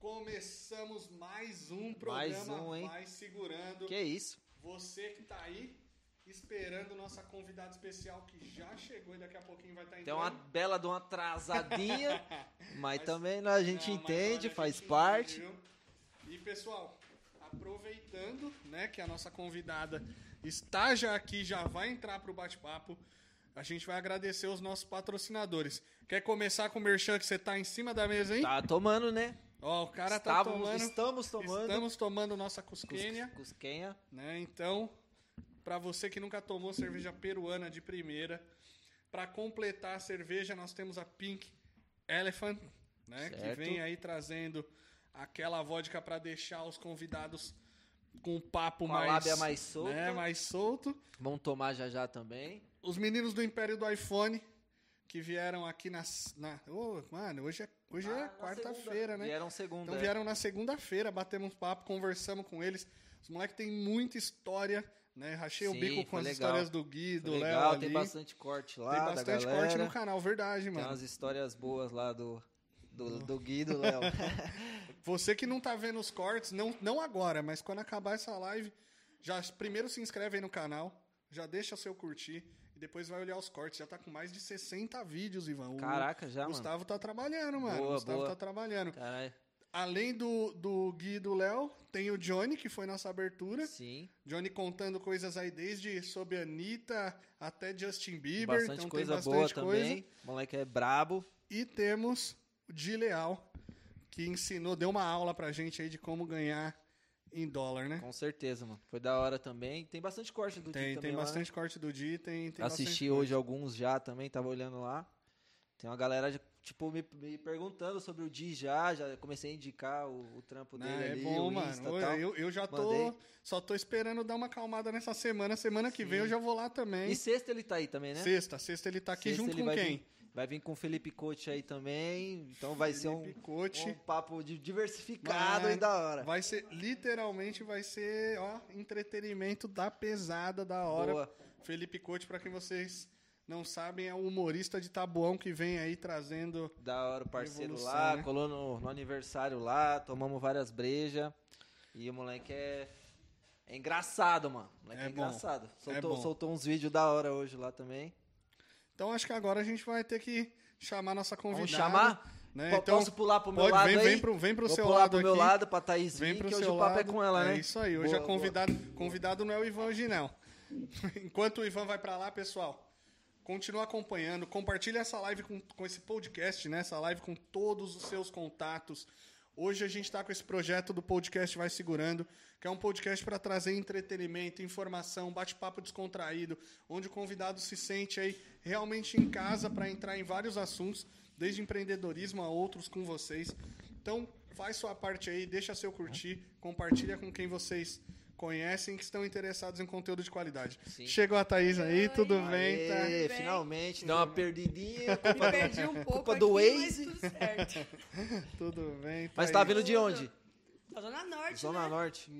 Começamos mais um programa Vai Segurando. Que é isso? Você que tá aí esperando nossa convidada especial que já chegou e daqui a pouquinho vai estar entrando. Tem uma bela de uma atrasadinha, mas também a gente entende, faz parte. E pessoal, aproveitando, né, que a nossa convidada está já aqui, já vai entrar pro bate-papo. A gente vai agradecer os nossos patrocinadores. Quer começar com o merchan que você tá em cima da mesa, hein? Tá tomando, né? Ó, o cara Estamos tomando nossa Cusqueña. Cusqueña. Né? Então, para você que nunca tomou cerveja peruana de primeira, para completar a cerveja, nós temos a Pink Elephant, né? Que vem aí trazendo aquela vodka para deixar os convidados com um papo com mais... a lábia mais solta. Né? Mais solto. Vão tomar já já também. Os meninos do Império do iPhone, que vieram aqui hoje é quarta-feira, né? Vieram segunda. Então vieram na segunda-feira, batemos papo, conversamos com eles. Os moleques têm muita história, né? Rachei o bico com as histórias do Gui, do Léo ali. Tem bastante corte lá. Tem bastante corte no canal, verdade, mano. Tem umas histórias boas lá do Gui, do Léo. Você que não tá vendo os cortes, não agora, mas quando acabar essa live, já primeiro se inscreve aí no canal, já deixa o seu curtir. Depois vai olhar os cortes. Já tá com mais de 60 vídeos, Ivan. Caraca, já, mano. Gustavo tá trabalhando, mano. Tá trabalhando. Caralho. Além do Gui e do Léo, tem o Johnny, que foi nossa abertura. Sim. Johnny contando coisas aí desde sobre Anitta até Justin Bieber. Bastante então, coisa tem bastante boa coisa também. O moleque é brabo. E temos o Di Leal, que ensinou, deu uma aula pra gente aí de como ganhar em dólar, né? Com certeza, mano. Foi da hora também. Tem bastante corte do Di também. Tem bastante lá, né? Corte do Di. Tem assisti hoje alguns já também, tava olhando lá. Tem uma galera, tipo, me perguntando sobre o Di já comecei a indicar o trampo dele ali. É bom, mano. Insta, eu já tô... Mandei. Só tô esperando dar uma acalmada nessa semana. Semana que Sim. vem eu já vou lá também. E sexta ele tá aí também, né? Sexta ele tá aqui junto com quem? Vai vir com o Felipe Coach aí também, então vai ser um papo diversificado e da hora. Vai ser, literalmente vai ser, ó, entretenimento da pesada, da hora. Boa. Felipe Coach, pra quem vocês não sabem, é o humorista de Taboão que vem aí trazendo... Da hora o parceiro evolução, lá, né? Colou no aniversário lá, tomamos várias brejas e o moleque é engraçado, mano. O moleque é engraçado. Soltou uns vídeos da hora hoje lá também. Então, acho que agora a gente vai ter que chamar nossa convidada. Vamos chamar? Né? Então, posso pular pro meu lado aí? Vem pro seu lado aqui. Vou pular pro meu lado pra Thaís vir, que hoje o papo é com ela, né? É isso aí. Hoje é convidado não é o Ivan hoje, não. Enquanto o Ivan vai pra lá, pessoal, continua acompanhando. Compartilha essa live com esse podcast, né? Essa live com todos os seus contatos. Hoje a gente tá com esse projeto do podcast Vai Segurando, que é um podcast para trazer entretenimento, informação, bate-papo descontraído, onde o convidado se sente aí realmente em casa para entrar em vários assuntos, desde empreendedorismo a outros com vocês. Então, faz sua parte aí, deixa seu curtir, compartilha com quem vocês conhecem que estão interessados em conteúdo de qualidade. Sim. Chegou a Thaís aí, tudo bem? Aê, tá? Finalmente, deu uma perdidinha. Me perdi um pouco culpa aqui, do Waze. Mas tudo certo. Tudo bem, Thaís. Mas tá vindo de onde? Da Zona Norte, Norte.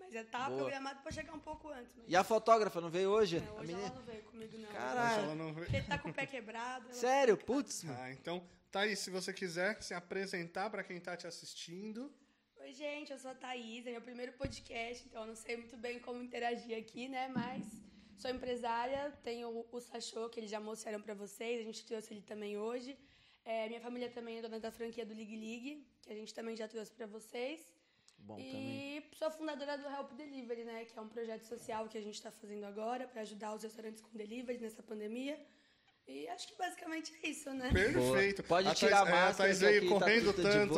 Mas já tava programado pra chegar um pouco antes. Mas... E a fotógrafa não veio hoje? Não, hoje ela não veio comigo, não. Caralho. Ela não veio. Porque ele tá com o pé quebrado. Ela... Sério? Putz. Ah, então, Thaís, se você quiser se apresentar pra quem tá te assistindo... Oi, gente, eu sou a Thaís, é meu primeiro podcast, então eu não sei muito bem como interagir aqui, né? Mas sou empresária, tenho o Sachô, que eles já mostraram pra vocês, a gente trouxe ele também hoje. Minha família também é dona da franquia do Ligue, que a gente também já trouxe pra vocês. Bom, e também sou fundadora do Help Delivery, né? Que é um projeto social que a gente tá fazendo agora pra ajudar os restaurantes com delivery nessa pandemia. E acho que basicamente é isso, né? Perfeito. Boa. Pode tirar a máscara. A Thaís veio correndo tá tanto.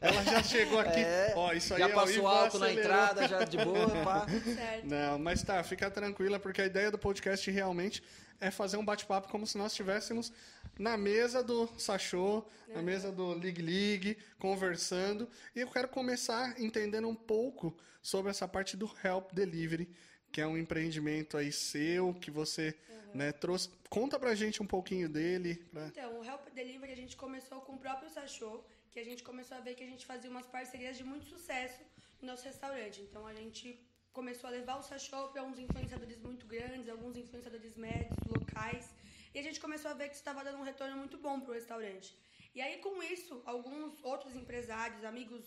Ela já chegou aqui. Ó, isso aí já passou álcool na entrada, já de boa. Pá. Certo. Não, mas tá, fica tranquila, porque a ideia do podcast realmente é fazer um bate-papo como se nós estivéssemos na mesa do Sachô, na mesa do Ligue, conversando. E eu quero começar entendendo um pouco sobre essa parte do Help Delivery, que é um empreendimento aí seu, que você né, trouxe. Conta pra gente um pouquinho dele. Pra... Então, o Help Delivery a gente começou com o próprio Sachô, que a gente começou a ver que a gente fazia umas parcerias de muito sucesso no nosso restaurante. Então, a gente começou a levar o Sachô para uns influenciadores muito grandes, alguns influenciadores médios, locais. E a gente começou a ver que isso estava dando um retorno muito bom pro restaurante. E aí, com isso, alguns outros empresários, amigos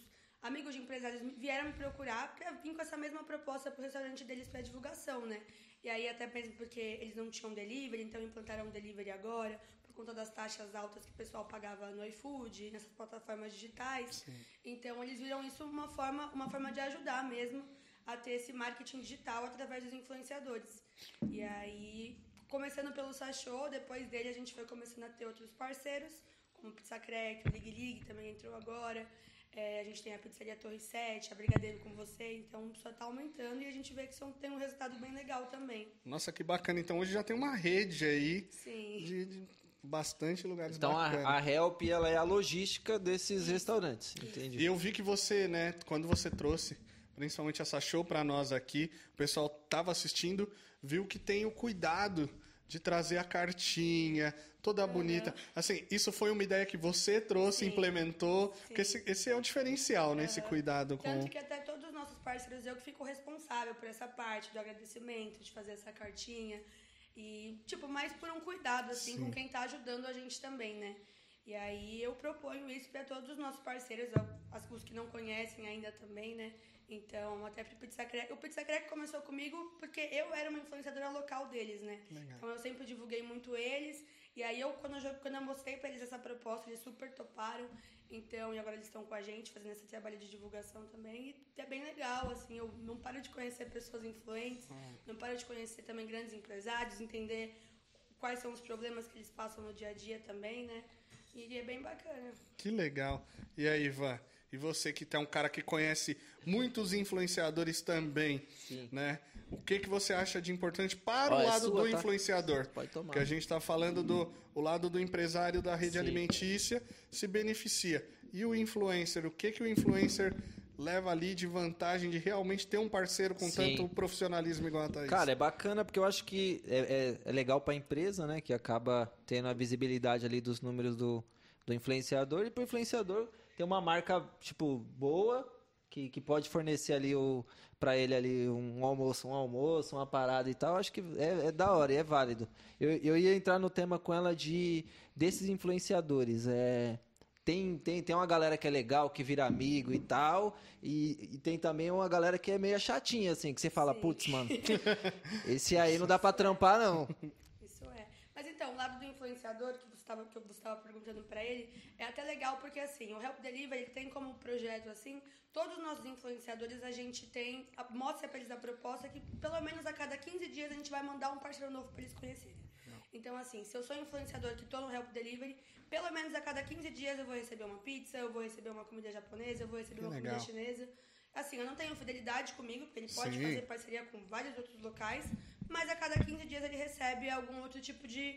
de empresários vieram me procurar pra vir com essa mesma proposta pro restaurante deles pra divulgação, né? E aí até mesmo porque eles não tinham delivery, então implantaram um delivery agora, por conta das taxas altas que o pessoal pagava no iFood, nessas plataformas digitais. Sim. Então eles viram isso uma forma de ajudar mesmo a ter esse marketing digital através dos influenciadores. E aí, começando pelo Sachô, depois dele a gente foi começando a ter outros parceiros, como Pizza Crek, o Ligue também entrou agora. É, a gente tem a pizzaria Torre 7, a Brigadeiro com Você, então só tá aumentando e a gente vê que tem um resultado bem legal também. Nossa, que bacana. Então hoje já tem uma rede aí. Sim. De bastante lugares então, bacanas. Então a Help, ela é a logística desses restaurantes, entendi. E eu vi que você, né, quando você trouxe principalmente essa show pra nós aqui, o pessoal tava assistindo, viu que tem o cuidado de trazer a cartinha, toda bonita. Assim, isso foi uma ideia que você trouxe, sim, implementou. Sim. Porque esse é o diferencial, né? Esse cuidado com... Tanto que até todos os nossos parceiros, eu que fico responsável por essa parte do agradecimento, de fazer essa cartinha. E, tipo, mais por um cuidado, assim, sim, com quem tá ajudando a gente também, né? E aí eu proponho isso para todos os nossos parceiros, os que não conhecem ainda também, né? Então, até pro Pizza Crek. O Pizza Crek começou comigo porque eu era uma influenciadora local deles, né? Legal. Então eu sempre divulguei muito eles. E aí quando eu mostrei para eles essa proposta, eles super toparam. Então, e agora eles estão com a gente fazendo esse trabalho de divulgação também. E é bem legal, assim, eu não paro de conhecer pessoas influentes, não paro de conhecer também grandes empresários, entender quais são os problemas que eles passam no dia a dia também, né? E é bem bacana. Que legal. E aí, Ivan? E você que é um cara que conhece muitos influenciadores também, sim, né? O que você acha de importante para o lado do influenciador? Pode tomar. Que a gente está falando do lado do empresário da rede, sim, alimentícia se beneficia. E o influencer? O que o influencer leva ali de vantagem de realmente ter um parceiro com, sim, tanto profissionalismo igual a Thaís? Cara, é bacana porque eu acho que é legal para a empresa, né? Que acaba tendo a visibilidade ali dos números do influenciador, e para o influenciador ter uma marca, tipo, boa, que pode fornecer ali para ele ali um almoço, uma parada e tal. Acho que é da hora e é válido. Eu ia entrar no tema com ela desses influenciadores. Tem uma galera que é legal, que vira amigo e tal, e tem também uma galera que é meio chatinha, assim, que você fala, putz, mano, esse aí não dá pra trampar, não. Isso é. Mas então, o lado do influenciador, que eu estava perguntando para ele, é até legal porque, assim, o Help Delivery ele tem como projeto, assim, todos os nossos influenciadores, a gente mostra para eles a proposta que, pelo menos a cada 15 dias, a gente vai mandar um parceiro novo para eles conhecerem. Então, assim, se eu sou influenciador que estou no Help Delivery, pelo menos a cada 15 dias eu vou receber uma pizza, eu vou receber uma comida japonesa, eu vou receber uma comida chinesa. Assim, eu não tenho fidelidade comigo, porque ele pode, sim, fazer parceria com vários outros locais, mas a cada 15 dias ele recebe algum outro tipo de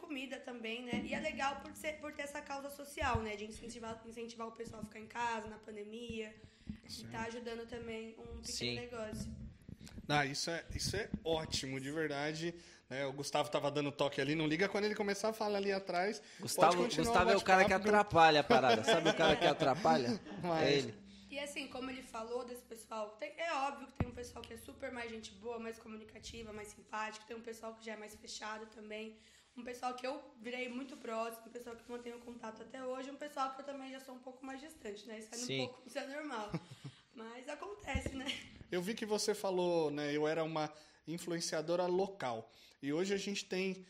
comida também, né? E é legal por ter essa causa social, né? De incentivar o pessoal a ficar em casa, na pandemia, sim, e tá ajudando também um pequeno, sim, negócio. Ah, isso é ótimo, de verdade. É, o Gustavo tava dando toque ali, não liga quando ele começar a falar ali atrás. Gustavo é o cara que atrapalha a parada, sabe o cara que atrapalha? Mas... É ele. E assim, como ele falou desse pessoal, é óbvio que tem um pessoal que é super mais gente boa, mais comunicativa, mais simpático, tem um pessoal que já é mais fechado também, um pessoal que eu virei muito próximo, um pessoal que eu mantenho contato até hoje, um pessoal que eu também já sou um pouco mais distante, né? Isso é normal. Mas acontece, né? Eu vi que você falou, né? Eu era uma influenciadora local. E hoje a gente tem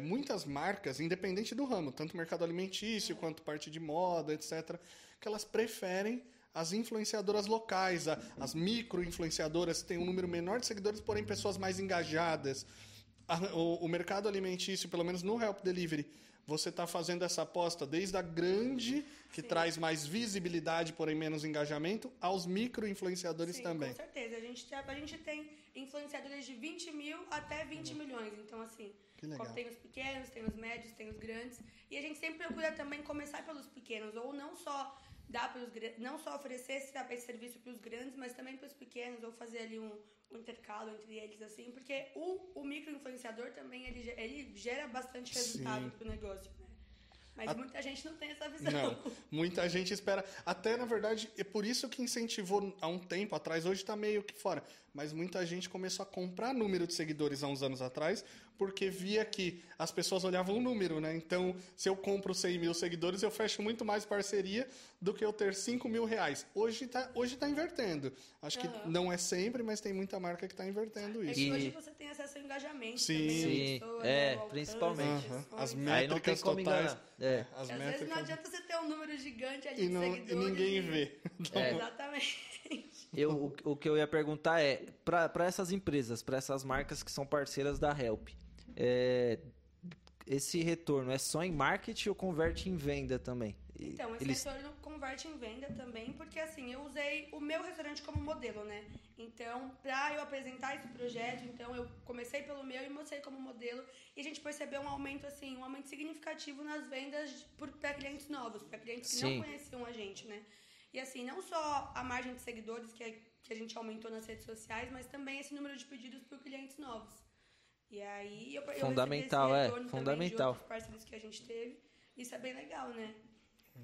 muitas marcas, independente do ramo, tanto mercado alimentício quanto parte de moda, etc., que elas preferem as influenciadoras locais, as micro-influenciadoras que têm um número menor de seguidores, porém pessoas mais engajadas. O mercado alimentício, pelo menos no Help Delivery, você está fazendo essa aposta desde a grande, que, sim, traz mais visibilidade, porém menos engajamento, aos micro-influenciadores, sim, também. Com certeza. A gente tem influenciadores de 20 mil até 20 milhões. Então, assim, tem os pequenos, tem os médios, tem os grandes. E a gente sempre procura também começar pelos pequenos, ou não só... não só oferecer esse serviço para os grandes, mas também para os pequenos, ou fazer ali um intercalo entre eles, assim, porque o micro-influenciador também ele gera bastante resultado para o negócio, né? Mas muita gente não tem essa visão. Não, muita gente espera. Até, na verdade, é por isso que incentivou há um tempo atrás, hoje está meio que fora. Mas muita gente começou a comprar número de seguidores há uns anos atrás, porque via que as pessoas olhavam o número, né? Então, se eu compro 100 mil seguidores, eu fecho muito mais parceria do que eu ter 5 mil reais. Hoje tá invertendo. Acho que não é sempre, mas tem muita marca que tá invertendo isso. É que hoje você tem acesso ao engajamento. Sim. Também, principalmente. Uhum. As métricas totais. Às vezes não adianta você ter um número gigante ali de seguidores. E ninguém vê. Exatamente. O que eu ia perguntar é, para essas empresas, para essas marcas que são parceiras da Help, esse retorno é só em marketing ou converte em venda também? Então, esse retorno converte em venda também, porque assim, eu usei o meu restaurante como modelo, né? Então, para eu apresentar esse projeto, então eu comecei pelo meu e mostrei como modelo, e a gente percebeu um aumento assim, um aumento significativo nas vendas para clientes novos, para clientes que não conheciam a gente, né? E assim, não só a margem de seguidores que a gente aumentou nas redes sociais, mas também esse número de pedidos por clientes novos. E aí eu fundamental, recebi esse retorno fundamental de parceiros que a gente teve. Isso é bem legal, né?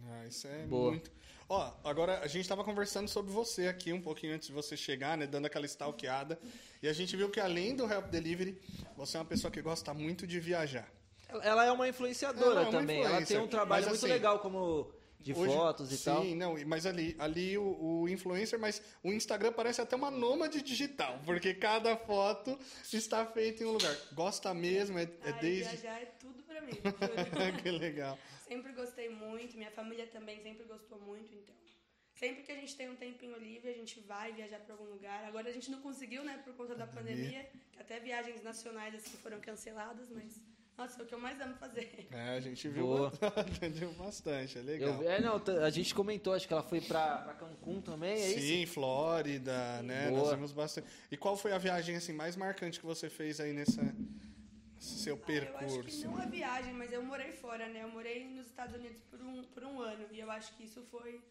Ah, isso é boa. Muito. Ó, agora a gente estava conversando sobre você aqui um pouquinho antes de você chegar, né? Dando aquela stalkeada. E a gente viu que além do Help Delivery, você é uma pessoa que gosta muito de viajar. Ela é uma influenciadora também. Ela tem um trabalho mas, muito legal como... De hoje, fotos e tal. Sim, não, mas ali o influencer, mas o Instagram parece até uma nômade digital, porque cada foto está feita em um lugar. Gosta mesmo, desde... Viajar é tudo pra mim. Que legal. Sempre gostei muito, minha família também sempre gostou muito, então... Sempre que a gente tem um tempinho livre, a gente vai viajar para algum lugar. Agora a gente não conseguiu, né, por conta da pandemia, que até viagens nacionais assim, foram canceladas, mas... Nossa, é o que eu mais amo fazer. É, a gente viu bastante, é legal. A gente comentou, acho que ela foi pra Cancún também, é isso? Sim, Flórida, né? Boa. Nós vimos bastante. E qual foi a viagem assim, mais marcante que você fez aí nesse seu percurso? Eu acho que não é viagem, mas eu morei fora, né? Eu morei nos Estados Unidos por um ano e eu acho que isso foi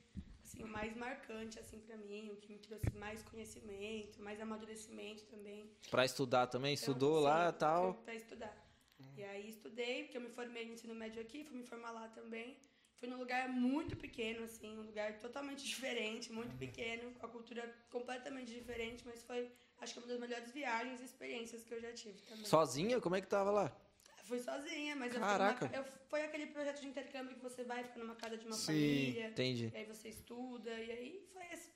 assim, o mais marcante assim, pra mim, o que me trouxe mais conhecimento, mais amadurecimento também. Pra estudar também? Então, estudou lá e tal? Pra estudar. E aí estudei, porque eu me formei no ensino médio aqui, fui me formar lá também. Fui num lugar muito pequeno, assim, um lugar totalmente diferente, muito pequeno, com a cultura completamente diferente, mas foi, acho que uma das melhores viagens e experiências que eu já tive também. Sozinha? Como é que tava lá? Fui sozinha, mas caraca. Foi aquele projeto de intercâmbio que você vai ficar numa casa de uma família. Entendi. E aí você estuda, e aí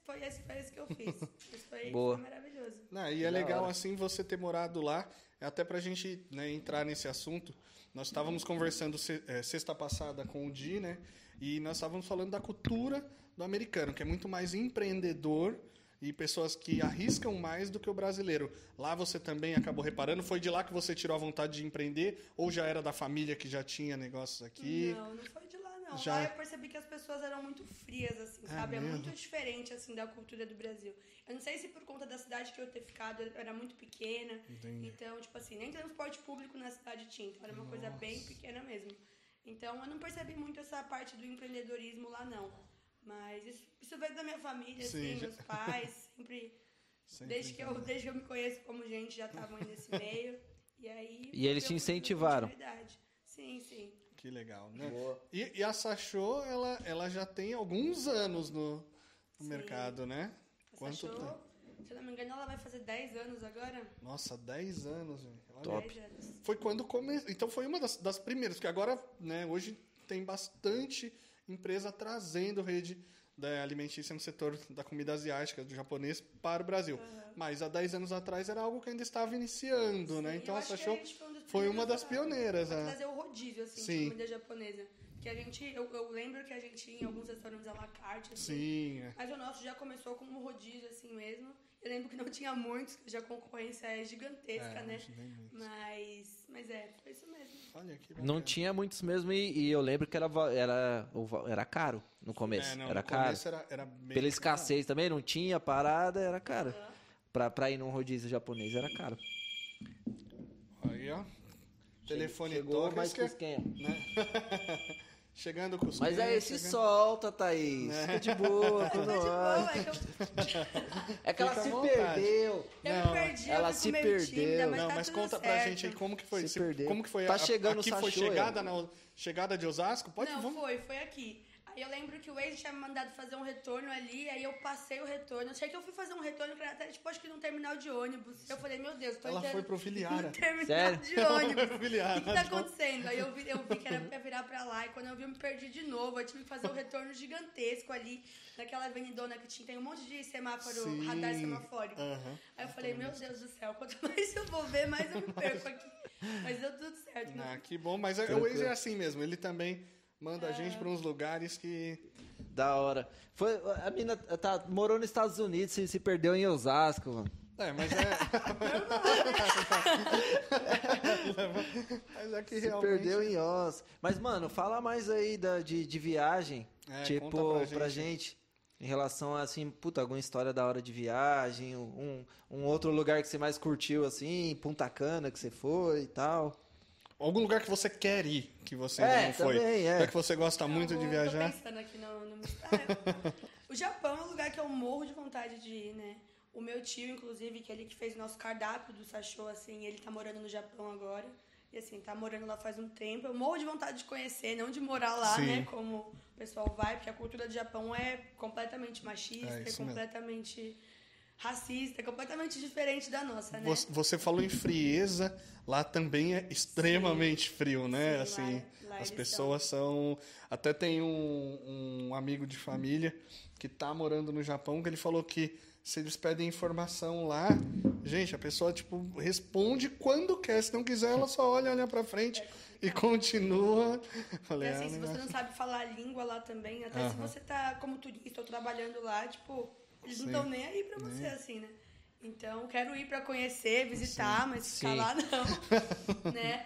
foi esse que eu fiz. Isso foi, boa. Foi maravilhoso. Ah, e é legal, assim, você ter morado lá. Até pra gente, né, entrar nesse assunto, nós estávamos conversando sexta passada com o Di, né? E nós estávamos falando da cultura do americano, que é muito mais empreendedor e pessoas que arriscam mais do que o brasileiro. Lá você também acabou reparando? Foi de lá que você tirou a vontade de empreender? Ou já era da família que já tinha negócios aqui? Não foi de lá, não. Já... Lá eu percebi que as pessoas eram muito frias, assim, sabe? É muito diferente, assim, da cultura do Brasil. Eu não sei se por conta da cidade que eu ter ficado, eu era muito pequena. Entendi. Então, tipo assim, nem transporte público na cidade tinha. Então, era uma coisa bem pequena mesmo. Então, eu não percebi muito essa parte do empreendedorismo lá, não. Mas isso veio da minha família, assim, meus pais, sempre desde que eu me conheço como gente, já estavam nesse meio. E eles te incentivaram. Sim. Que legal, né? E a Sachô, ela já tem alguns anos no mercado, né? A Quanto Sachô, tempo? Se eu não me engano, ela vai fazer 10 anos agora. Nossa, 10 anos, velho. Top. 10 anos. Foi quando começou. Então foi uma das primeiras, porque agora, né, hoje tem bastante... empresa trazendo rede da alimentícia no setor da comida asiática, do japonês, para o Brasil. Uhum. Mas há 10 anos atrás era algo que ainda estava iniciando, né? Então a Sachô foi uma das pioneiras. A trazer o rodízio, assim, de comida japonesa. Que a gente, eu lembro que a gente tinha alguns restaurantes à la carte, assim. Sim. Mas o nosso já começou com um rodízio, assim mesmo. Eu lembro que não tinha muitos, que a concorrência é gigantesca, né? Mas foi isso mesmo. Olha, que bacana. Não tinha muitos mesmo e eu lembro que era caro no começo. Era bem pela escassez caro. Também, não tinha parada, era caro. Uhum. Pra ir num rodízio japonês era caro. Aí, ó. Telefone chegou, mas Cusqueña. Né? Chegando com os... Mas aí se solta, Thaís. Fica de boa. É que ela se perdeu. Eu me perdi. Ela se perdeu. Não, mas conta pra gente aí como que foi. Como que foi? Tá chegando o Sachô. Aqui foi chegada de Osasco? Foi aqui. eu lembro que o Waze tinha me mandado fazer um retorno ali, aí eu passei o retorno. Eu sei que eu fui fazer um retorno que era até tipo, acho que num terminal de ônibus. Eu falei, meu Deus, tô entrando. Ela foi profiliada. Sério? De ônibus. O que tá acontecendo? Aí eu vi que era pra virar pra lá, e quando eu vi, eu me perdi de novo. Eu tive que fazer um retorno gigantesco ali, naquela avenidona que tinha, tem um monte de semáforo, sim, radar semafórico. Uhum. Aí eu falei, meu Deus do céu, quanto mais eu vou ver, mais eu me perco aqui. Mas deu tudo certo. Ah, que bom, mas o Waze é assim mesmo, ele também... Manda a gente para uns lugares que... Da hora. Foi, a mina morou nos Estados Unidos e se perdeu em Osasco, mano. É, mas é... mas é que se realmente... perdeu em Osasco. Mas, mano, fala mais aí de viagem. É, tipo, pra gente. Em relação a, assim, puta, alguma história da hora de viagem. Um outro lugar que você mais curtiu, assim. Punta Cana que você foi e tal. Algum lugar que você quer ir, que você ainda não foi. Lugar que você gosta muito de viajar. Eu tô pensando aqui no... O Japão é um lugar que eu morro de vontade de ir, né? O meu tio, inclusive, que é ele que fez o nosso cardápio do Sachô, assim, ele tá morando no Japão agora. E assim, tá morando lá faz um tempo. Eu morro de vontade de conhecer, não de morar lá, sim, né? Como o pessoal vai, porque a cultura do Japão é completamente machista, é completamente... Mesmo. Racista, completamente diferente da nossa, né? Você falou em frieza, lá também é extremamente, sim, frio, né? Sim, assim, lá as pessoas são... Até tem um amigo de família que tá morando no Japão, que ele falou que se eles pedem informação lá, gente, a pessoa, tipo, responde quando quer. Se não quiser, ela só olha pra frente e continua. Falei, assim, se você não sabe falar a língua lá também, até se você tá como turista ou trabalhando lá, tipo... Eles, sim, não estão nem aí pra você, assim, né? Então, quero ir pra conhecer, visitar, sim, mas ficar, sim, lá não. Né?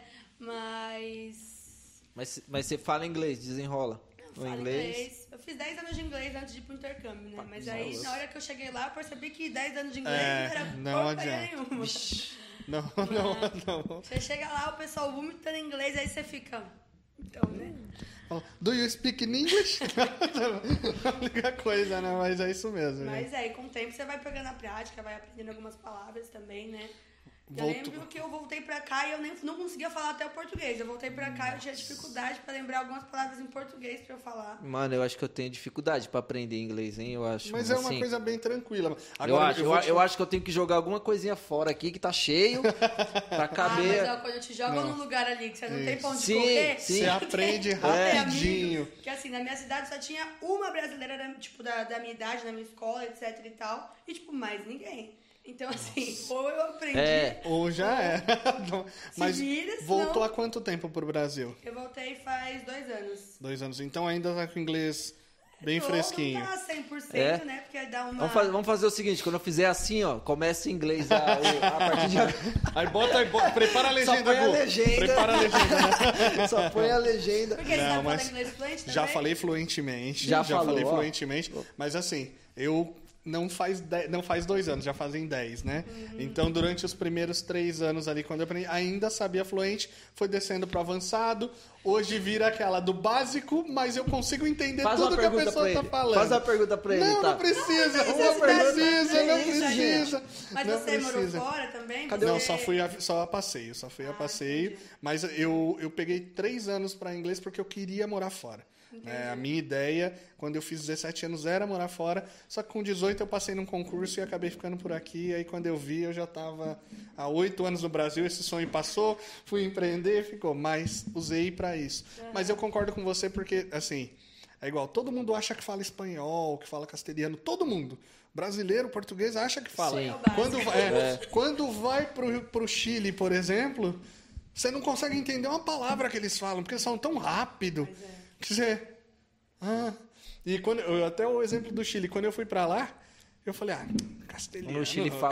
Mas você fala inglês, desenrola? Eu falo inglês. Eu fiz 10 anos de inglês antes de ir pro intercâmbio, né? Mas aí, na hora que eu cheguei lá, eu percebi que 10 anos de inglês não era porcaria nenhuma. Não. Você chega lá, o pessoal vomitando inglês, aí você fica... Então, né? Do you speak in English? Não liga coisa, né? Mas é isso mesmo. Mas aí, com o tempo, você vai pegando a prática, vai aprendendo algumas palavras também, né? Eu lembro que eu voltei pra cá e eu nem, não conseguia falar até o português. Eu voltei pra cá e eu tinha dificuldade pra lembrar algumas palavras em português pra eu falar. Mano, eu acho que eu tenho dificuldade pra aprender inglês, hein? Eu acho. Mas é uma coisa bem tranquila. Agora, eu acho que eu tenho que jogar alguma coisinha fora aqui que tá cheio pra caber. Mas quando eu te jogo num lugar ali que você não tem pra onde correr, você aprende rapidinho. Porque assim, na minha cidade só tinha uma brasileira, tipo, da minha idade, na minha escola, etc e tal. E, tipo, mais ninguém. Então, assim, ou eu aprendi... ou já é. Mas voltou há quanto tempo pro Brasil? Eu voltei faz 2 anos. 2 anos. Então ainda tá com inglês bem fresquinho. Não tá 100%, né? Porque dá uma... Vamos fazer o seguinte, quando eu fizer assim, ó, começa em inglês a partir de... Aí bota, prepara a legenda. Só põe a legenda. Prepara a legenda. Né? Só põe a legenda. Porque você tá falando inglês fluente também? Já falei fluentemente. Mas assim, eu... Não faz 2 anos, já fazem 10, né? Uhum. Então, durante os primeiros 3 anos ali, quando eu aprendi, ainda sabia fluente, foi descendo pro avançado. Hoje vira aquela do básico, mas eu consigo entender tudo que a pessoa tá falando. Faz a pergunta pra ele, tá? Não precisa. Mas você morou fora também? Não, só fui a passeio. Mas eu peguei 3 anos pra inglês porque eu queria morar fora. A minha ideia, quando eu fiz 17 anos, era morar fora. Só que com 18 eu passei num concurso e acabei ficando por aqui. Aí quando eu vi, eu já estava há 8 anos no Brasil. Esse sonho passou, fui empreender, ficou. Mas usei para isso. Mas eu concordo com você porque, assim, é igual. Todo mundo acha que fala espanhol, que fala castelhano. Todo mundo. Brasileiro, português, acha que fala. Sim. Quando vai pro Chile, por exemplo, você não consegue entender uma palavra que eles falam, porque eles falam tão rápido. E quando até o exemplo do Chile, quando eu fui pra lá, eu falei, castelhano. No Chile fala eu vou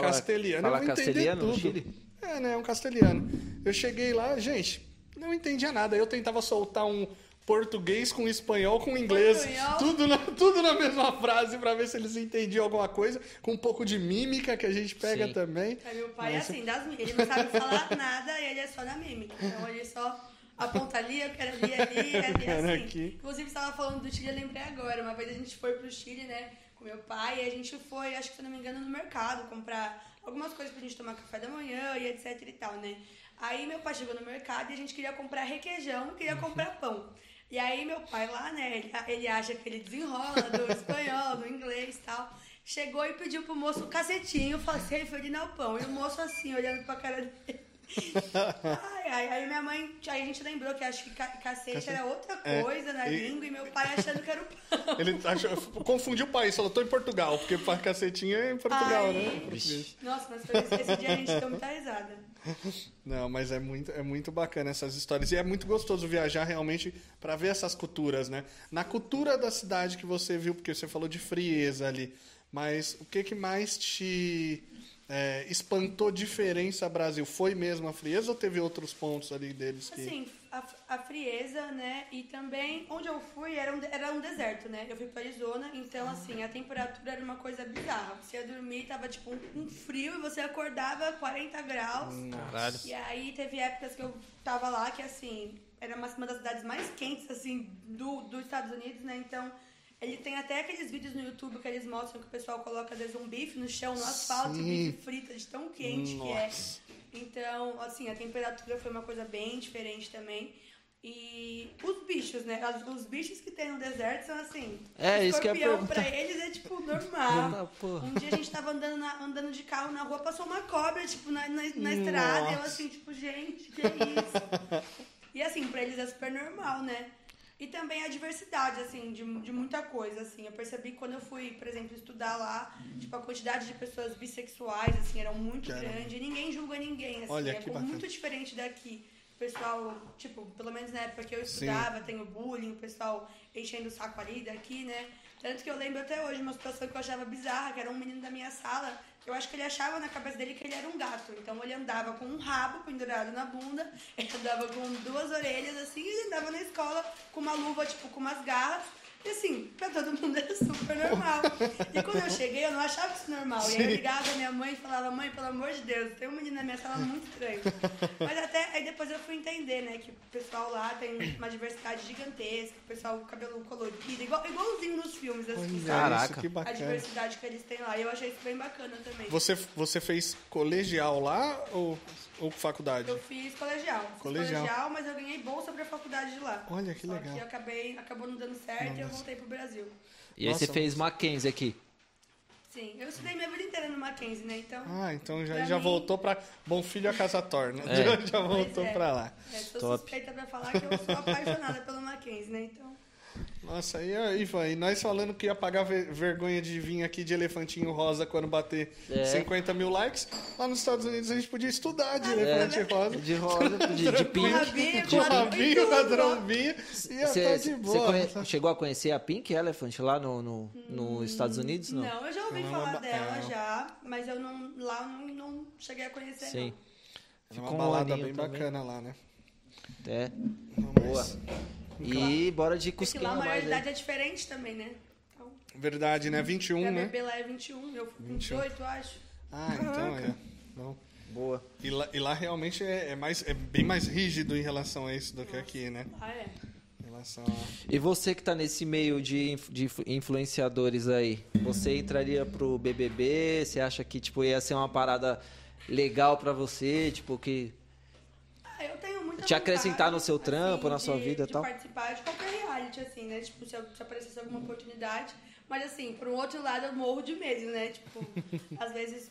castelhano tudo. No Chile? É, né, um castelhano. Eu cheguei lá, gente, não entendia nada. Eu tentava soltar um português com espanhol com inglês, tudo na mesma frase pra ver se eles entendiam alguma coisa, com um pouco de mímica que a gente pega, sim, também. É, meu pai é assim, ele não sabe falar nada e ele é só na mímica. Então ele só... aponta ali, eu quero vir ali, assim. Aqui. Inclusive, você estava falando do Chile, eu lembrei agora. Uma vez a gente foi pro Chile, né, com meu pai, e a gente foi, acho que se não me engano, no mercado, comprar algumas coisas pra gente tomar café da manhã e etc e tal, né. Aí meu pai chegou no mercado e a gente queria comprar requeijão, queria comprar pão. E aí meu pai lá, né, ele acha que ele desenrola do espanhol, do inglês e tal. Chegou e pediu pro moço um cacetinho, se referindo ao pão. E o moço assim, olhando pra cara dele. Aí minha mãe, a gente lembrou que acho que cacete era outra coisa na língua, e meu pai achando que era o pão. Ele confundiu o país, falou, tô em Portugal, porque cacetinho é em Portugal, né? Nossa, mas foi esse dia a gente deu muita risada. Não, mas é muito bacana essas histórias, e é muito gostoso viajar realmente pra ver essas culturas, né? Na cultura da cidade que você viu, porque você falou de frieza ali, mas o que mais te... espantou diferença Brasil? Foi mesmo a frieza ou teve outros pontos ali deles? Que... Assim, a frieza, né? E também, onde eu fui era um deserto, né? Eu fui pra Arizona, então assim, a temperatura era uma coisa bizarra. Você ia dormir, tava tipo um frio, e você acordava 40 graus. Caralho. E aí teve épocas que eu tava lá, que assim, era uma das cidades mais quentes, assim, dos Estados Unidos, né? Então... Ele tem até aqueles vídeos no YouTube que eles mostram que o pessoal coloca, às vezes, um bife no chão, no asfalto, e bife frita de tão quente que é. Então, assim, a temperatura foi uma coisa bem diferente também. E os bichos, né? Os bichos que tem no deserto são assim... escorpião pra eles é, tipo, normal. Um dia a gente tava andando de carro na rua, passou uma cobra, tipo, na estrada. E eu, assim, tipo, gente, que é isso? E, assim, pra eles é super normal, né? E também a diversidade, assim, de muita coisa, assim. Eu percebi que quando eu fui, por exemplo, estudar lá, tipo, a quantidade de pessoas bissexuais, assim, era muito grande. E ninguém julga ninguém, assim. Olha, é muito diferente daqui. O pessoal, tipo, pelo menos na época que eu estudava, tem o bullying, o pessoal enchendo o saco ali daqui, né? Tanto que eu lembro até hoje uma situação que eu achava bizarra, que era um menino da minha sala... Eu acho que ele achava na cabeça dele que ele era um gato. Então ele andava com um rabo pendurado na bunda, ele andava com duas orelhas, assim, e ele andava na escola com uma luva, tipo, com umas garras. E assim, pra todo mundo era super normal. E quando eu cheguei, eu não achava isso normal. Sim. E aí eu ligava a minha mãe e falava, mãe, pelo amor de Deus, tem um menino na minha sala muito estranho. Mas até aí depois eu fui entender, né, que o pessoal lá tem uma diversidade gigantesca, o pessoal com cabelo colorido, igualzinho nos filmes, assim. Caraca, que bacana. A diversidade que eles têm lá. E eu achei isso bem bacana também. Você fez colegial lá ou faculdade? Eu fiz colegial. Mas eu ganhei bolsa pra faculdade de lá. Olha, que legal. Só que acabou não dando certo e eu voltei pro Brasil. E aí você fez Mackenzie aqui? Sim, eu estudei minha vida inteira no Mackenzie, né? Então, então já mim... voltou pra... Bom filho a casa torna. Já voltou pra lá. Sou suspeita pra falar que eu sou apaixonada pelo Mackenzie, né? Então... Nossa, aí, Ivan, e nós falando que ia pagar vergonha de vir aqui de elefantinho rosa quando bater 50 mil likes, lá nos Estados Unidos a gente podia estudar de elefantinho rosa. De rosa, de pink. Com rabinho, com a drombinha, ia estar de boa. Chegou a conhecer a Pink Elephant lá nos Estados Unidos? Não, eu já ouvi falar dela já, mas eu não cheguei a conhecer. Sim. É uma balada bem bacana lá, né? É, boa. E bora de Cusqueña. Porque lá a maioridade é diferente também, né? Então, verdade, né? 21, né? Bebê lá é 21, eu fui 28, acho. Então é. Não. Boa. E lá realmente é bem mais rígido em relação a isso do que aqui, né? Em relação a... E você que tá nesse meio de influenciadores aí, você entraria pro BBB? Você acha que tipo, ia ser uma parada legal pra você? Tipo, que... eu tenho te acrescentar no seu trampo, assim, na sua vida e tal? Participar de qualquer reality, assim, né? Tipo, se aparecesse alguma oportunidade. Mas, assim, por um outro lado, eu morro de medo, né? Tipo, às vezes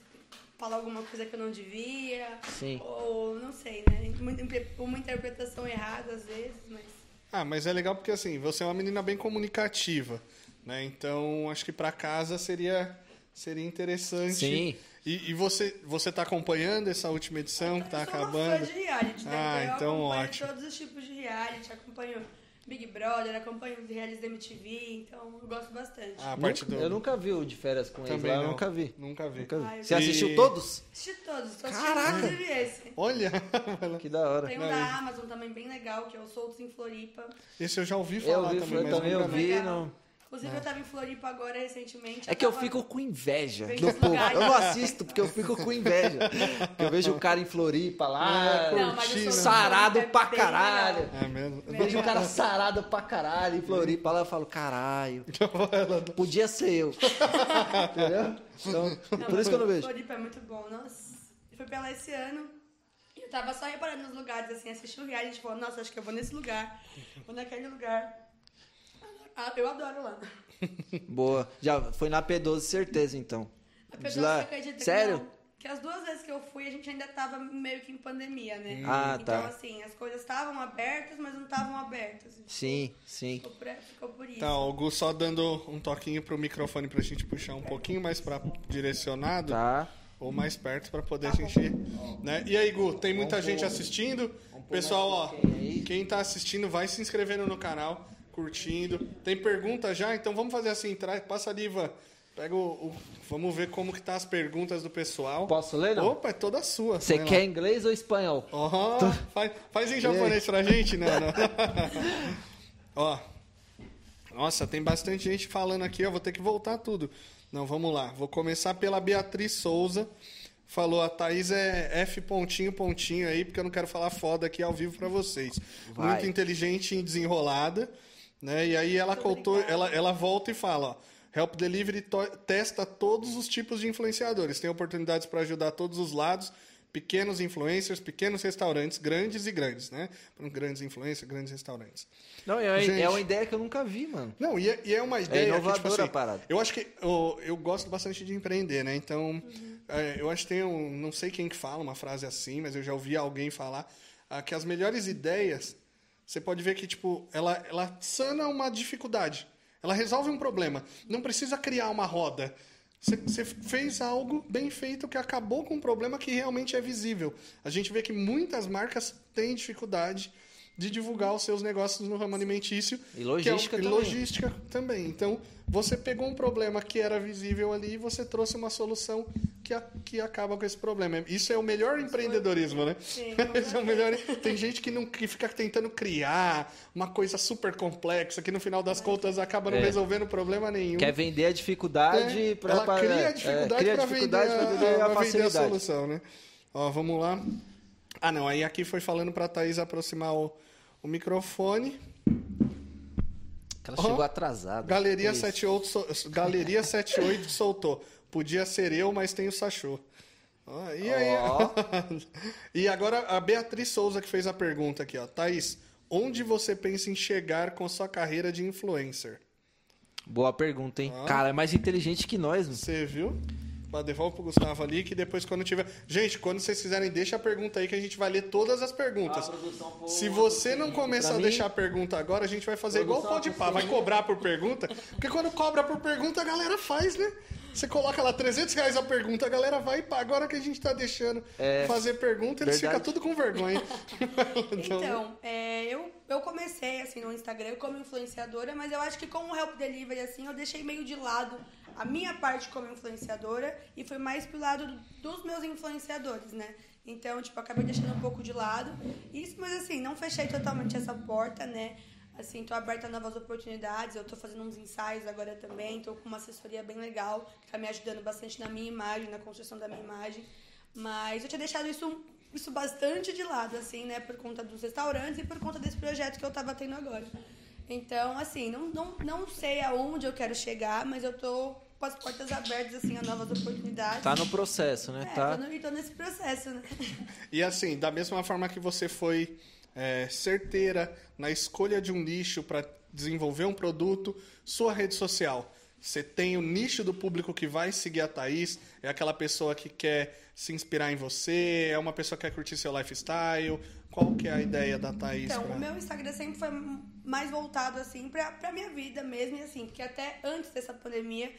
falar alguma coisa que eu não devia. Sim. Ou, não sei, né? Uma interpretação errada, às vezes, mas... mas é legal porque, assim, você é uma menina bem comunicativa, né? Então, acho que pra casa seria interessante. Sim. E você tá acompanhando essa última edição que tá acabando? Eu sou uma fã de reality, né? Então acompanho todos os tipos de reality, acompanho Big Brother, acompanho os realities da MTV, então eu gosto bastante. Eu nunca vi o De Férias com Ex lá, nunca vi. Você assistiu todos? Assisti todos, só assisti esse. Olha! Que da hora. Tem um da Amazon também bem legal, que é o Soltos em Floripa. Esse eu já ouvi falar também, mas eu vi, não... Inclusive, eu tava em Floripa agora, recentemente. É que eu fico com inveja do povo. Eu não assisto, porque eu fico com inveja. Eu vejo o cara em Floripa lá, sarado pra caralho. É mesmo? Eu vejo o cara sarado pra caralho em Floripa lá, eu falo, caralho, podia ser eu. Entendeu? Então, por isso que eu não vejo. Floripa é muito bom, nossa. Foi pra lá esse ano. Eu tava só reparando nos lugares, assim, assistindo o lugar, a gente falou, nossa, acho que eu vou nesse lugar, vou naquele lugar. Ah, eu adoro lá. Boa. Já foi na P12, certeza, então. A P12, você acredita? Sério? Que, não, que as duas vezes que eu fui, a gente ainda tava meio que em pandemia, né? Ah, então, tá. Então, assim, as coisas estavam abertas, mas não estavam abertas. Sim, sim. Ficou por isso. Tá, o Gu só dando um toquinho pro microfone pra gente puxar um pouquinho mais pra direcionado. Tá. Ou mais perto pra poder a gente... Né? E aí, Gu, tem muita gente assistindo. Pessoal, ó, quem tá assistindo vai se inscrevendo no canal, curtindo. Tem pergunta já? Então vamos fazer assim, passa ali, Ivan. Pega o... Vamos ver como que tá as perguntas do pessoal. Posso ler, não? Opa, é toda sua. Você quer lá inglês ou espanhol? Oh, tô... faz em japonês pra gente, né? Ó, nossa, tem bastante gente falando aqui, ó, vou ter que voltar tudo. Não, vamos lá. Vou começar pela Beatriz Souza. Falou, a Thaís é F pontinho, pontinho aí, porque eu não quero falar foda aqui ao vivo pra vocês. Vai. Muito inteligente e desenrolada, né? E aí ela contou, ela volta e fala, ó. Help Delivery testa todos os tipos de influenciadores. Tem oportunidades para ajudar todos os lados. Pequenos influencers, pequenos restaurantes, grandes e grandes, né? Grandes influencers, grandes restaurantes. Não, é uma ideia que eu nunca vi, mano. Não, e é uma ideia... É inovadora que, tipo, assim, a parada. Eu acho que... Eu gosto bastante de empreender, né? Então, eu acho que tem um... Não sei quem que fala uma frase assim, mas eu já ouvi alguém falar que as melhores ideias, você pode ver que, tipo, ela sana uma dificuldade. Ela resolve um problema. Não precisa criar uma roda. Você fez algo bem feito que acabou com um problema que realmente é visível. A gente vê que muitas marcas têm dificuldade de divulgar os seus negócios no ramo alimentício. E logística também. Logística também. Então, você pegou um problema que era visível ali e você trouxe uma solução que acaba com esse problema. Isso é o melhor empreendedorismo, né? Sim. Isso é o melhor... Tem gente que fica tentando criar uma coisa super complexa que, no final das contas, acaba não resolvendo problema nenhum. Quer vender a dificuldade para... Ela cria a dificuldade para vender a solução, né? Ó, vamos lá. Ah, não. Aí aqui foi falando para a Thaís aproximar o microfone. Ela chegou atrasada. Galeria 78 soltou. Podia ser eu, mas tem o Sachô. Oh, e aí? E agora a Beatriz Souza que fez a pergunta aqui, ó. Thaís, onde você pensa em chegar com sua carreira de influencer? Boa pergunta, hein? Cara, é mais inteligente que nós, mano. Você viu? Devolve pro Gustavo ali, que depois quando tiver... Gente, quando vocês fizerem, deixa a pergunta aí que a gente vai ler todas as perguntas. Se você não começar a deixar a pergunta agora, a gente vai fazer igual o pau de pá. Vai cobrar por pergunta, porque quando cobra por pergunta, a galera faz, né? Você coloca lá R$300 a pergunta, a galera vai e paga. Agora que a gente tá deixando fazer pergunta, eles ficam tudo com vergonha. Então, eu comecei assim no Instagram como influenciadora, mas eu acho que com o Help Delivery, assim, eu deixei meio de lado a minha parte como influenciadora e foi mais pro lado dos meus influenciadores, né? Então, tipo, eu acabei deixando um pouco de lado. Isso, mas assim, não fechei totalmente essa porta, né? Assim, tô aberta a novas oportunidades, eu tô fazendo uns ensaios agora também, tô com uma assessoria bem legal, que tá me ajudando bastante na minha imagem, na construção da minha imagem, mas eu tinha deixado isso bastante de lado, assim, né, por conta dos restaurantes e por conta desse projeto que eu tava tendo agora. Então, assim, não sei aonde eu quero chegar, mas eu tô com as portas abertas, assim, a novas oportunidades. Tá no processo, né? Tô nesse processo, né? E assim, da mesma forma que você foi... certeira na escolha de um nicho para desenvolver um produto, sua rede social. Você tem o nicho do público que vai seguir a Thaís, é aquela pessoa que quer se inspirar em você, é uma pessoa que quer curtir seu lifestyle. Qual que é a ideia da Thaís? Então, o meu Instagram sempre foi mais voltado assim pra minha vida mesmo, e assim, porque até antes dessa pandemia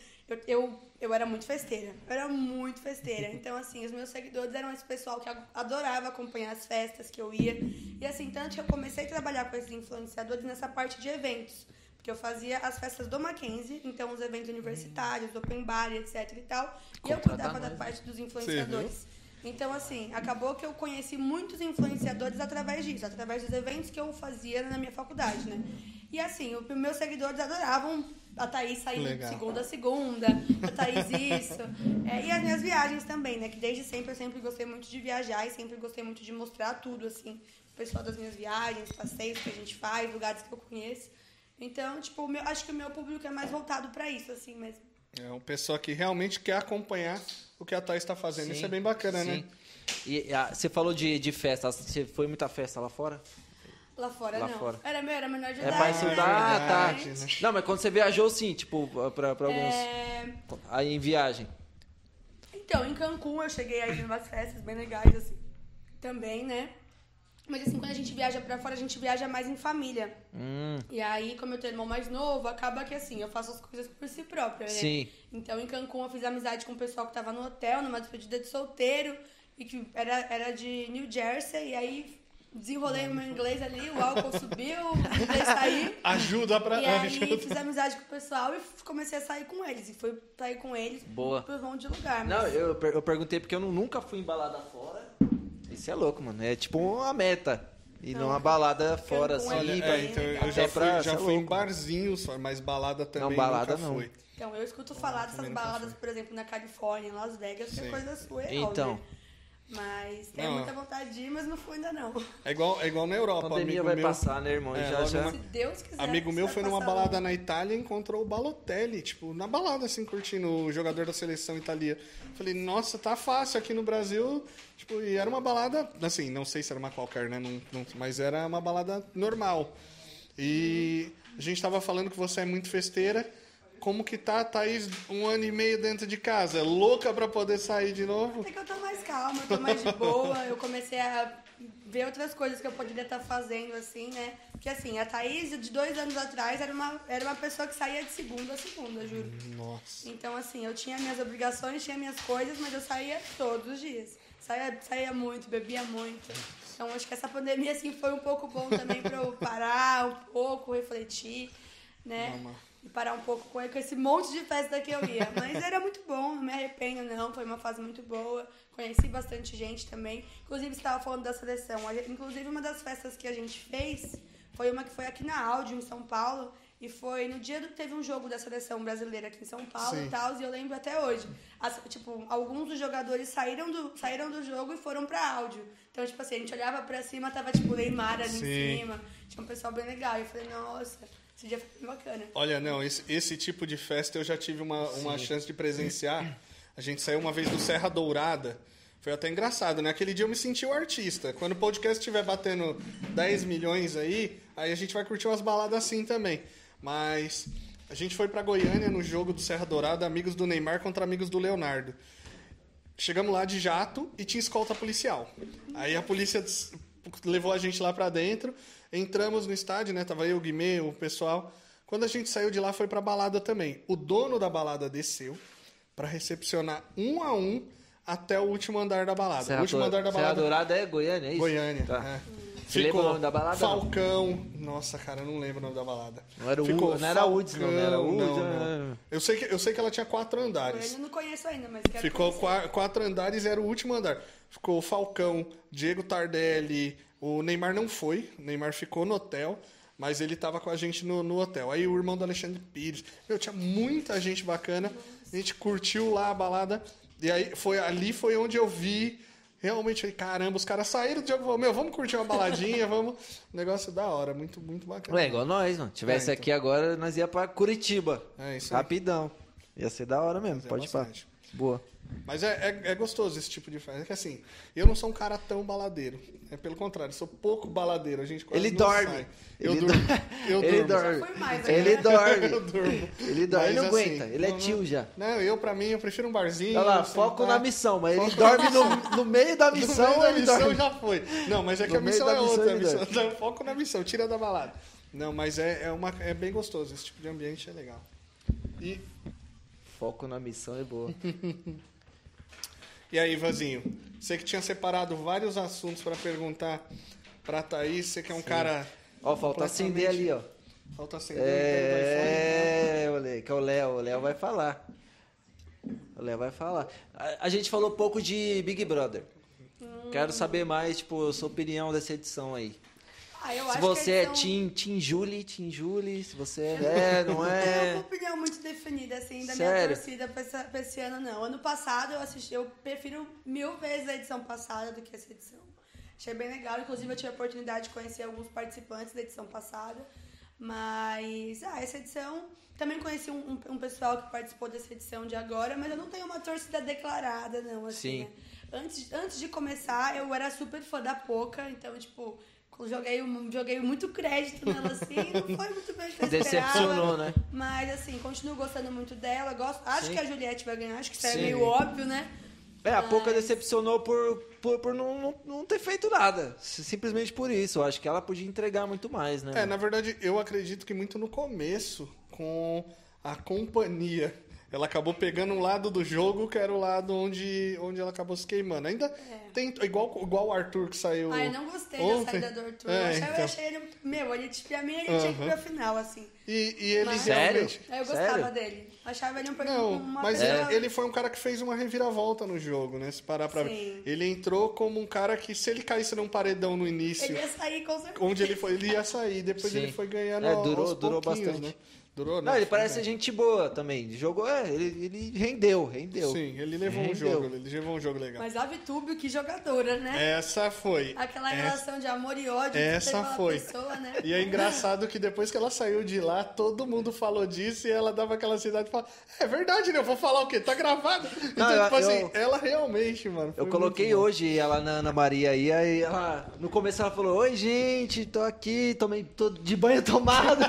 eu era muito festeira. Eu era muito festeira. Então, assim, os meus seguidores eram esse pessoal que adorava acompanhar as festas que eu ia. E, assim, tanto que eu comecei a trabalhar com esses influenciadores nessa parte de eventos. Porque eu fazia as festas do Mackenzie, então os eventos universitários, open bar, etc e tal. E eu cuidava da parte dos influenciadores. Então, assim, acabou que eu conheci muitos influenciadores através disso, através dos eventos que eu fazia na minha faculdade, né? E, assim, os meus seguidores adoravam a Thaís sair de segunda a segunda, a Thaís isso. E as minhas viagens também, né? Que desde sempre eu sempre gostei muito de viajar e sempre gostei muito de mostrar tudo, assim. O pessoal das minhas viagens, passeios que a gente faz, lugares que eu conheço. Então, tipo, acho que o meu público é mais voltado pra isso, assim, mesmo. É um pessoal que realmente quer acompanhar o que a Thaís está fazendo. Sim, isso é bem bacana, né? E você falou de festa. Você foi muita festa lá fora? Lá fora lá não. Fora. Era menor de idade. É pra estudar, tá. Não, mas quando você viajou, sim, tipo, pra alguns... Aí em viagem. Então, em Cancún eu cheguei aí em umas festas bem legais, assim, também, né? Mas assim, quando a gente viaja pra fora, a gente viaja mais em família. E aí, como eu tenho irmão mais novo, acaba que assim, eu faço as coisas por si própria, né? Sim. Então, em Cancún eu fiz amizade com o pessoal que tava no hotel, numa despedida de solteiro, e que era de New Jersey, e aí... Desenrolei o meu inglês ali, o álcool subiu, o inglês saiu. Ajuda pra... E aí fiz amizade com o pessoal e comecei a sair com eles. E foi sair com eles por um monte de lugar. Mas... Não, eu perguntei porque eu nunca fui em balada fora. Isso é louco, mano. É tipo uma meta. E não uma balada fora, assim. Olha, então eu já fui em barzinho só, mas balada também não, balada nunca fui. Então, eu escuto falar dessas baladas, por exemplo, na Califórnia, em Las Vegas, que é coisa sua. Então... Mas tenho muita vontade de ir, mas não fui ainda não. É igual na Europa. A pandemia amigo vai passar, né, irmão? Já. Se Deus quiser. Amigo meu foi numa balada na Itália e encontrou o Balotelli, tipo, na balada, assim, curtindo o jogador da seleção italiana. Falei, nossa, tá fácil aqui no Brasil. Tipo, e era uma balada, assim, não sei se era uma qualquer, né? Não, mas era uma balada normal. E a gente tava falando que você é muito festeira. Como que tá, Thaís, 1 ano e meio dentro de casa? Louca pra poder sair de novo? Até que eu tô mais calma, eu tô mais de boa. Eu comecei a ver outras coisas que eu poderia estar fazendo, assim, né? Porque, assim, a Thaís, de 2 anos atrás, era uma pessoa que saía de segunda a segunda, juro. Nossa. Então, assim, eu tinha minhas obrigações, tinha minhas coisas, mas eu saía todos os dias. Saía muito, bebia muito. Então, acho que essa pandemia, assim, foi um pouco bom também pra eu parar um pouco, refletir, né? Mama. E parar um pouco com esse monte de festa que eu ia. Mas era muito bom, não me arrependo, não. Foi uma fase muito boa. Conheci bastante gente também. Inclusive, você estava falando da seleção. Inclusive, uma das festas que a gente fez foi uma que foi aqui na Áudio, em São Paulo. E foi no dia que teve um jogo da seleção brasileira aqui em São Paulo. Sim. E tal. E eu lembro até hoje. Tipo, alguns dos jogadores saíram do jogo e foram pra Áudio. Então, tipo assim, a gente olhava pra cima, tava tipo Neymar ali em cima. Tinha um pessoal bem legal. E eu falei, nossa... Esse dia foi bacana. Olha, não, esse tipo de festa eu já tive uma chance de presenciar. A gente saiu uma vez do Serra Dourada. Foi até engraçado, né? Aquele dia eu me senti um artista. Quando o podcast estiver batendo 10 milhões aí a gente vai curtir umas baladas assim também. Mas a gente foi pra Goiânia no jogo do Serra Dourada, amigos do Neymar contra amigos do Leonardo. Chegamos lá de jato e tinha escolta policial. Aí a polícia levou a gente lá pra dentro. Entramos no estádio, né? Tava eu, o Guimê, o pessoal. Quando a gente saiu de lá, foi pra balada também. O dono da balada desceu pra recepcionar 1 a 1 até o último andar da balada. Serra, o último andar da balada. Serra Dourada é Goiânia, é isso? Goiânia, tá. Você lembra o nome da balada? Falcão. Nossa, cara, eu não lembro o nome da balada. Não era Woods. Eu sei que ela tinha 4 andares. Eu não conheço ainda, mas... Ficou 4 andares e era o último andar. Ficou o Falcão, Diego Tardelli... O Neymar não foi, o Neymar ficou no hotel, mas ele tava com a gente no hotel. Aí o irmão do Alexandre Pires, meu, tinha muita gente bacana, a gente curtiu lá a balada, e aí foi onde eu vi, realmente, falei, caramba, os caras saíram do jogo, meu, vamos curtir uma baladinha, vamos, negócio da hora, muito, muito bacana. É igual nós, mano, tivesse aqui agora, nós ia pra Curitiba, isso aí. Rapidão, ia ser da hora mesmo, pode parar. Boa. Mas é gostoso esse tipo de festa. É que assim, eu não sou um cara tão baladeiro. É pelo contrário, sou pouco baladeiro. A gente quase não sai. Ele dorme. Ele não aguenta. Ele é tio já. Não, pra mim, eu prefiro um barzinho. Olha lá, foco na missão. Mas ele dorme no meio da missão. No meio da missão já foi. Não, mas é que a missão é outra. Foco na missão, tira da balada. Não, mas é bem gostoso. Esse tipo de ambiente é legal. E... Foco na missão é boa. E aí, Vazinho? Você que tinha separado vários assuntos pra perguntar pra Thaís, você que é um cara... Ó, falta acender ali, ó. Falta acender. Que o Léo vai falar. A gente falou pouco de Big Brother. Quero saber mais, tipo, a sua opinião dessa edição aí. Se você é Team Julie, se você é, não é... Eu tenho uma opinião muito definida, assim, da minha torcida pra esse ano, não. Ano passado eu assisti, eu prefiro 1000 vezes a edição passada do que essa edição. Achei bem legal, inclusive eu tive a oportunidade de conhecer alguns participantes da edição passada. Mas, essa edição... Também conheci um pessoal que participou dessa edição de agora, mas eu não tenho uma torcida declarada, não, assim, né? Antes de começar, eu era super fã da Pocah, então, tipo, joguei muito crédito nela, assim, não foi muito bem que eu decepcionou, né? Mas, assim, continuo gostando muito dela, gosto, acho Sim. que a Juliette vai ganhar, acho que isso é meio óbvio, né? É, mas... a Pocah decepcionou por não ter feito nada, simplesmente por isso, eu acho que ela podia entregar muito mais, né? É, na verdade, eu acredito que muito no começo, com a companhia... Ela acabou pegando um lado do jogo, que era o lado onde ela acabou se queimando. Ainda tem... Igual o Arthur que saiu ontem. Ah, eu não gostei da saída do Arthur. É, eu achei ele... Meu, ele, pra mim, ele tinha que ir pra final, assim. E ele mas, realmente... Sério? Eu gostava dele. Achava ele um pouco... Ele foi um cara que fez uma reviravolta no jogo, né? Se parar pra ver. Ele entrou como um cara que, se ele caísse num paredão no início... Ele ia sair, com certeza. Onde ele ia sair. Depois ele foi ganhando durou bastante, né? Não, ele parece gente boa também. Jogou, ele rendeu. Sim, ele levou um jogo, legal. Mas a Viih Tube, que jogadora, né? Essa foi. Aquela relação de amor e ódio que foi pessoa, né? E é engraçado que depois que ela saiu de lá, todo mundo falou disso e ela dava aquela cidade e falava, é verdade, né? Eu vou falar o quê? Tá gravado. Então, não, tipo assim, ela realmente, mano. Eu coloquei hoje ela na Ana Maria aí, ela, no começo ela falou, oi, gente, tô aqui, tô de banho tomado.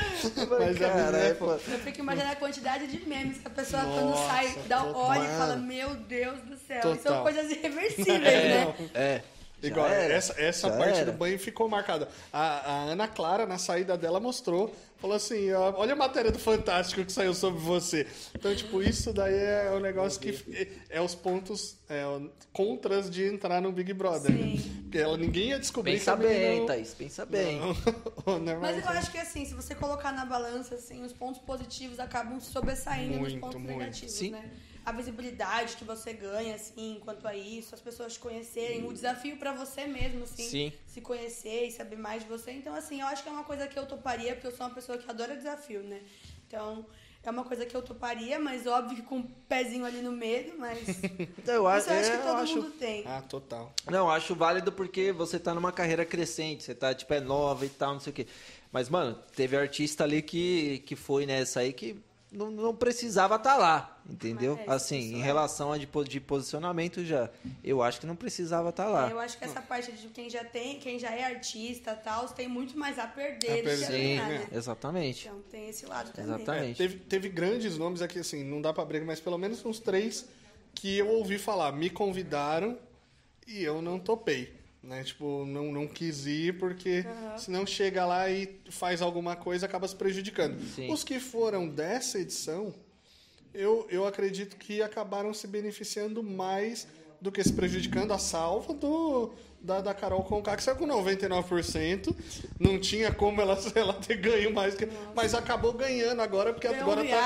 Mas cara, eu fico imaginando a quantidade de memes que a pessoa quando sai, dá um olho e fala, meu Deus do céu, total. São coisas irreversíveis, né? Igual, essa parte do banho ficou marcada. A Ana Clara, na saída dela, mostrou, falou assim, olha a matéria do Fantástico que saiu sobre você. Então, tipo, isso daí é um negócio que é os pontos contras de entrar no Big Brother. Sim. Né? Porque ninguém ia descobrir. Pensa bem, Thaís, pensa bem. Mas eu acho que, assim, se você colocar na balança, assim, os pontos positivos acabam sobressaindo dos pontos negativos, Sim. né? A visibilidade que você ganha, assim, quanto a isso, as pessoas te conhecerem, o desafio pra você mesmo, assim, se conhecer e saber mais de você. Então, assim, eu acho que é uma coisa que eu toparia, porque eu sou uma pessoa que adora desafio, né? Então, é uma coisa que eu toparia, mas óbvio que com um pezinho ali no medo, mas... Isso eu acho que todo mundo tem. Ah, total. Não, acho válido porque você tá numa carreira crescente, você tá, tipo, nova e tal, não sei o quê. Mas, mano, teve artista ali que foi nessa aí que... Não precisava estar lá, entendeu? Assim, em relação a de posicionamento já, eu acho que não precisava estar lá. Eu acho que essa parte de quem já é artista e tal, tem muito mais a perder do que a ganhar, né? Exatamente. Então tem esse lado também. Exatamente. Teve grandes nomes aqui, assim, não dá pra brigar, mas pelo menos uns 3 que eu ouvi falar, me convidaram e eu não topei. Né? Tipo, não quis ir porque senão chega lá e faz alguma coisa, acaba se prejudicando. Sim. Os que foram dessa edição, eu acredito que acabaram se beneficiando mais do que se prejudicando. A salva da Carol Conká, que saiu com 99%, não tinha como ela ter ganho mais, mas acabou ganhando agora, porque agora ganhou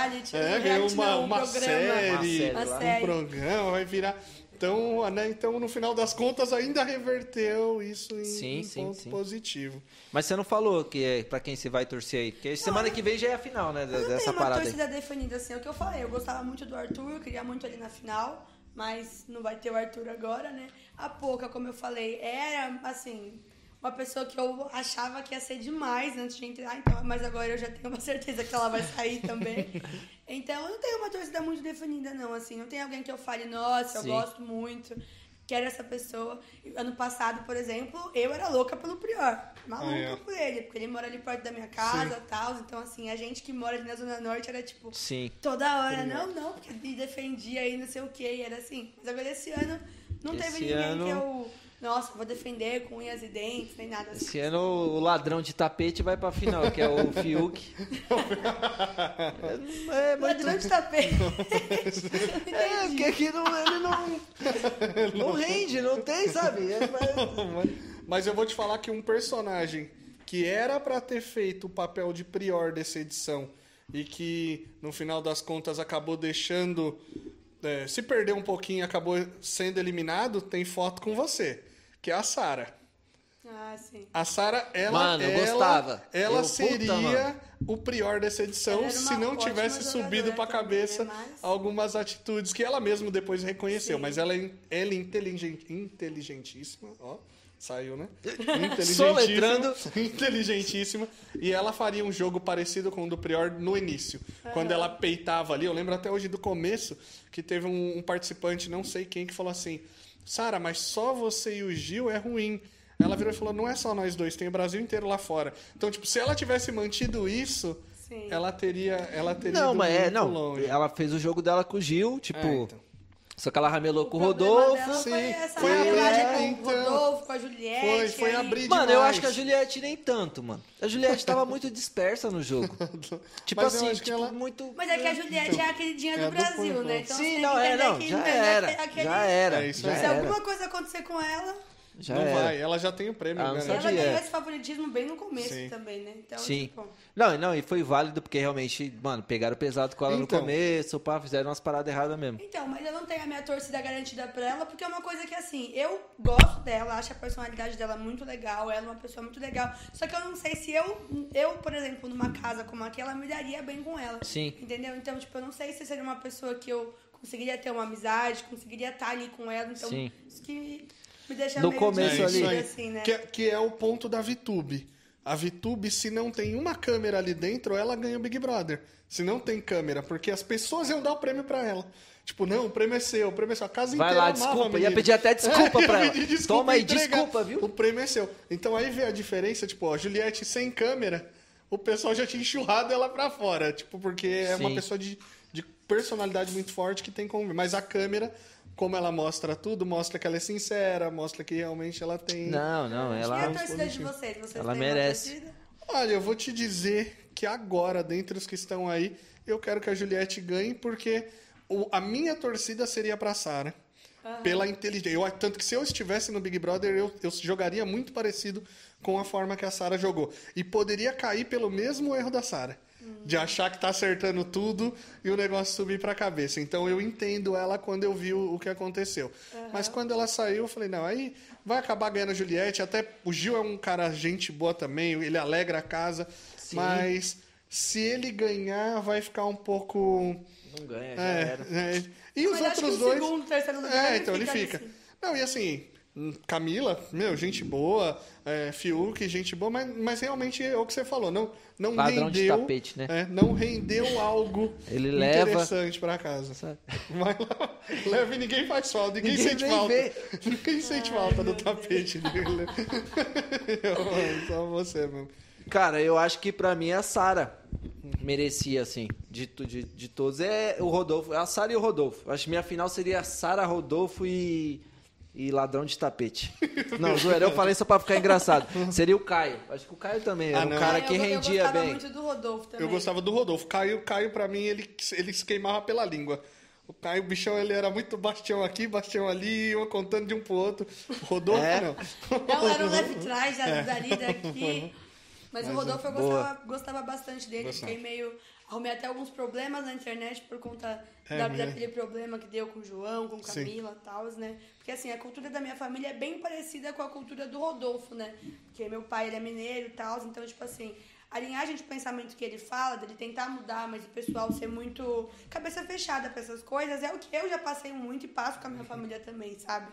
uma série, um programa, vai virar... Então, né? Então, no final das contas, ainda reverteu isso em ponto positivo. Mas você não falou que pra quem você vai torcer aí? Porque semana que vem já é a final, né? Dessa parada. Não tem uma torcida definida, assim. É o que eu falei. Eu gostava muito do Arthur, eu queria muito ele na final, mas não vai ter o Arthur agora, né? A Pocah, como eu falei, era, assim, uma pessoa que eu achava que ia ser demais antes de entrar, então, mas agora eu já tenho uma certeza que ela vai sair também. Então, eu não tenho uma torcida muito definida, não, assim. Não tem alguém que eu fale, nossa, eu gosto muito, quero essa pessoa. Ano passado, por exemplo, eu era louca pelo Prior. Maluca por ele, porque ele mora ali perto da minha casa e tal. Então, assim, a gente que mora ali na Zona Norte era, tipo, toda hora, porque me defendia aí, não sei o quê, e era assim. Mas agora, esse ano, não teve ninguém que eu... Nossa, vou defender com unhas e dentes, nem nada assim. Esse ano o ladrão de tapete vai pra final, que é o Fiuk. Ladrão de tapete. Porque aqui ele não rende, não tem, sabe? Mas eu vou te falar que um personagem que era pra ter feito o papel de Prior dessa edição e que, no final das contas, acabou deixando... se perder um pouquinho, acabou sendo eliminado, tem foto com você, que é a Sara. Ah, sim. A Sara, ela seria o Prior dessa edição se não tivesse subido pra cabeça algumas atitudes que ela mesma depois reconheceu. Mas ela é inteligentíssima, ó. Saiu, né? Inteligentíssima. Inteligentíssima. E ela faria um jogo parecido com o do Prior no início. Uhum. Quando ela peitava ali, eu lembro até hoje do começo, que teve um participante, não sei quem, que falou assim, Sara, mas só você e o Gil é ruim. Ela virou e falou, não é só nós dois, tem o Brasil inteiro lá fora. Então, tipo, se ela tivesse mantido isso, sim, ela teria não, ido mas muito longe. Ela fez o jogo dela com o Gil, tipo... É, então. Só que ela ramelou com o Rodolfo. Sim. Foi abrir com o Rodolfo, com a Juliette. Foi abrir demais. Mano, eu acho que a Juliette nem tanto, mano. A Juliette tava muito dispersa no jogo. Tipo mas assim, tipo ela... muito... Mas é que a Juliette então, é a queridinha do Brasil, né? Então, sim, não, é, não. Já era, já era. Se alguma coisa acontecer com ela... Já não era. Vai, ela já tem o prêmio. Ela ganhou esse favoritismo bem no começo, sim, também, né? Então, sim. Tipo... Não, e foi válido, porque realmente, mano, pegaram pesado com ela então, no começo, pá, fizeram umas paradas erradas mesmo. Então, mas eu não tenho a minha torcida garantida pra ela, porque é uma coisa que, assim, eu gosto dela, acho a personalidade dela muito legal, ela é uma pessoa muito legal, só que eu não sei se eu por exemplo, numa casa como aquela, me daria bem com ela. Sim. Entendeu? Então, tipo, eu não sei se seria uma pessoa que eu conseguiria ter uma amizade, conseguiria estar ali com ela, então... Sim. Isso que... Me deixa no meio começo ali, assim, né? Que é o ponto da Viih Tube. A Viih Tube, se não tem uma câmera ali dentro, ela ganha o Big Brother. Se não tem câmera, porque as pessoas iam dar o prêmio pra ela. Tipo, não, o prêmio é seu, o prêmio é seu. A casa vai inteira lá, desculpa. Ia pedir até desculpa pra ela. Desculpa, toma aí, entregar. Desculpa, viu? O prêmio é seu. Então aí vê a diferença, tipo, ó, a Juliette sem câmera, o pessoal já tinha enxurrado ela pra fora. Tipo, porque é, sim, uma pessoa de personalidade muito forte que tem como... Mas a câmera... Como ela mostra tudo, mostra que ela é sincera, mostra que realmente ela tem... Não, ela... E a torcida de vocês? Ela merece. Olha, eu vou te dizer que agora, dentre os que estão aí, eu quero que a Juliette ganhe, porque a minha torcida seria pra Sara. Uhum. Pela inteligência. Tanto que se eu estivesse no Big Brother, eu jogaria muito parecido com a forma que a Sara jogou. E poderia cair pelo mesmo erro da Sara. De achar que tá acertando tudo e o negócio subir pra cabeça. Então eu entendo ela quando eu vi o que aconteceu. Uhum. Mas quando ela saiu, eu falei, não, aí vai acabar ganhando a Juliette. Até o Gil é um cara gente boa também, ele alegra a casa. Sim. Mas se ele ganhar, vai ficar um pouco... Não ganha, já era. E mas os outros dois... Segundo, terceiro lugar, então ele fica. Assim. Não, e assim... Camila, meu, gente boa, Fiuk, gente boa, mas realmente é o que você falou, não ladrão rendeu de tapete, né? Não rendeu algo ele interessante para casa. Sabe? Vai lá, leva e ninguém faz falta, ninguém sente falta. Vê. Ninguém sente falta do tapete dele. Só você, mano. Cara, eu acho que pra mim a Sara merecia, assim, de todos. É o Rodolfo, a Sara e o Rodolfo. Acho que minha final seria a Sara, Rodolfo e ladrão de tapete. Não, zoeira, eu falei só pra ficar engraçado. Seria o Caio. Acho que o Caio também era um cara que rendia bem. Eu gostava muito do Rodolfo também. Eu gostava do Rodolfo. Caio pra mim, ele se queimava pela língua. O Caio, o bichão, ele era muito bastião aqui, bastião ali, um contando de um pro outro. O Rodolfo, não. Não, era um left trás, dali, daqui. Mas o Rodolfo, eu gostava bastante dele. Fiquei meio... Arrumei até alguns problemas na internet por conta daquele problema que deu com o João, com Camila e tal, né? Porque, assim, a cultura da minha família é bem parecida com a cultura do Rodolfo, né? Porque meu pai, ele é mineiro e tal, então, tipo assim, a linhagem de pensamento que ele fala, dele tentar mudar, mas o pessoal ser muito cabeça fechada pra essas coisas, é o que eu já passei muito e passo com a minha família também, sabe?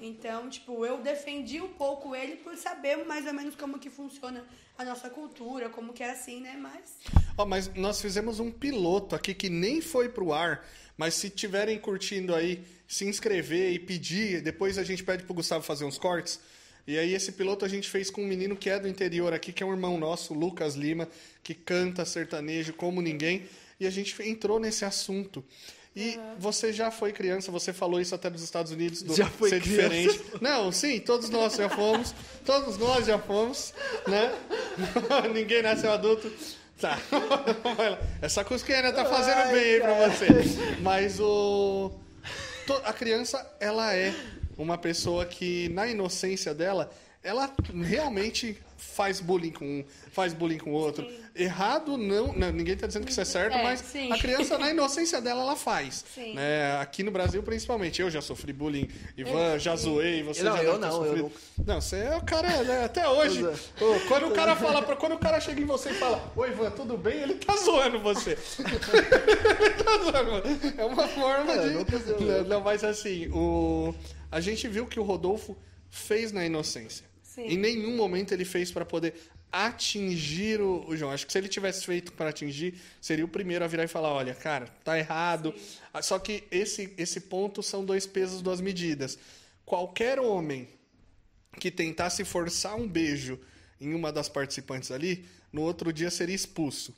Então, tipo, eu defendi um pouco ele por saber mais ou menos como que funciona a nossa cultura, como que é assim, né? Mas... Ó, mas nós fizemos um piloto aqui que nem foi pro ar, mas se tiverem curtindo aí, se inscrever e pedir, depois a gente pede pro Gustavo fazer uns cortes. E aí esse piloto a gente fez com um menino que é do interior aqui, que é um irmão nosso, o Lucas Lima, que canta sertanejo como ninguém, e a gente entrou nesse assunto. E você já foi criança, você falou isso até dos Estados Unidos, do já foi ser criança. Diferente. Não, sim, todos nós já fomos, né? Ninguém nasceu adulto. Tá, vai lá. Essa Cusqueña tá fazendo bem aí pra você. Mas a criança, ela é uma pessoa que, na inocência dela, ela realmente... faz bullying com o outro. Sim. Errado, não. Ninguém está dizendo que isso é certo, mas sim. A criança, na inocência dela, ela faz. Sim. Né? Aqui no Brasil, principalmente. Eu já sofri bullying, Ivan, já zoei, você não, já deve ter sofrido. Não, você é o cara, né? Até hoje. Quando o cara quando o cara chega em você e fala, oi, Ivan, tudo bem? Ele tá zoando você. É uma forma de... Não, mas assim, a gente viu que o Rodolfo fez na inocência. Sim. Em nenhum momento ele fez para poder atingir o João. Acho que se ele tivesse feito para atingir, seria o primeiro a virar e falar, olha, cara, tá errado. Sim. Só que esse ponto são dois pesos, duas medidas. Qualquer homem que tentasse forçar um beijo em uma das participantes ali, no outro dia seria expulso.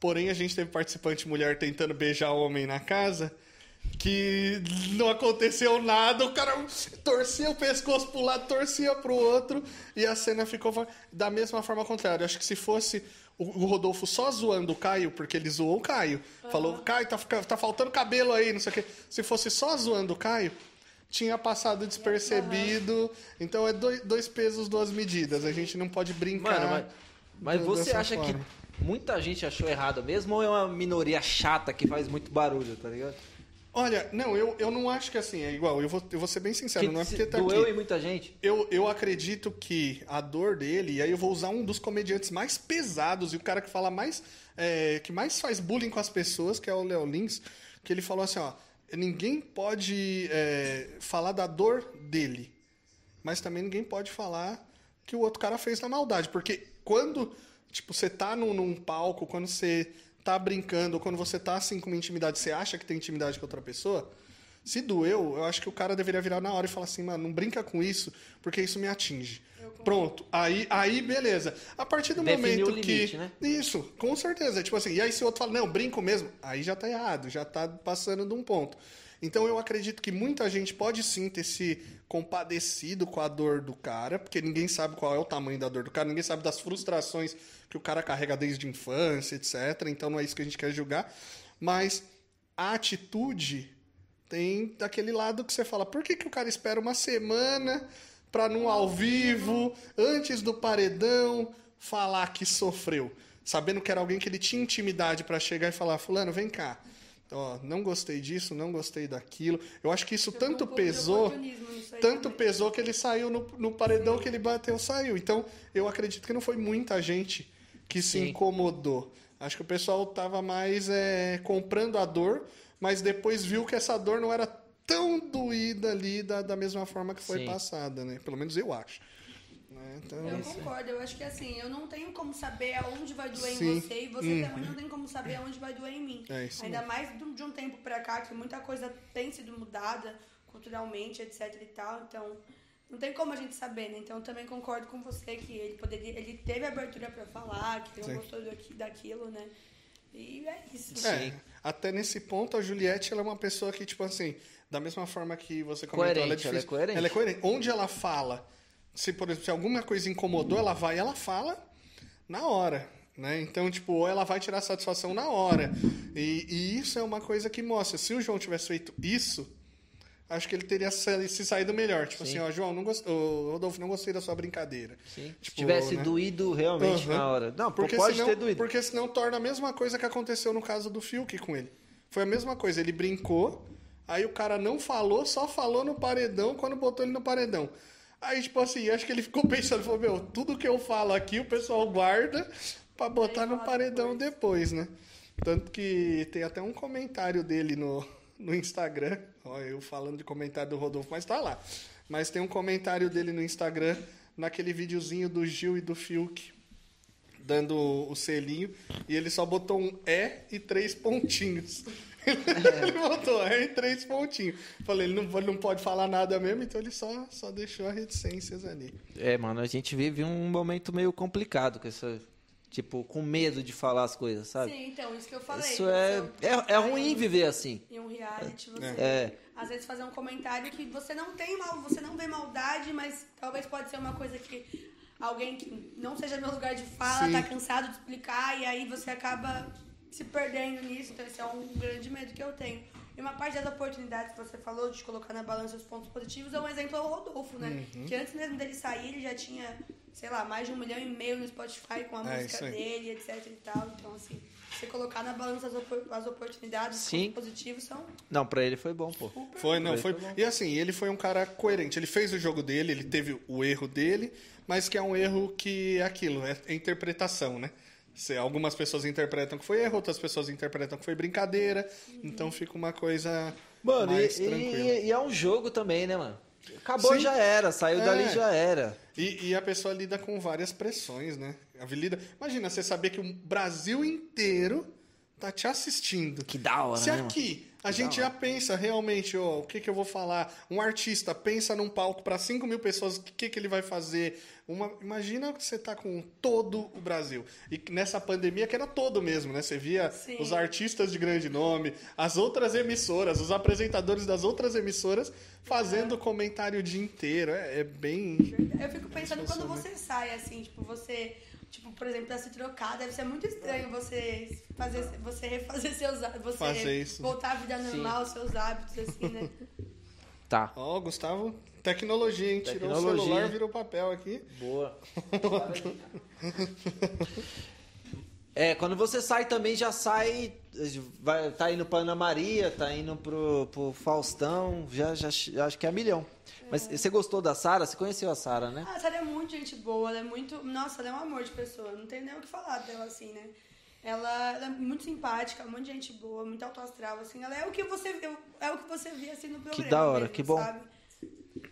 Porém, a gente teve participante mulher tentando beijar homem na casa, que não aconteceu nada, o cara torcia o pescoço para um lado, torcia para o outro, e a cena ficou da mesma forma contrária. Acho que se fosse o Rodolfo só zoando o Caio, porque ele zoou o Caio, falou, Caio, tá faltando cabelo aí, não sei o quê. Se fosse só zoando o Caio, tinha passado despercebido. Então é dois pesos, duas medidas. A gente não pode brincar. Mano, mas você acha forma. Que muita gente achou errado mesmo, ou é uma minoria chata que faz muito barulho, tá ligado? Olha, não, eu não acho que assim, é igual, eu vou ser bem sincero, que não é porque tá doeu aqui. Em muita gente? Eu acredito que a dor dele, e aí eu vou usar um dos comediantes mais pesados, e o cara que fala mais, que mais faz bullying com as pessoas, que é o Léo Lins, que ele falou assim, ó, ninguém pode falar da dor dele, mas também ninguém pode falar que o outro cara fez na maldade, porque quando, tipo, você tá num palco, quando você tá brincando, ou quando você tá assim com uma intimidade, você acha que tem intimidade com outra pessoa, se doeu, eu acho que o cara deveria virar na hora e falar assim, mano, não brinca com isso, porque isso me atinge. Pronto, aí beleza. A partir do definiu momento o limite, que... né? Isso, com certeza. Tipo assim, e aí se o outro fala, não, brinco mesmo, aí já tá errado, já tá passando de um ponto. Então eu acredito que muita gente pode sim ter se compadecido com a dor do cara, porque ninguém sabe qual é o tamanho da dor do cara, ninguém sabe das frustrações que o cara carrega desde a infância, etc. Então não é isso que a gente quer julgar. Mas a atitude tem daquele lado que você fala, por que o cara espera uma semana pra num ao vivo, antes do paredão, falar que sofreu? Sabendo que era alguém que ele tinha intimidade pra chegar e falar, fulano, vem cá. Ó, não gostei disso, não gostei daquilo. Eu acho que isso tanto pesou, que ele saiu no paredão, que ele bateu, saiu. Então, eu acredito que não foi muita gente que se incomodou. Acho que o pessoal tava mais comprando a dor, mas depois viu que essa dor não era tão doída ali da mesma forma que foi passada, né? Pelo menos eu acho. Então, eu concordo, eu acho que assim, eu não tenho como saber aonde vai doer em você, e você também não tem como saber aonde vai doer em mim. Ainda mais de um tempo pra cá, que muita coisa tem sido mudada culturalmente, etc e tal, então não tem como a gente saber, né? Então eu também concordo com você que ele teve abertura pra falar, que não gostou daquilo, né? E é isso. Até nesse ponto, a Juliette, ela é uma pessoa que, tipo assim, da mesma forma que você comentou, ela é coerente. Onde ela fala... Se, por exemplo, se alguma coisa incomodou, ela vai e ela fala na hora, né? Então, tipo, ou ela vai tirar satisfação na hora. E isso é uma coisa que mostra. Se o João tivesse feito isso, acho que ele teria se saído melhor. Tipo assim, ó, João, Rodolfo, não gostei da sua brincadeira. Sim. Tipo, se tivesse doído realmente na hora. Não, porque pode senão, ter doído. Porque senão torna a mesma coisa que aconteceu no caso do Fiuk com ele. Foi a mesma coisa, ele brincou, aí o cara não falou, só falou no paredão quando botou ele no paredão. Aí, tipo assim, acho que ele ficou pensando, falou, meu, tudo que eu falo aqui o pessoal guarda pra botar no paredão depois, né? Tanto que tem até um comentário dele no Instagram, ó, eu falando de comentário do Rodolfo, mas tá lá. Mas tem um comentário dele no Instagram, naquele videozinho do Gil e do Fiuk, dando o selinho, e ele só botou um e 3 pontinhos. Ele botou e 3 pontinhos. Falei, ele não pode falar nada mesmo, então ele só deixou as reticências ali. Mano, a gente vive um momento meio complicado com essa... Tipo, com medo de falar as coisas, sabe? Sim, então, isso que eu falei. Isso é ruim viver assim. Em um reality, você... Às vezes fazer um comentário que você não vê maldade, mas talvez pode ser uma coisa que... Alguém que não seja no lugar de fala, tá cansado de explicar, e aí você acaba se perdendo nisso. Então, esse é um grande medo que eu tenho. E uma parte das oportunidades que você falou de colocar na balança os pontos positivos é um exemplo ao Rodolfo, né? Que antes mesmo dele sair, ele já tinha, sei lá, mais de 1,5 milhão no Spotify com a música dele, etc e tal. Então, assim, você colocar na balança as oportunidades, os pontos positivos são... Não, pra ele foi bom, pô. Foi bom. E assim, ele foi um cara coerente. Ele fez o jogo dele, ele teve o erro dele, mas que é um erro que é aquilo, é interpretação, né? Algumas pessoas interpretam que foi erro, outras pessoas interpretam que foi brincadeira, então fica uma coisa mais tranquila. E é um jogo também, né, mano? Acabou, sim, já era, saiu dali, já era. E a pessoa lida com várias pressões, né? Imagina, você saber que o Brasil inteiro tá te assistindo. Que da hora, se né? Se aqui a gente já pensa realmente, ó, o que que eu vou falar? Um artista pensa num palco para 5 mil pessoas, o que ele vai fazer? Imagina que você tá com todo o Brasil. E nessa pandemia que era todo mesmo, né? Você via, sim, os artistas de grande nome, as outras emissoras, os apresentadores das outras emissoras fazendo comentário o dia inteiro. É bem... Eu fico pensando quando você sai, assim, tipo, você... Tipo, por exemplo, pra se trocar, deve ser muito estranho você fazer, você refazer seus hábitos, você voltar à vida normal, sim, seus hábitos, assim, né? Tá. Ó, Gustavo, tecnologia, hein? Tecnologia. Tirou o celular, virou papel aqui. Boa. Quando você sai também, já sai, tá indo pra Ana Maria, tá indo pro Faustão, já acho que é milhão. Mas você gostou da Sara? Você conheceu a Sara, né? A Sara é muito gente boa, ela é muito... Nossa, ela é um amor de pessoa, não tem nem o que falar dela, assim, né? Ela é muito simpática, muito gente boa, muito autoastral, assim. Ela é o que você vê, assim, no programa. Que da hora, mesmo, que bom. Sabe?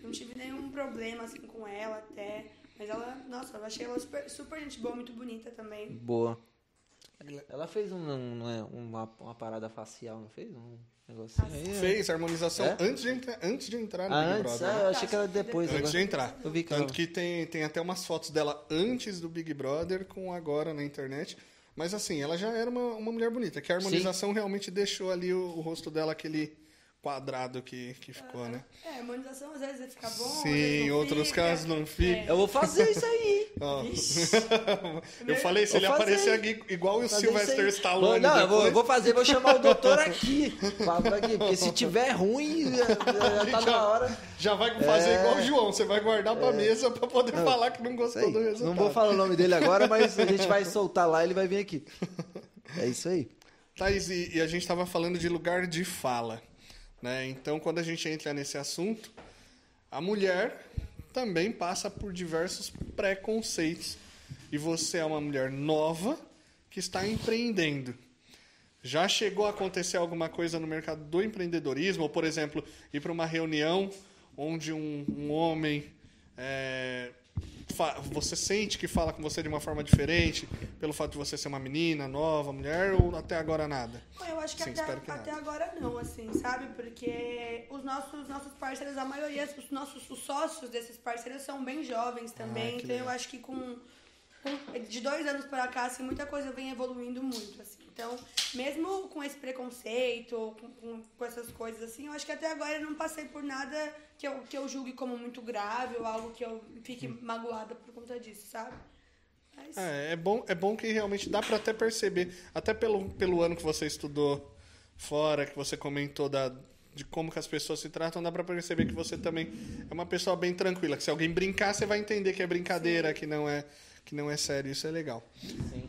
Não tive nenhum problema, assim, com ela até. Mas ela... Nossa, eu achei ela super, super gente boa, muito bonita também. Boa. Ela fez uma parada facial, não fez? Um negocinho aí? Fez, harmonização antes de entrar no Big Brother. Eu achei que era depois. Antes de entrar. Eu vi que tanto que tem até umas fotos dela antes do Big Brother com agora na internet. Mas assim, ela já era uma mulher bonita, que a harmonização, sim, realmente deixou ali o rosto dela aquele quadrado que ficou, né? A harmonização às vezes fica bom, sim, em outros casos não fica. Eu vou fazer isso aí. Eu falei, se ele aparecer aqui igual o Sylvester Stallone... Não, eu vou fazer, vou chamar o doutor aqui. Porque se tiver ruim, já tá na hora. Já vai fazer igual o João, você vai guardar pra mesa pra poder falar que não gostou do resultado. Não vou falar o nome dele agora, mas a gente vai soltar lá e ele vai vir aqui. É isso aí. Thaís, e a gente tava falando de lugar de fala. Né? Então, quando a gente entra nesse assunto, a mulher também passa por diversos preconceitos. E você é uma mulher nova que está empreendendo. Já chegou a acontecer alguma coisa no mercado do empreendedorismo? Ou, por exemplo, ir para uma reunião onde um homem... você sente que fala com você de uma forma diferente pelo fato de você ser uma menina nova, mulher, ou até agora nada? Eu acho que, sim, até agora não, assim, sabe? Porque os nossos parceiros, a maioria, os sócios desses parceiros são bem jovens também, então legal. Eu acho que de 2 anos pra cá, assim, muita coisa vem evoluindo muito, assim. Então, mesmo com esse preconceito, com essas coisas, assim, eu acho que até agora eu não passei por nada que eu julgue como muito grave ou algo que eu fique magoada por conta disso, sabe? Mas... É bom que realmente dá pra até perceber, até pelo ano que você estudou fora, que você comentou de como que as pessoas se tratam, dá pra perceber que você também é uma pessoa bem tranquila, que se alguém brincar, você vai entender que é brincadeira, sim, que não é sério, isso é legal. Sim.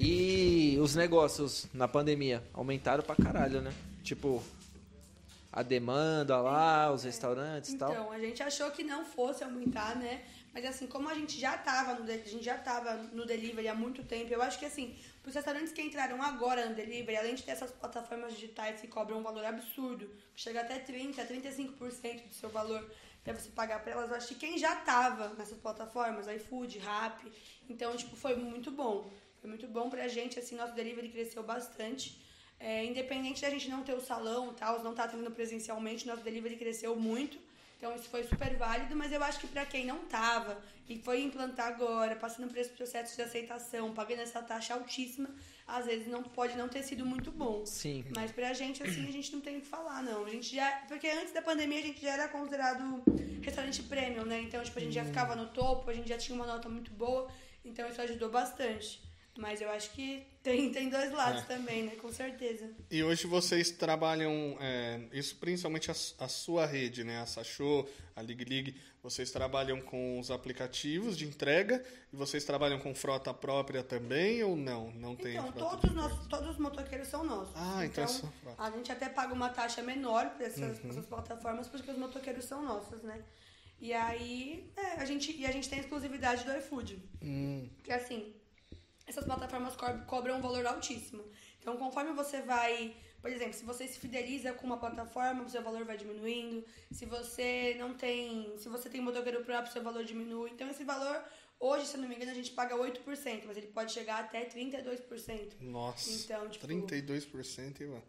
E os negócios na pandemia aumentaram pra caralho, né? Tipo, a demanda lá, os restaurantes e tal. Então, a gente achou que não fosse aumentar, né? Mas assim, como a gente já tava no delivery há muito tempo, eu acho que assim, pros restaurantes que entraram agora no delivery, além de ter essas plataformas digitais que cobram um valor absurdo, chega até 30%, 35% do seu valor, pra você pagar pra elas, eu acho que quem já tava nessas plataformas, iFood, Rappi, então, tipo, foi muito bom. Foi muito bom pra gente, assim, nosso delivery cresceu bastante. Independente da gente não ter o salão e tal, não tá atendendo presencialmente, nosso delivery cresceu muito. Então, isso foi super válido, mas eu acho que pra quem não tava e foi implantar agora, passando por esse processo de aceitação, pagando essa taxa altíssima, às vezes não pode não ter sido muito bom. Sim. Mas pra gente, assim, a gente não tem o que falar, não. A gente já... Porque antes da pandemia, a gente já era considerado restaurante premium, né? Então, tipo, a gente já ficava no topo, a gente já tinha uma nota muito boa, então isso ajudou bastante. Mas eu acho que tem 2 lados também, né? Com certeza. E hoje vocês trabalham, isso principalmente a sua rede, né? A Sachô, a Ligue, vocês trabalham com os aplicativos de entrega e vocês trabalham com frota própria também ou não? Não tem. Então, todos os motoqueiros são nossos. Ah, então é só frota. A gente até paga uma taxa menor para essas plataformas porque os motoqueiros são nossos, né? E aí, a gente tem exclusividade do iFood. Que assim... Essas plataformas cobram um valor altíssimo. Então, conforme você vai Por exemplo, se você se fideliza com uma plataforma, o seu valor vai diminuindo. Se você não tem... Se você tem motoqueiro próprio, seu valor diminui. Então, esse valor... Hoje, se eu não me engano, a gente paga 8%, mas ele pode chegar até 32%. Nossa, então, tipo, 32%, Ivan.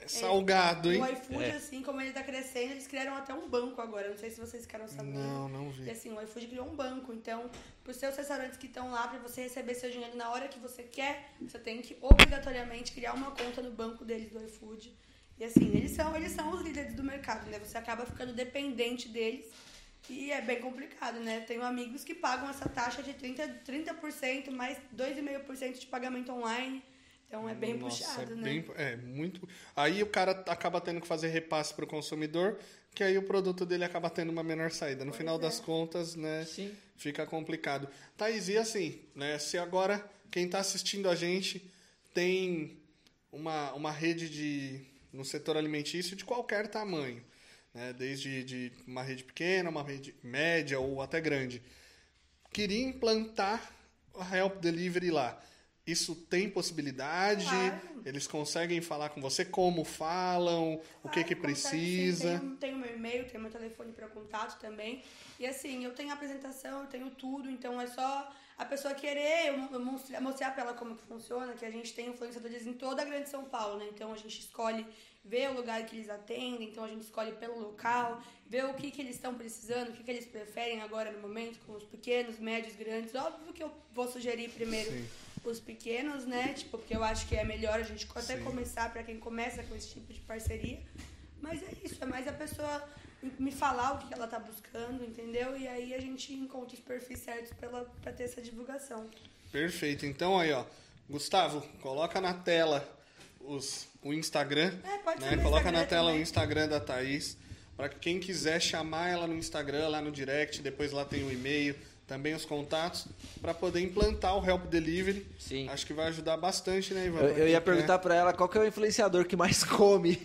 É salgado, hein? O iFood, assim, como ele tá crescendo, eles criaram até um banco agora. Não sei se vocês ficaram sabendo. Não, não vi. E, assim, o iFood criou um banco. Então, pros seus restaurantes que estão lá, pra você receber seu dinheiro na hora que você quer, você tem que, obrigatoriamente, criar uma conta no banco deles do iFood. E, assim, eles são os líderes do mercado, né? Você acaba ficando dependente deles. E é bem complicado, né? Tenho amigos que pagam essa taxa de 30% mais 2,5% de pagamento online. Então é bem puxado, né? Bem, muito. Aí o cara acaba tendo que fazer repasse para o consumidor, que aí o produto dele acaba tendo uma menor saída. No final das contas, né? Sim. Fica complicado. Thaís, e assim, né? Se agora quem está assistindo a gente tem uma rede no setor alimentício de qualquer tamanho, né, desde de uma rede pequena, uma rede média ou até grande, queria implantar a Help Delivery lá. Isso tem possibilidade? Claro. Eles conseguem falar com você? Como falam? Claro, o que precisa? Tem o meu e-mail, tem o meu telefone para contato também. E assim, eu tenho a apresentação, eu tenho tudo. Então é só a pessoa querer, eu mostrar para ela como que funciona, que a gente tem influenciadores em toda a grande São Paulo, né? Então a gente escolhe ver o lugar que eles atendem, então a gente escolhe pelo local, ver o que eles estão precisando, o que eles preferem agora no momento, com os pequenos, médios, grandes. Óbvio que eu vou sugerir primeiro os pequenos, né? Tipo, porque eu acho que é melhor a gente até começar para quem começa com esse tipo de parceria. Mas é isso, é mais a pessoa me falar o que ela tá buscando, entendeu? E aí a gente encontra os perfis certos para ter essa divulgação. Perfeito. Então aí, ó, Gustavo, coloca na tela o Instagram, né? Coloca na tela também o Instagram da Thaís, para quem quiser chamar ela no Instagram, lá no direct, depois lá tem o e-mail, também os contatos, para poder implantar o Help Delivery. Sim. Acho que vai ajudar bastante, né, Ivan? Eu ia perguntar para ela qual que é o influenciador que mais come,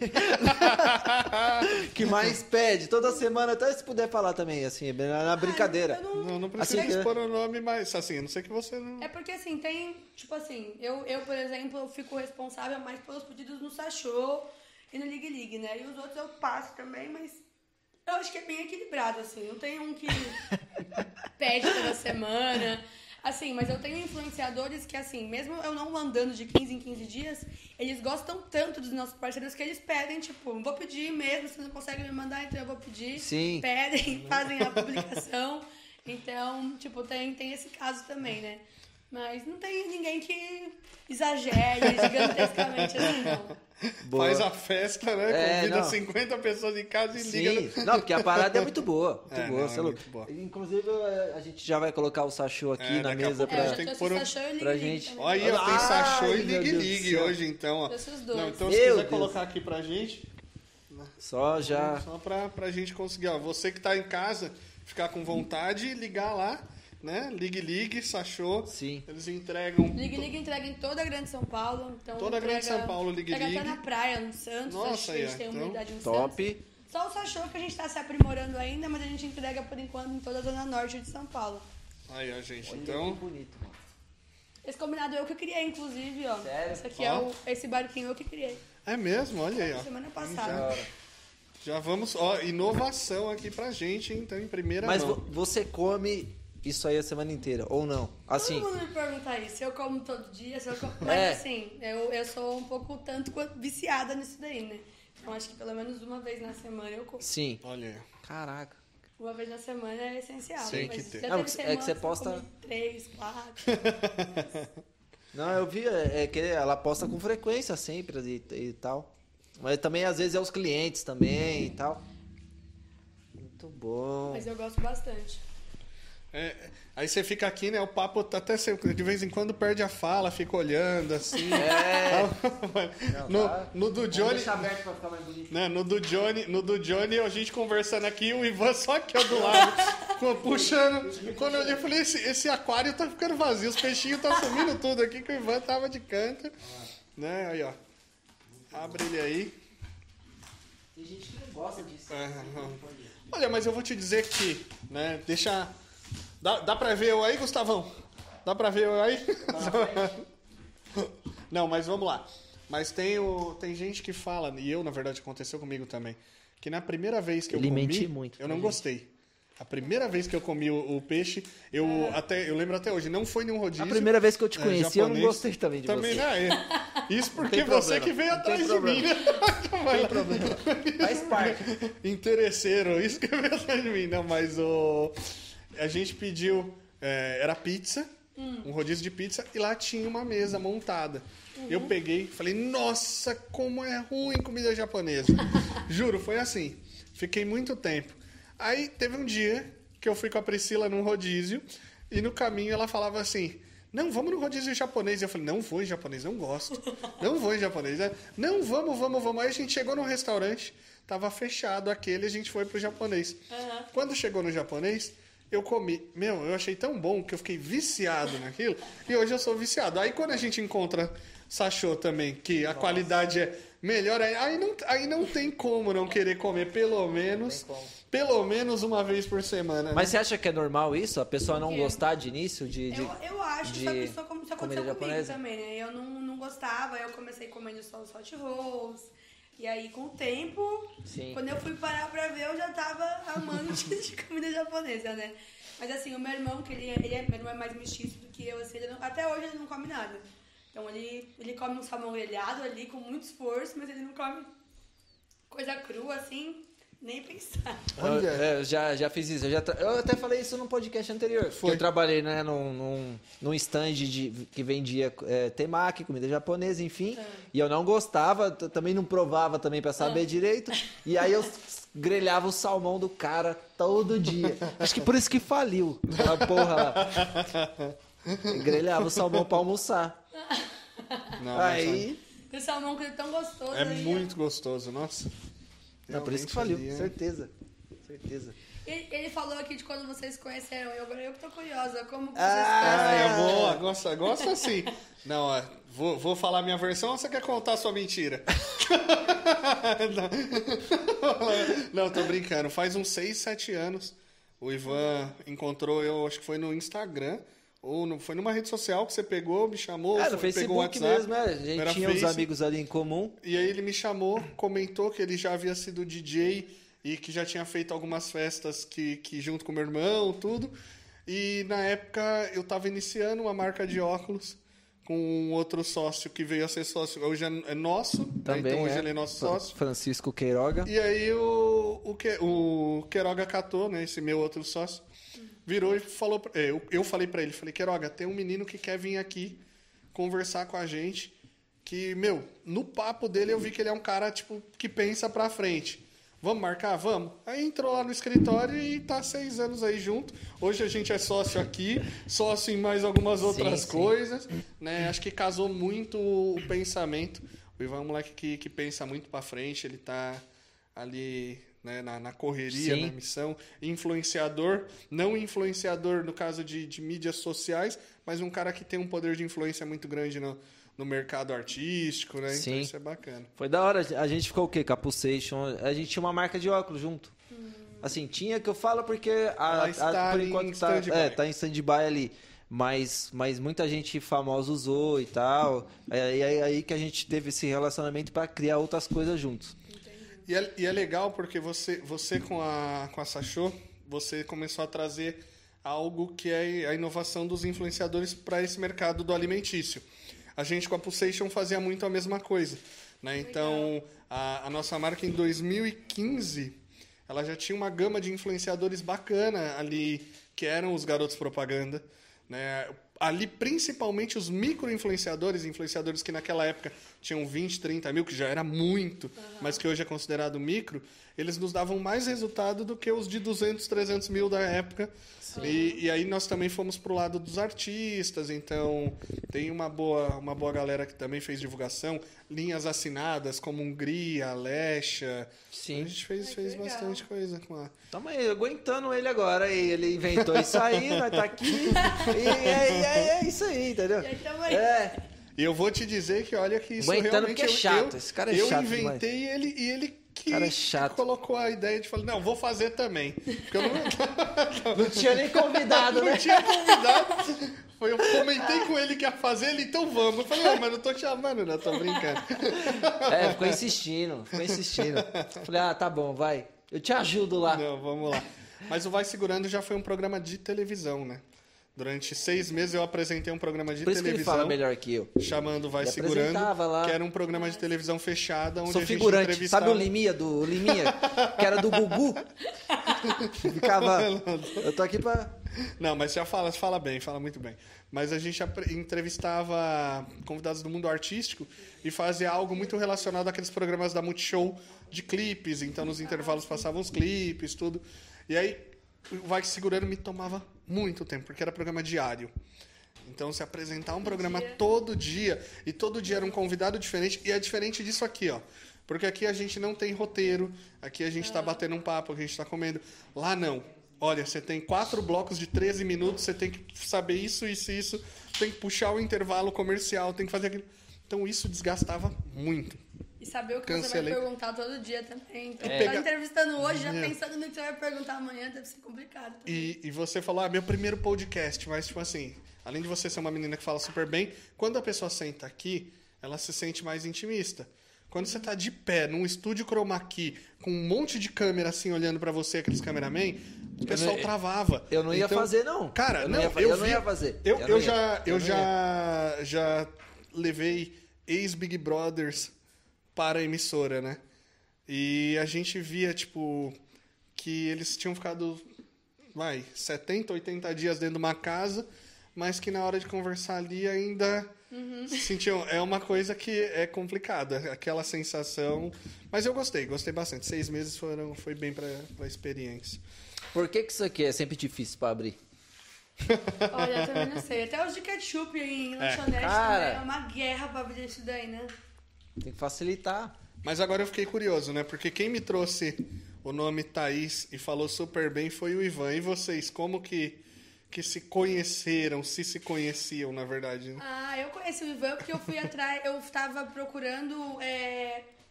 que mais pede, toda semana, até se puder falar também, assim, na brincadeira. Não precisa assim, expor o nome, mas assim, a não ser que você não... É porque assim, tem, tipo assim, eu por exemplo, eu fico responsável mais pelos pedidos no Sachô e no Ligue, né? E os outros eu passo também, mas... Eu acho que é bem equilibrado, assim. Não tem um que pede toda semana, assim, mas eu tenho influenciadores que, assim, mesmo eu não mandando de 15 em 15 dias, eles gostam tanto dos nossos parceiros que eles pedem, tipo, vou pedir mesmo, se não conseguem me mandar, então eu vou pedir. Sim. Pedem, fazem a publicação. Então, tipo, tem esse caso também, né? Mas não tem ninguém que exagere gigantescamente assim, não. Boa. Faz a festa, né? Convida 50 pessoas em casa e liga. Não, porque a parada é muito boa. Muito boa, não, é muito boa. Inclusive, a gente já vai colocar o sachô aqui na mesa pra gente. Olha aí, tem sachô e ligue hoje, então. Ó. Os dois. Não, então, se quiser colocar aqui pra gente. Só já. Só pra gente conseguir. Ó, você que tá em casa, ficar com vontade e ligar lá. Né? Ligue, Sachô. Sim. Eles entregam. Ligue entrega em toda a grande São Paulo. Então toda a grande São Paulo, Ligue. Até na praia, no Santos. Nossa, acho que a gente tem uma unidade no top. Santos. Só o Sachô que a gente está se aprimorando ainda, mas a gente entrega por enquanto em toda a Zona Norte de São Paulo. Aí, ó, gente, olha, então. Que bonito, mano. Esse combinado eu que criei, inclusive, ó. Sério? Esse aqui esse barquinho eu que criei. É mesmo? Olha aí, ó. Semana passada. Já vamos, ó, inovação aqui pra gente, então, em primeira mão. Mas você come isso aí a semana inteira, ou não? Assim. Todo mundo me pergunta isso, se eu como todo dia, se eu como... Mas assim, eu sou um pouco tanto viciada nisso daí, né? Então acho que pelo menos uma vez na semana eu como. Sim. Olha. Caraca. Uma vez na semana é essencial. Tem que ter. Não, que você posta... 3, 4... Não, eu vi, que ela posta com frequência sempre e tal. Mas também às vezes é os clientes também e tal. Muito bom. Mas eu gosto bastante. Aí você fica aqui, né? O papo tá até de vez em quando perde a fala, fica olhando assim. No do Johnny. Deixa aberto pra ficar mais bonito. Né, no do Johnny a gente conversando aqui, o Ivan só aqui do lado, puxando. Quando eu olhei, eu falei: esse aquário tá ficando vazio, os peixinhos estão sumindo tudo aqui, que o Ivan tava de canto. Né? Aí, ó. Abre ele aí. Tem gente que não gosta disso. Olha, mas eu vou te dizer que, né? Deixa. Dá pra ver eu aí, Gustavão? Dá pra ver eu aí? Não, mas vamos lá. Mas tem gente que fala, e eu, na verdade, aconteceu comigo também, que na primeira vez que eu comi, muito eu não gostei. A primeira vez que eu comi o peixe, eu lembro até hoje, não foi nenhum rodízio. A primeira vez que eu te conheci, eu não gostei também de você. Também, né? Isso porque você que veio atrás de mim, né? Faz parte. Interesseiro, isso que veio atrás de mim. Não, mas a gente pediu, era pizza, um rodízio de pizza, e lá tinha uma mesa montada. Eu peguei e falei, nossa, como é ruim comida japonesa. Juro, foi assim. Fiquei muito tempo. Aí teve um dia que eu fui com a Priscila num rodízio e no caminho ela falava assim, não, vamos no rodízio japonês. Eu falei, não vou em japonês, não gosto. Não vou em japonês. Não, vamos. Aí a gente chegou num restaurante, tava fechado aquele, a gente foi pro japonês. Uhum. Quando chegou no japonês, eu comi. Meu, eu achei tão bom que eu fiquei viciado naquilo e hoje eu sou viciado. Aí quando a gente encontra Sachô também, que a qualidade é melhor, aí não tem como não querer comer pelo menos uma vez por semana. Né? Mas você acha que é normal isso? A pessoa não gostar de início? Eu acho, só que isso aconteceu comigo também, né? Eu não gostava, aí eu comecei comendo só os hot rolls. E aí, com o tempo, quando eu fui parar pra ver, eu já tava amante de comida japonesa, né? Mas assim, o meu irmão, que meu irmão é mais mestiço do que eu, assim, até hoje ele não come nada. Então ele come um salmão grelhado ali com muito esforço, mas ele não come coisa crua, assim, nem pensar. Eu já fiz isso. Eu até falei isso num podcast anterior. Foi. Eu trabalhei, né, num stand que vendia temaki, comida japonesa, enfim. E eu não gostava, também não provava também pra saber direito. E aí eu grelhava o salmão do cara todo dia. Acho que por isso que faliu. Aquela porra lá. Grelhava o salmão pra almoçar. Não, aí... O salmão que é tão gostoso. É aí, muito gostoso, nossa. Não, por isso que faliu, certeza. Ele falou aqui de quando vocês conheceram. Eu que tô curiosa, como que vocês conheceram? Ah, eu gosto assim. Não, ó, vou falar minha versão ou você quer contar a sua mentira? Não, tô brincando. Faz uns 6, 7 anos, o Ivan encontrou eu, acho que foi no Instagram. Foi numa rede social que você pegou, me chamou, no Facebook pegou o WhatsApp, mesmo, né? A gente tinha uns amigos ali em comum. E aí ele me chamou, comentou que ele já havia sido DJ e que já tinha feito algumas festas que junto com meu irmão, tudo. E na época eu tava iniciando uma marca de óculos com um outro sócio que veio a ser sócio. Hoje é nosso, também, né? Então hoje ele é nosso sócio. Francisco Queiroga. E aí o Queiroga catou, né? Esse meu outro sócio. Virou e falou... Eu falei pra ele, Queiroga, tem um menino que quer vir aqui conversar com a gente, que, no papo dele eu vi que ele é um cara, tipo, que pensa pra frente. Vamos marcar? Vamos. Aí entrou lá no escritório e tá 6 anos aí junto. Hoje a gente é sócio aqui, sócio em mais algumas outras coisas, né? Acho que casou muito o pensamento. O Ivan é um moleque que pensa muito pra frente, ele tá ali... Né, na correria, na missão, influenciador, não influenciador no caso de mídias sociais, mas um cara que tem um poder de influência muito grande no mercado artístico, né? Então isso é bacana. Foi da hora, a gente ficou o quê? Capusation, a gente tinha uma marca de óculos junto. Assim, tinha que eu falo porque por enquanto tá em stand-by ali. Mas muita gente famosa usou e tal. Aí que a gente teve esse relacionamento para criar outras coisas juntos. E é legal porque você com a Sachô, você começou a trazer algo que é a inovação dos influenciadores para esse mercado do alimentício. A gente com a Pulsation fazia muito a mesma coisa, né? Então, a nossa marca em 2015, ela já tinha uma gama de influenciadores bacana ali, que eram os garotos propaganda, né? Ali, principalmente, os micro-influenciadores, influenciadores que naquela época tinham 20, 30 mil, que já era muito, mas que hoje é considerado micro, eles nos davam mais resultado do que os de 200, 300 mil da época. E aí nós também fomos pro lado dos artistas, então tem uma boa galera que também fez divulgação, linhas assinadas como Hungria, Alexa. Sim. A gente fez bastante coisa com a... Tamo aí, aguentando ele agora, e ele inventou isso aí, nós tá aqui, e é isso aí, entendeu? E eu vou te dizer que olha que isso aguentando realmente... Aguentando porque é chato, esse cara é chato. Eu inventei demais. ele e ele... que cara é chato. Colocou a ideia de falar, não, vou fazer também. Porque eu não tinha nem convidado, né? Não tinha convidado. Foi, eu comentei com ele que ia fazer, ele, então vamos. Eu falei, ah, mas não tô te chamando, não, tô brincando. É, ficou insistindo, Falei, ah, tá bom, vai. Eu te ajudo lá. Não, vamos lá. Mas o Vai Segurando já foi um programa de televisão, né? Durante 6 meses eu apresentei um programa de televisão. Por isso que ele fala melhor que eu. Chamando Vai Segurando, lá. Que era um programa de televisão fechada, onde a gente entrevistava... Sabe o Liminha, que era do Gugu? Ficava... Eu tô aqui pra... Não, mas já fala bem, fala muito bem. Mas a gente entrevistava convidados do mundo artístico e fazia algo muito relacionado àqueles programas da Multishow de clipes. Então, nos intervalos passavam os clipes, tudo. E aí, o Vai Segurando me tomava... muito tempo, porque era programa diário. Então, se apresentar um programa todo dia, e todo dia era um convidado diferente, e é diferente disso aqui, ó. Porque aqui a gente não tem roteiro, aqui a gente tá batendo um papo, a gente tá comendo. Lá não. Olha, você tem 4 blocos de 13 minutos, você tem que saber isso, tem que puxar o intervalo comercial, tem que fazer aquilo. Então, isso desgastava muito. E saber o que você vai perguntar todo dia também. Então, tá entrevistando hoje, já pensando no que você vai perguntar amanhã, deve ser complicado. E você falou, meu primeiro podcast, mas tipo assim, além de você ser uma menina que fala super bem, quando a pessoa senta aqui, ela se sente mais intimista. Quando você tá de pé num estúdio chroma key, com um monte de câmera assim, olhando pra você, aqueles cameramen, o pessoal travava. Eu não ia fazer, não. Cara, eu não ia fazer. Eu já levei ex-Big Brothers... para a emissora, né? E a gente via, que eles tinham ficado, 70, 80 dias dentro de uma casa, mas que na hora de conversar ali ainda sentiam... É uma coisa que é complicada, aquela sensação... Mas eu gostei bastante. 6 meses foi bem para a experiência. Por que isso aqui é sempre difícil para abrir? Olha, eu também não sei. Até os de ketchup em lanchonete também. É uma guerra para abrir isso daí, né? Tem que facilitar. Mas agora eu fiquei curioso, né? Porque quem me trouxe o nome Thaís e falou super bem foi o Ivan. E vocês, como que se conheceram? Se conheciam, na verdade? Né? Ah, eu conheci o Ivan porque eu fui atrás... Eu tava procurando...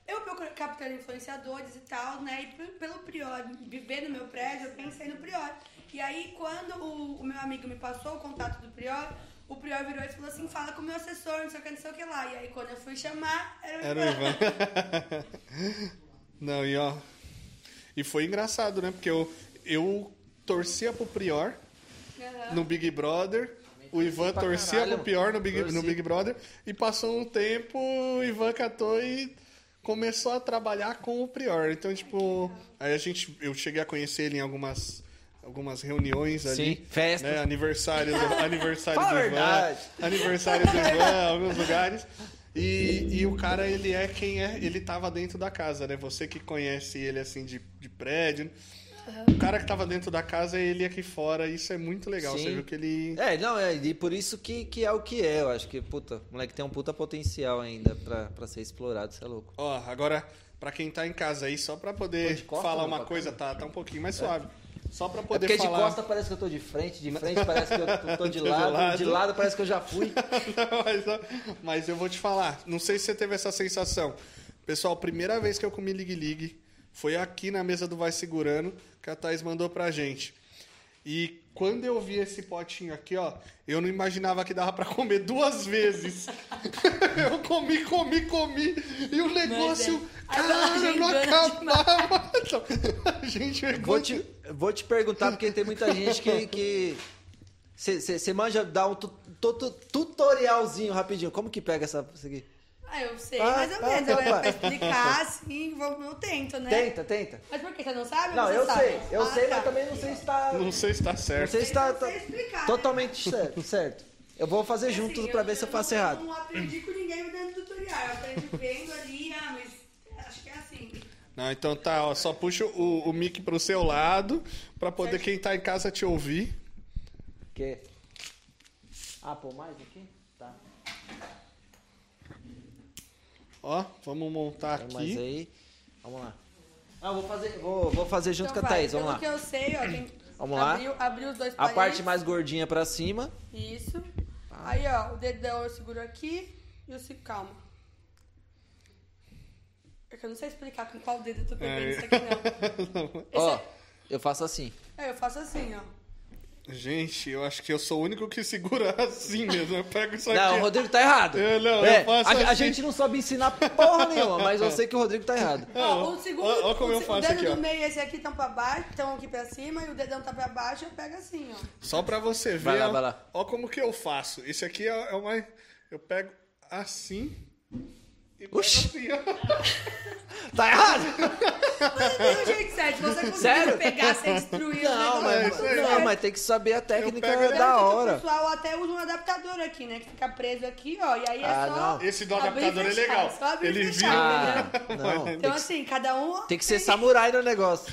eu procuro captar influenciadores e tal, né? E pelo Priori, viver no meu prédio, eu pensei no Priori. E aí, quando o meu amigo me passou o contato do Priori... O Prior virou e falou assim, fala com o meu assessor, não sei o que lá. E aí, quando eu fui chamar, era o Ivan. Não, e foi engraçado, né? Porque eu torcia pro Prior no Big Brother. O Ivan torcia pro Prior no Big Brother. E passou um tempo, o Ivan catou e começou a trabalhar com o Prior. Então, aí eu cheguei a conhecer ele em algumas reuniões ali. Sim, festas. Né? Aniversário do Ivan. Aniversário do Ivan, alguns lugares. E o cara, ele é quem é. Ele tava dentro da casa, né? Você que conhece ele, assim, de prédio. O cara que tava dentro da casa, ele aqui fora. Isso é muito legal. Sim. Você viu que ele... e por isso que é o que é. Eu acho que, o moleque tem um puta potencial ainda pra ser explorado. Isso é louco. Ó, agora, pra quem tá em casa aí, só pra poder falar uma coisa, tá um pouquinho mais suave. Só pra poder porque falar... de costa parece que eu tô de frente parece que eu tô de lado parece que eu já fui. Não, mas eu vou te falar, não sei se você teve essa sensação. Pessoal, a primeira vez que eu comi ligue-ligue foi aqui na mesa do Vai Segurando, que a Thaís mandou pra gente. E quando eu vi esse potinho aqui, ó, eu não imaginava que dava pra comer 2 vezes. Eu comi. E o negócio, caralho, não acabava. Gente, vou te perguntar, porque tem muita gente que... Você manja, dá um tutorialzinho rapidinho. Como que pega isso aqui? Eu sei, mais ou menos. Agora, pra explicar, assim, eu tento, né? Tenta. Mas por que? Você não sabe? Não, eu sei, mas também não sei se tá... Não sei se tá certo. Não sei explicar. Totalmente certo. Eu vou fazer junto pra ver se eu faço errado. Eu não aprendi com ninguém dentro do tutorial. Eu aprendi vendo ali, mas acho que é assim. Não, então tá, ó, só puxa o mic pro seu lado pra poder quem tá em casa te ouvir. O quê? Ah, pô, mais aqui? Tá. Ó, vamos montar aqui. Mas aí, vamos lá. Ah, vou fazer junto com a Thaís, vamos lá. Pelo que eu sei, ó, tem... Vamos lá. Abriu os dois palhetes. A parte mais gordinha pra cima. Isso. Aí, ó, o dedão eu seguro aqui e o... Calma. Porque eu não sei explicar com qual dedo eu tô pegando isso aqui, não. Ó, eu faço assim. É, eu faço assim, ó. Gente, eu acho que eu sou o único que segura assim mesmo. Eu pego isso aqui. Não, o Rodrigo tá errado. Eu faço assim. A gente não sabe ensinar porra nenhuma, mas eu sei que o Rodrigo tá errado. Ó, o segundo, ó, como eu faço aqui, ó. O dedo do meio, esse aqui tá pra baixo, estão aqui pra cima, e o dedão tá pra baixo, eu pego assim, ó. Só pra você ver. Vai lá, vai lá. Ó como que eu faço. Esse aqui é o mais... Eu pego assim... Oxi! Assim, tá errado! Mas tem um jeito certo, você consegue pegar, você destruir. Não, mas tem que saber a técnica da hora. O pessoal até usa um adaptador aqui, né? Que fica preso aqui, ó. E aí é só. Não. Esse do adaptador é legal. Só abrir ele vira. Não. Então, assim, cada um. Tem que ser samurai no negócio.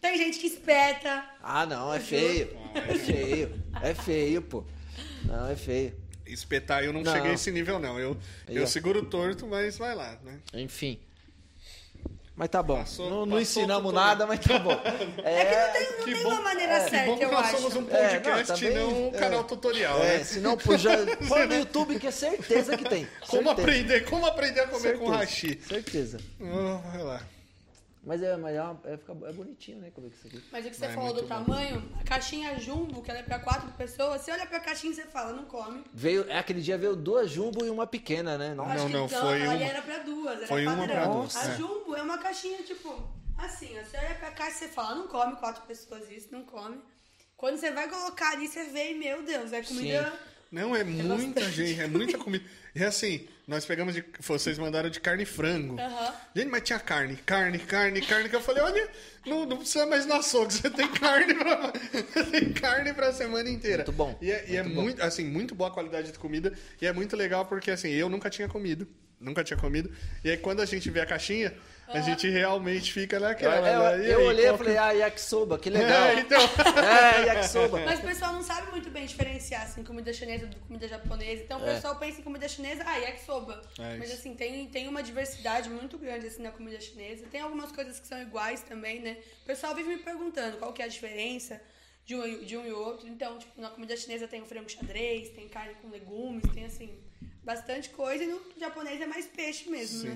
Tem gente que espeta. Ah, não, é feio. É feio. É feio, pô. Não, é feio. Espetar, eu não cheguei a esse nível, não. Eu seguro torto, mas vai lá, né? Enfim. Mas tá bom. Não ensinamos nada, mas tá bom. É que não tem uma maneira certa, que bom que eu acho. Nós somos um podcast e não um canal tutorial, né? Se não, pô, no YouTube, que é certeza que tem. Como aprender a comer com hashi. Certeza. Vai lá. Mas é bonitinho, né? Como é que isso aqui? Mas o que você falou do tamanho, a caixinha jumbo, que ela é pra 4 pessoas, você olha pra caixinha e você fala, não come. Aquele dia veio 2 jumbo e uma pequena, né? Foi uma. Era pra 2, era foi pra 3. A jumbo é uma caixinha, tipo, assim, ó, você olha pra caixa e você fala, não come 4 pessoas isso, não come. Quando você vai colocar ali, você vê, meu Deus, é comida... Sim. Não, é muita gente, é muita comida. E assim, nós pegamos de... Vocês mandaram de carne e frango. Uhum. Gente, mas tinha carne, que eu falei, olha, não precisa mais no açougue, você tem carne pra semana inteira. Muito bom. E é muito, assim, muito boa a qualidade de comida. E é muito legal porque, assim, eu nunca tinha comido. E aí, quando a gente vê a caixinha, a gente realmente fica naquela. Eu olhei e falei, yakisoba, que legal. Yakisoba. Mas o pessoal não sabe muito bem diferenciar, assim, comida chinesa do comida japonesa. Então, o pessoal pensa em comida chinesa, yakisoba. Mas, assim, tem uma diversidade muito grande, assim, na comida chinesa. Tem algumas coisas que são iguais também, né? O pessoal vive me perguntando qual que é a diferença de um e outro. Então, tipo, na comida chinesa tem o frango xadrez, tem carne com legumes, tem, assim... Bastante coisa, e no japonês é mais peixe mesmo, sim,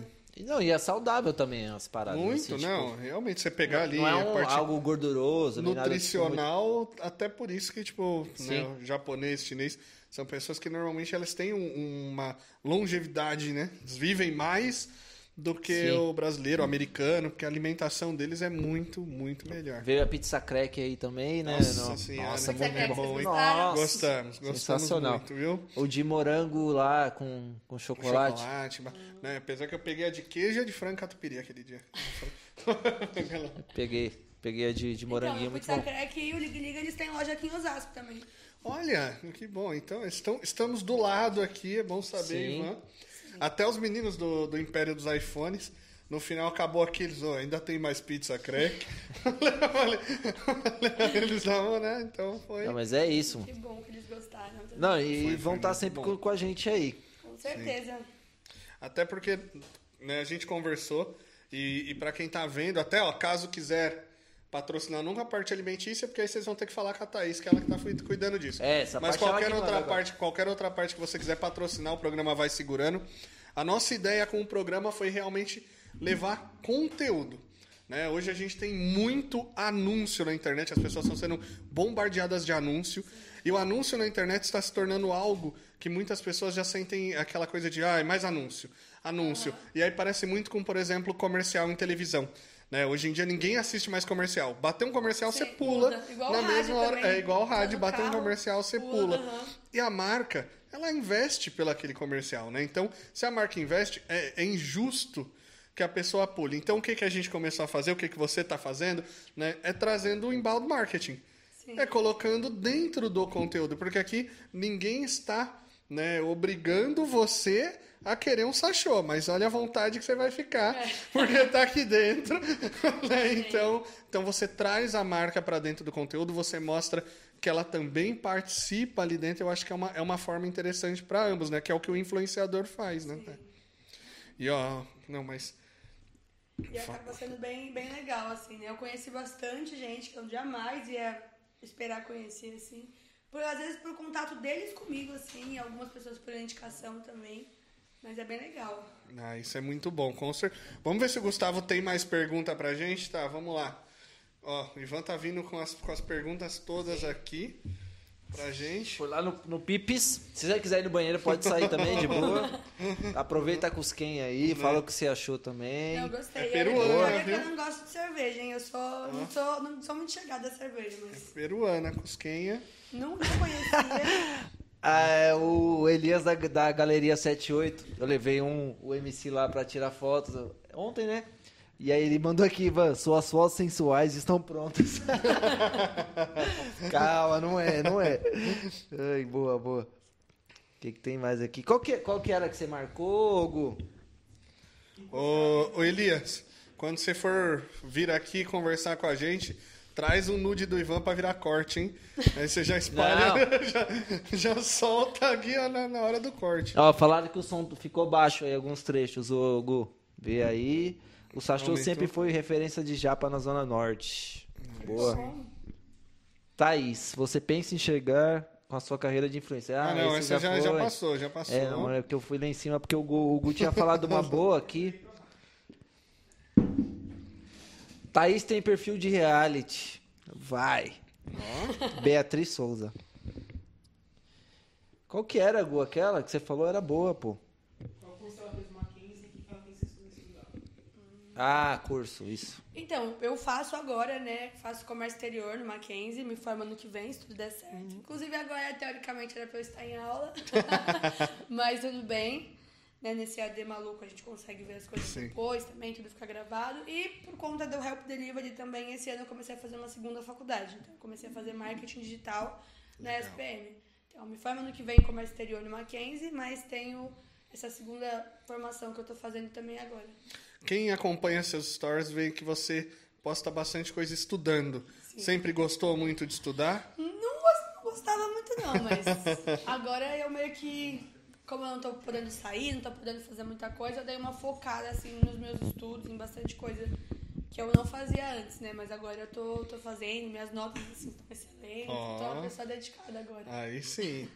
né? E é saudável também as paradas. Muito, assim, não. Tipo, realmente, você pegar não, ali... Não é algo gorduroso. Nutricional, tipo... até por isso que, tipo, né, o japonês, chinês, são pessoas que normalmente elas têm uma longevidade, né? Eles vivem mais do que o brasileiro, o americano, porque a alimentação deles é muito, muito melhor. Veio a Pizza Crek aí também, né? Nossa, muito bom, hein? Gostamos sensacional. Muito, viu? O de morango lá com chocolate. Né? Apesar que eu peguei a de queijo e a de frango catupiry aquele dia. Peguei a de moranguinho, muito bom. A Pizza Crek e o Ligue Liga, eles têm loja aqui em Osasco também. Olha, que bom. Então, estamos do lado aqui, é bom saber, Ivan. Até os meninos do Império dos iPhones, no final acabou aqueles, ainda tem mais Pizza Crek. Eles davam, né? Então foi. Não, mas é isso. Que bom que eles gostaram. Não, e vão estar sempre com a gente aí. Com certeza. Sim. Até porque, né, a gente conversou e pra quem tá vendo, até caso quiser patrocinar nunca a parte alimentícia, porque aí vocês vão ter que falar com a Thaís, que é ela que tá cuidando disso. Mas qualquer outra parte que você quiser patrocinar, o programa Vai Segurando. A nossa ideia com o programa foi realmente levar conteúdo, né? Hoje a gente tem muito anúncio na internet, as pessoas estão sendo bombardeadas de anúncio. E o anúncio na internet está se tornando algo que muitas pessoas já sentem aquela coisa de, é mais anúncio. Uhum. E aí parece muito com, por exemplo, comercial em televisão. Né? Hoje em dia ninguém assiste mais comercial. Bater um comercial, você pula. Na mesma hora. Também. É igual o rádio, bater um comercial, você pula. Uhum. E a marca, ela investe pelo aquele comercial, né? Então, se a marca investe, é injusto que a pessoa pule. Então, o que a gente começou a fazer, o que você está fazendo, né? É trazendo o inbound marketing. Sim. É colocando dentro do conteúdo. Porque aqui ninguém está, né, obrigando você a querer um sachô, mas olha a vontade que você vai ficar, porque tá aqui dentro, né? Então você traz a marca para dentro do conteúdo, você mostra que ela também participa ali dentro. Eu acho que é uma forma interessante para ambos, né? Que é o que o influenciador faz, né? Sim. E acaba sendo bem, bem legal, assim, né? Eu conheci bastante gente que eu jamais ia esperar conhecer, assim, às vezes por contato deles comigo, assim, algumas pessoas por indicação também. Mas é bem legal. Ah, isso é muito bom, com certeza. Vamos ver se o Gustavo tem mais pergunta pra gente, tá? Vamos lá. Ó, o Ivan tá vindo com as perguntas todas aqui pra gente. Foi lá no Pipis. Se você quiser ir no banheiro, pode sair também, de boa. Aproveita a Cusqueña aí, fala o que você achou também. Eu gostei. É peruana, viu? Eu não gosto de cerveja, hein? Eu não sou muito chegada a cerveja, mas... É peruana, Cusqueña. Não conhecia. Ah, o Elias da Galeria 78, eu levei o MC lá pra tirar fotos ontem, né? E aí ele mandou aqui, Ivan, suas fotos sensuais estão prontas. Calma, não é. Ai, boa, boa. O que tem mais aqui? Qual que era que você marcou, Hugo? Ô Elias, quando você for vir aqui conversar com a gente... Traz um nude do Ivan pra virar corte, hein? Aí você já espalha, já solta aqui na hora do corte. Ó, falaram que o som ficou baixo aí, alguns trechos, o Gu. Vê aí. O Sachô sempre foi referência de japa na Zona Norte. Boa. Thaís, você pensa em chegar com a sua carreira de influencer? Ah, não, essa já passou, já passou. É, não, é porque eu fui lá em cima, porque o Gu tinha falado uma boa aqui. Thaís tem perfil de reality. Vai. Oh. Beatriz Souza. Qual que era, Gu? Aquela que você falou era boa, pô. Qual curso ela fez Mackenzie e que ela tem sexto vestibular? Ah, curso, isso. Então, eu faço agora, né? Faço comércio exterior no Mackenzie, me formo ano que vem, se tudo der certo. Inclusive, agora, teoricamente, era pra eu estar em aula. Mas tudo bem. Né, nesse AD maluco a gente consegue ver as coisas depois também, tudo fica gravado. E por conta do Help Delivery também, esse ano eu comecei a fazer uma segunda faculdade. Então eu comecei a fazer marketing digital na SPM. Então me formo ano que vem em comércio exterior no Mackenzie, mas tenho essa segunda formação que eu tô fazendo também agora. Quem acompanha seus stories vê que você posta bastante coisa estudando. Sim. Sempre gostou muito de estudar? Não gostava muito não, mas agora eu meio que... Como eu não tô podendo sair, não tô podendo fazer muita coisa, eu dei uma focada, assim, nos meus estudos, em bastante coisa que eu não fazia antes, né? Mas agora eu tô fazendo, minhas notas, assim, estão excelentes, tô uma pessoa dedicada agora. Aí sim.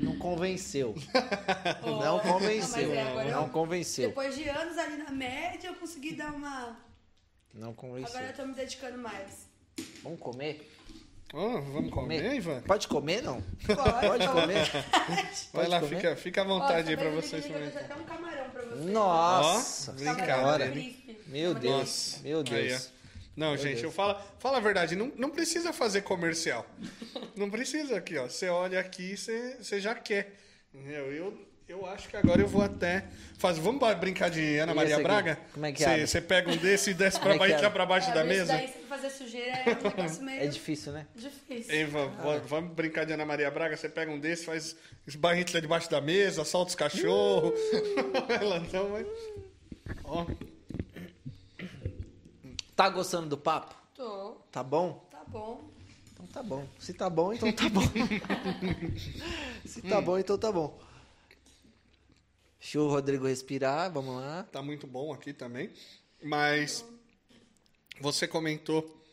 Não convenceu. Não convenceu. Não, não convenceu. Depois de anos ali na média, eu consegui dar uma... Não convenceu. Agora eu tô me dedicando mais. Vamos comer? Oh, vamos comer, Ivan? Pode comer, não? Pode comer. Vai lá, comer? Fica à vontade aí pra vocês também. Eu vou até um camarão pra vocês. Nossa, brincadeira. Meu Deus, meu Deus. Aí, não, meu gente, Deus. Eu fala a verdade, não precisa fazer comercial. Não precisa aqui, ó. Você olha aqui e você já quer. Eu acho que agora eu vou até... Vamos brincar de Ana Maria Braga? Como é que é? Você pega um desse e desce pra baixo da mesa? Daí, fazer sujeira é um negócio meio... É difícil, né? Difícil. Ei, vamos brincar de Ana Maria Braga? Você pega um desse, faz esbarrita debaixo da mesa, solta os cachorros. Ela não, mas... Ó. Tá gostando do papo? Tô. Tá bom? Tá bom. Então tá bom. Se tá bom, então tá bom. Se tá bom, então tá bom. Deixa o Rodrigo respirar, vamos lá. Tá muito bom aqui também. Mas você comentou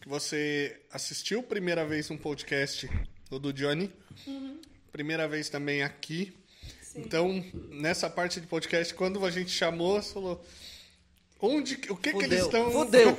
que você assistiu primeira vez um podcast do Johnny. Uhum. Primeira vez também aqui. Sim. Então, nessa parte de podcast, quando a gente chamou, você falou... O que eles estão... Fudeu.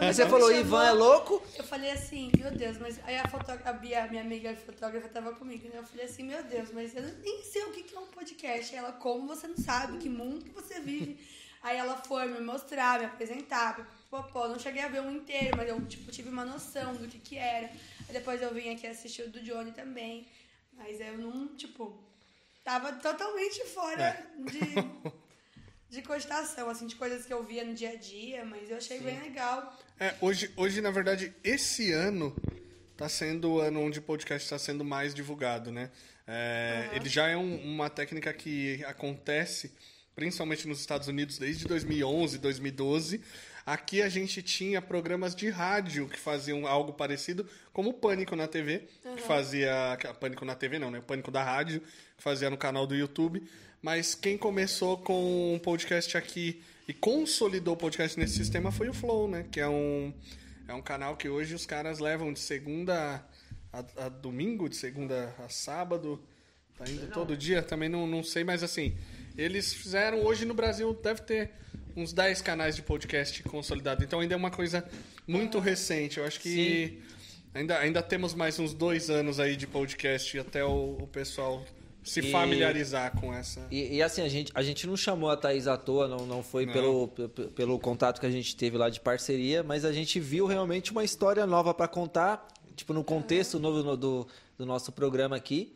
Aí você falou, Ivan é louco? Eu falei assim, meu Deus, mas... Aí a Bia, minha amiga fotógrafa, tava comigo, né? Eu falei assim, meu Deus, mas eu nem sei o que é um podcast. Ela, como você não sabe, que mundo que você vive. Aí ela foi me mostrar, me apresentar, não cheguei a ver um inteiro, mas eu tipo, tive uma noção do que era. Aí depois eu vim aqui assistir o do Johnny também, mas eu não, tipo... Tava totalmente fora de... De constatação, assim, de coisas que eu via no dia a dia, mas eu achei bem legal. É, hoje, na verdade, esse ano tá sendo o ano onde o podcast está sendo mais divulgado, né? É, ele já é uma técnica que acontece, principalmente nos Estados Unidos, desde 2011, 2012. Aqui a gente tinha programas de rádio que faziam algo parecido, como o Pânico na TV, que fazia... Pânico na TV não, né? O Pânico da Rádio, que fazia no canal do YouTube. Mas quem começou com um podcast aqui e consolidou o podcast nesse sistema foi o Flow, né? Que é um canal que hoje os caras levam de segunda a domingo, de segunda a sábado, Tá indo não. Todo dia? Também não sei, mas assim, eles fizeram, hoje no Brasil deve ter uns 10 canais de podcast consolidado. Então ainda é uma coisa muito recente. Eu acho que ainda temos mais uns 2 anos aí de podcast até o pessoal se familiarizar com essa... E assim, a gente não chamou a Thaís à toa, não foi pelo contato que a gente teve lá de parceria, mas a gente viu realmente uma história nova para contar, tipo, no contexto novo do nosso programa aqui.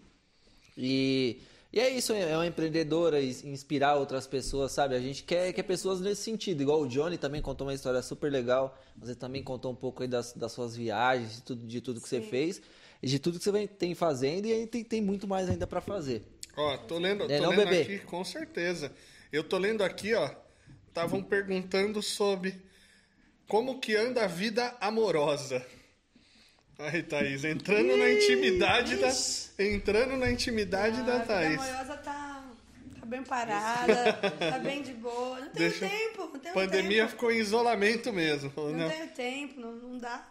E é isso, é uma empreendedora, inspirar outras pessoas, sabe? A gente quer pessoas nesse sentido, igual o Johnny também contou uma história super legal, você também contou um pouco aí das suas viagens, de tudo que você fez, e de tudo que você tem fazendo, e aí tem muito mais ainda para fazer. Ó, tô lendo aqui, com certeza. Eu tô lendo aqui, ó, estavam perguntando sobre como que anda a vida amorosa. Aí, Thaís, entrando na intimidade da Thaís. A amorosa tá bem parada, tá bem de boa. Não tenho tempo, não tenho pandemia tempo. Ficou em isolamento mesmo. Não tenho tempo, não dá.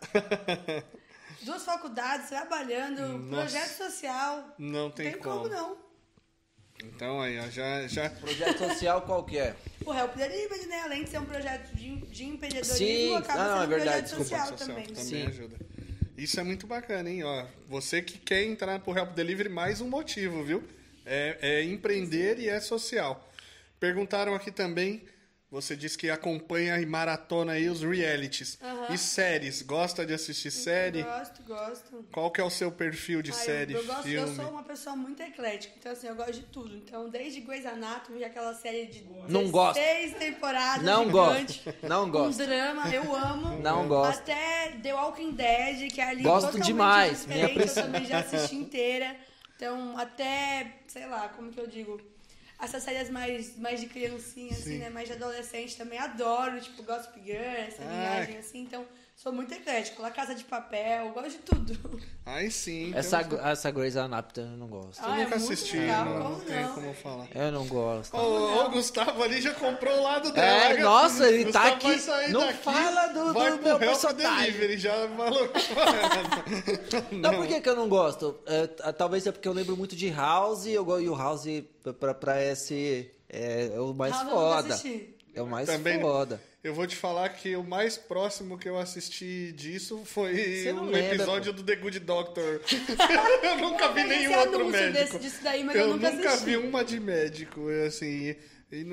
2 faculdades, trabalhando, projeto social. Não tem como. Não. Então aí, ó, já... Projeto social qual que é? O Help Delivery, né? Além de ser um projeto de empreendedorismo, sim, acaba sendo projeto social também. Também ajuda. Isso é muito bacana, hein? Ó, você que quer entrar pro Help Delivery, mais um motivo, viu? É empreender e é social. Perguntaram aqui também... Você disse que acompanha e maratona aí os realities. Uhum. E séries? Gosta de assistir série? Gosto. Qual que é o seu perfil de série, filme? Eu sou uma pessoa muito eclética. Então, assim, eu gosto de tudo. Então, desde Grey's Anatomy, aquela série de 16 temporadas gigante. Não gosto. Um drama, eu amo. Não gosto. Até The Walking Dead, que é ali gosto totalmente demais. Diferente. Eu também já assisti inteira. Então, até, sei lá, como que eu digo... Essas séries mais de criancinha, assim, né? Mais de adolescente também. Adoro, tipo, Gossip Girl, essa linhagem, assim. Então, sou muito eclético. La Casa de Papel, gosto de tudo. Ai, sim. Essa Grey's Anatomy eu não gosto. Eu nunca assisti, legal, não tem como falar. Eu não gosto. O Gustavo ali já comprou o lado dela. Nossa, ele Gustavo tá aqui. Não fala do meu personagem. Delivery, já falou. Não, por que eu não gosto? Talvez é porque eu lembro muito de House e o House... Pra esse é o mais foda. É o mais também, foda. Eu vou te falar que o mais próximo que eu assisti disso foi um episódio do The Good Doctor. Eu nunca vi nenhum outro médico. Eu nunca vi uma de médico, assim, e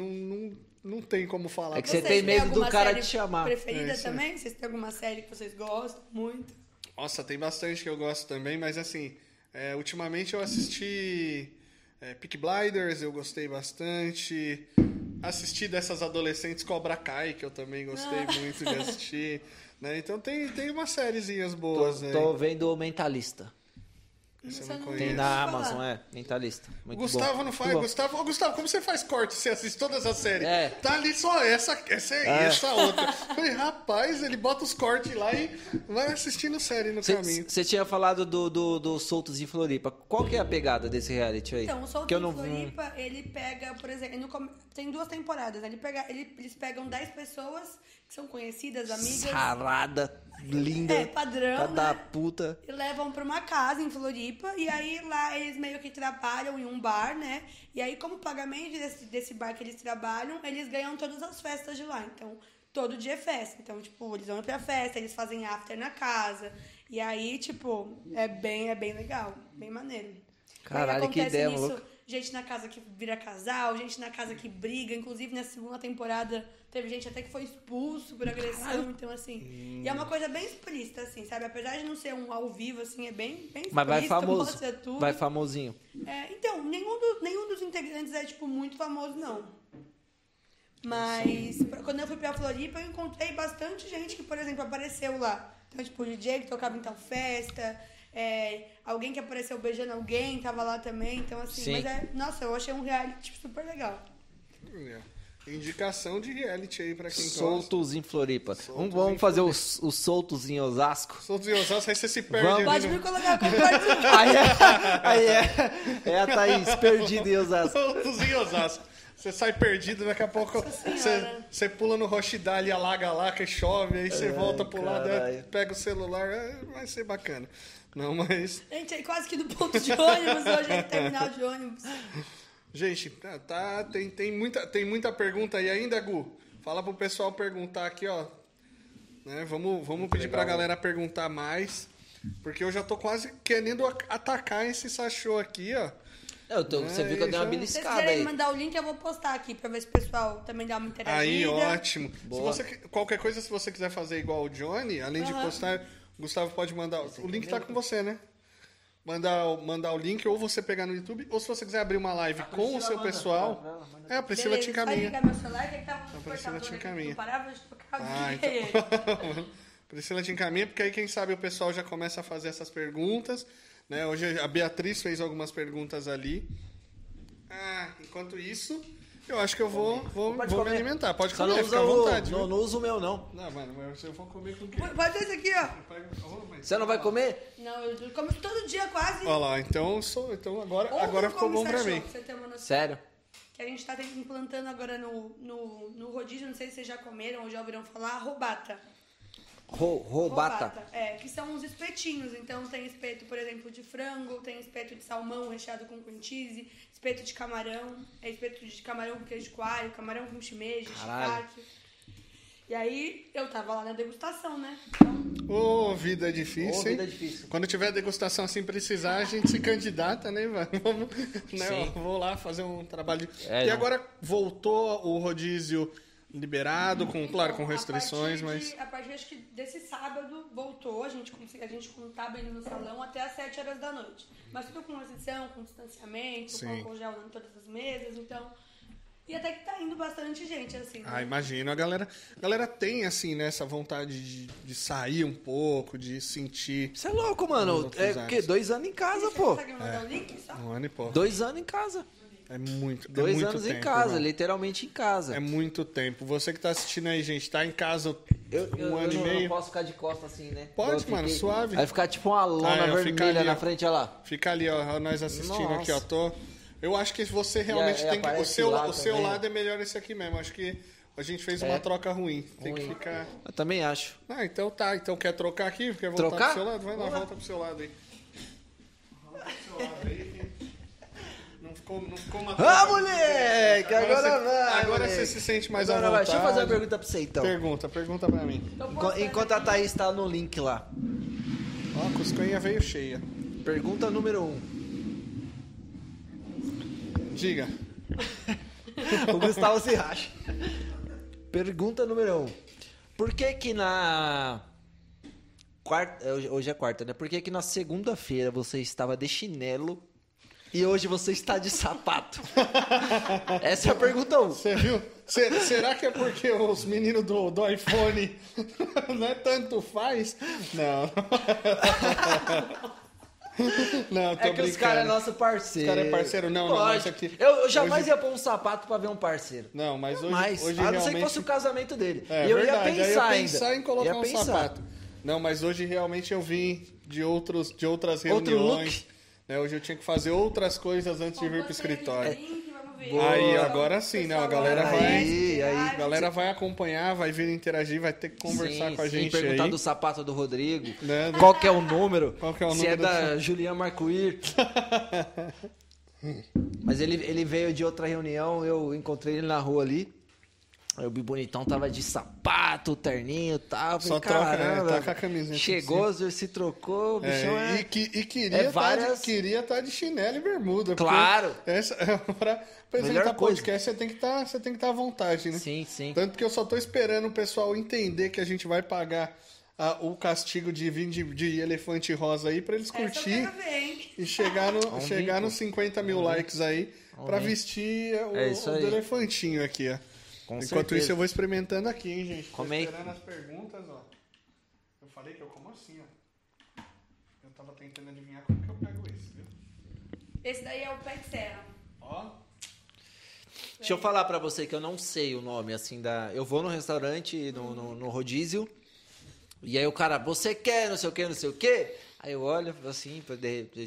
não tem como falar. É que você tem medo do cara te chamar. Preferida também? Vocês têm alguma série que vocês gostam muito? Nossa, tem bastante que eu gosto também, mas assim, ultimamente eu assisti... Peaky Blinders, eu gostei bastante. Assisti dessas adolescentes Cobra Kai, que eu também gostei muito de assistir. Né? Então tem umas sériezinhas boas. Tô vendo o Mentalista. Você não tem na Amazon, Mentalista. Muito Gustavo bom. Não faz. Gustavo, como você faz corte? Você assiste todas as séries? Tá ali só essa e essa outra. Falei, rapaz, ele bota os cortes lá e vai assistindo série no caminho. Você tinha falado do Soltos em Floripa. Qual que é a pegada desse reality aí? Então, o Soltos em Floripa, ele pega, por exemplo, tem 2 temporadas. Né? Eles pegam 10 pessoas que são conhecidas, amigas. Sarada, linda. Padrão, da puta. E levam pra uma casa em Floripa. E aí lá eles meio que trabalham em um bar, né? E aí, como pagamento desse bar que eles trabalham, eles ganham todas as festas de lá. Então, todo dia é festa. Então, tipo, eles vão pra festa, eles fazem after na casa. E aí, tipo, é bem legal. Bem maneiro. Caralho, que ideia louca. Gente na casa que vira casal, gente na casa que briga. Inclusive, na segunda temporada, teve gente até que foi expulso por agressão. Então, assim... E é uma coisa bem explícita, assim, sabe? Apesar de não ser um ao vivo, assim, é bem explícito. Mas vai famoso. Mostra tudo. Vai famosinho. Então, nenhum dos integrantes é, tipo, muito famoso, não. Mas, quando eu fui pra Floripa, eu encontrei bastante gente que, por exemplo, apareceu lá. Então, tipo, o DJ que tocava em tal festa... alguém que apareceu beijando alguém, tava lá também, então assim, sim. Mas nossa, eu achei um reality super legal. Indicação de reality aí pra quem gosta. Soltos em Floripa. Vamos fazer os Soltos em Osasco. Soltos em Osasco, aí você se perde. Pode me colocar como participante. Aí é a Thaís, perdida em Osasco. Soltos em Osasco. Você sai perdido, daqui a pouco você pula no rochidal e alaga lá, que chove, aí você volta pro lado, pega o celular, vai ser bacana. Não, mas... Gente, é quase que do ponto de ônibus hoje, é terminal de ônibus. Gente, tá, tem muita pergunta aí ainda, Gu. Fala pro pessoal perguntar aqui, ó. Né? Vamos pedir pra galera perguntar mais. Porque eu já tô quase querendo atacar esse sachô aqui, ó. Você viu que eu dei uma beliscada aí. Se vocês mandar o link, eu vou postar aqui pra ver se o pessoal também dá uma interagida. Aí, ótimo. Qualquer coisa, se você quiser fazer igual o Johnny, além de postar, Gustavo pode mandar. O link tá com você, né? Mandar o link, ou você pegar no YouTube, ou se você quiser abrir uma live com o seu pessoal. A Priscila te encaminha. A Priscila te encaminha. Priscila te encaminha, porque aí, quem sabe, o pessoal já começa a fazer essas perguntas. Né? Hoje a Beatriz fez algumas perguntas ali. Enquanto isso, eu acho que eu vou me alimentar. Pode comer, fica à vontade. Não usa o meu, não. Não, mano, mas eu vou comer com o quê? Faz isso aqui, ó. Você não vai comer? Não, eu como todo dia quase. Olha lá, então agora ficou bom pra mim. Você tem uma noção? Sério? Que a gente tá implantando agora no rodízio, não sei se vocês já comeram ou já ouviram falar, a robata. Robata. Que são uns espetinhos. Então tem espeto, por exemplo, de frango, tem espeto de salmão recheado com cream cheese, espeto de camarão, espeto de camarão com queijo coalho, camarão com shimeji, shiitake. E aí eu tava lá na degustação, né? Vida difícil, hein? Vida difícil. Quando tiver degustação assim, precisar, a gente se candidata, né, Ivan? Vamos, né? Vou lá fazer um trabalho. Agora voltou o rodízio liberado, com restrições, mas... A partir, acho que desse sábado, voltou, a gente tá bem no salão até às 7 horas da noite. Mas tudo com restrição, com distanciamento, com álcool gel em todas as mesas, então... E até que tá indo bastante gente, assim. Né? Imagino. A galera tem, assim, né, essa vontade de sair um pouco, de sentir... Você é louco, mano. É o quê? 2 anos em casa, pô. Você consegue mandar o link só? 1 ano e pouco. 2 anos em casa. É muito, 2 anos tempo, em casa, mano. Literalmente em casa. É muito tempo. Você que tá assistindo aí, gente, tá em casa um ano e meio. Eu não posso ficar de costas assim, né? Pode, mano, suave. Vai ficar tipo uma lona vermelha ali, na frente, olha lá. Fica ali, ó, nós assistindo. Nossa. Aqui, ó, tô... Eu acho que você realmente tem que... O seu lado é melhor esse aqui mesmo. Acho que a gente fez uma troca ruim. Tem que ficar... Eu também acho. Então tá. Então quer trocar aqui? Quer voltar pro seu lado? Vai lá, volta pro seu lado aí. Volta pro seu lado aí. Não ficou uma troca. Moleque! Agora você se sente mais à vontade. Deixa eu fazer uma pergunta pra você, então. Pergunta pra mim. Enquanto a Thaís tá no link lá. Ó, a Cusqueña veio cheia. Pergunta número 1. Diga. O Gustavo se racha. Pergunta número 1. Por que que na... Hoje é quarta, né? Por que que na segunda-feira você estava de chinelo e hoje você está de sapato? Essa é a pergunta 1. Você viu? Será que é porque os meninos do iPhone não é tanto faz? Não. Não, tô brincando. Que os caras é nosso parceiro. Os caras é parceiro, não, isso aqui. Eu jamais ia pôr um sapato pra ver um parceiro. Não, mas hoje realmente... A não ser que fosse o casamento dele. Eu ia pensar em colocar um sapato. Não, mas hoje realmente eu vim de outras reuniões. Hoje eu tinha que fazer outras coisas antes de vir pro escritório. Aí agora sim, né? A galera vai acompanhar, vai vir interagir, vai ter que conversar com a gente. Perguntar aí do sapato do Rodrigo. Né? Qual que é o número? Se é da Juliana Marcuir. Mas ele veio de outra reunião, eu encontrei ele na rua ali. Aí o Bibonitão tava de sapato, terninho, tava... Só troca a camisinha. Chegou, se trocou, o bichão é... E queria estar de chinelo e bermuda. Claro! Pra apresentar podcast, você tem que estar à vontade, né? Sim, sim. Tanto que eu só tô esperando o pessoal entender que a gente vai pagar o castigo de vir de elefante rosa aí pra eles curtir e chegar nos 50 mil likes aí pra vestir o do elefantinho aqui, ó. Enquanto isso, eu vou experimentando aqui, hein, gente. Esperando as perguntas, ó. Eu falei que eu como assim, ó. Eu tava tentando adivinhar como que eu pego esse, viu? Esse daí é o pé de serra. Ó. Deixa eu falar pra você que eu não sei o nome, assim, da... Eu vou no restaurante, no rodízio, e aí o cara, você quer não sei o que, não sei o que? Aí eu olho, assim,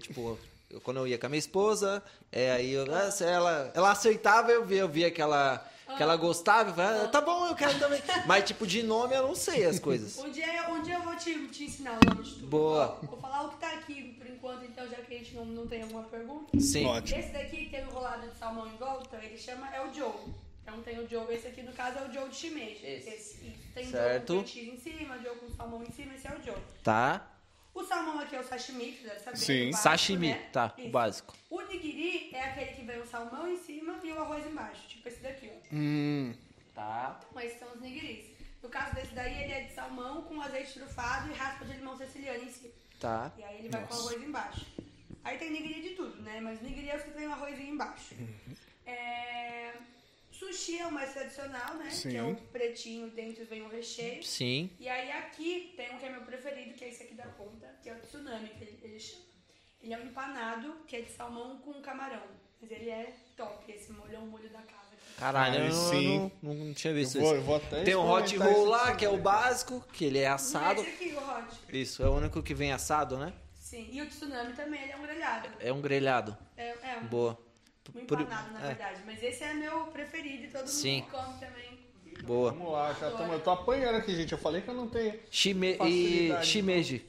tipo... Quando eu ia com a minha esposa, aí ela aceitava, eu via aquela... Que ela gostava, falava, tá bom, eu quero também. Mas, tipo, de nome eu não sei as coisas. Um dia eu vou te ensinar o nome de tudo. Boa. Vou falar o que tá aqui por enquanto, então, já que a gente não tem alguma pergunta. Sim. Ótimo. Esse daqui que tem o rolado de salmão em volta, ele chama, é o Joe. Então tem o Joe, esse aqui no caso é o Joe de shimeji. Esse. Tem certo. O Joe com peixe em cima, o Joe com salmão em cima, esse é o Joe. Tá. O salmão aqui é o sashimi, você deve saber. Sim, básico, sashimi, né? Tá, isso. O básico. O nigiri é aquele que vem o salmão em cima e o arroz embaixo, tipo esse daqui, ó. Tá. Então esses são os nigiris. No caso desse daí, ele é de salmão com azeite trufado e raspa de limão siciliano em cima. Tá. E aí ele vai com o arroz embaixo. Aí tem nigiri de tudo, né? Mas o nigiri é o que vem o arrozinho embaixo. Sushi é o mais tradicional, né? Sim. Que é o pretinho, dentro vem o recheio. Sim. E aí aqui tem um que é meu preferido, que é esse aqui da ponta, que é o tsunami, que ele chama. Ele é um empanado, que é de salmão com camarão. Mas ele é top, esse molho é um molho da casa. Caralho, eu não tinha visto isso. Eu vou até tem um hot roll lá, que é o básico, que ele é assado. Esse aqui, o hot. Isso, é o único que vem assado, né? Sim, e o tsunami também, ele é um grelhado. É um grelhado. É um. Boa. Um empanado, na verdade. Mas esse é meu preferido e todo mundo come também. Boa. Vamos lá, eu tô apanhando aqui, gente. Eu falei que eu não tenho facilidade. Shimeji.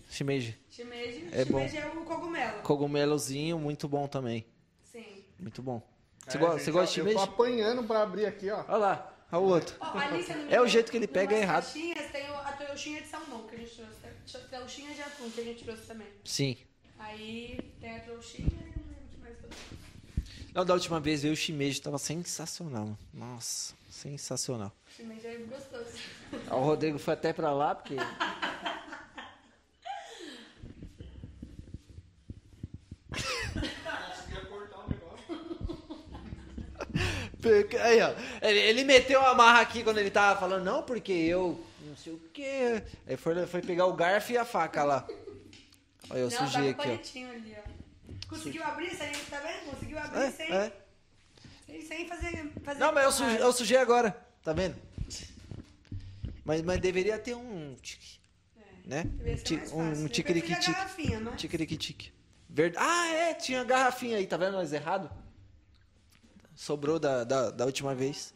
É bom. Shimeji é o cogumelo. Cogumelozinho, muito bom também. Sim. Muito bom. Você gosta de shimeji? Eu tô apanhando pra abrir aqui, ó. Olha lá, olha o outro. Oh, ali, é o jeito que ele pega errado. Tem a tolochinha de salmão que a gente trouxe. A tolochinha de atum que a gente trouxe também. Sim. Aí tem a tolochinha e não lembro o que mais que eu trouxe. Não, da última vez veio o shimeji, tava sensacional. Nossa, sensacional. O shimeji é gostoso. O Rodrigo foi até pra lá, porque... Acho que ia cortar o negócio. Aí, ó. Ele meteu a marra aqui quando ele tava falando, não, porque eu não sei o quê. Aí foi pegar o garfo e a faca lá. Olha, eu sujei aqui, ó. Não, palitinho ali, ó. Conseguiu abrir isso aí, tá vendo? Conseguiu abrir sem... É. Sem fazer... Não, mas eu sujei agora, tá vendo? Mas deveria ter um tique, né? Um tiquiriquitique. Tinha garrafinha, né? Tiquiriquitique. Ah, é, tinha garrafinha aí, tá vendo? Mas errado. Sobrou da última vez.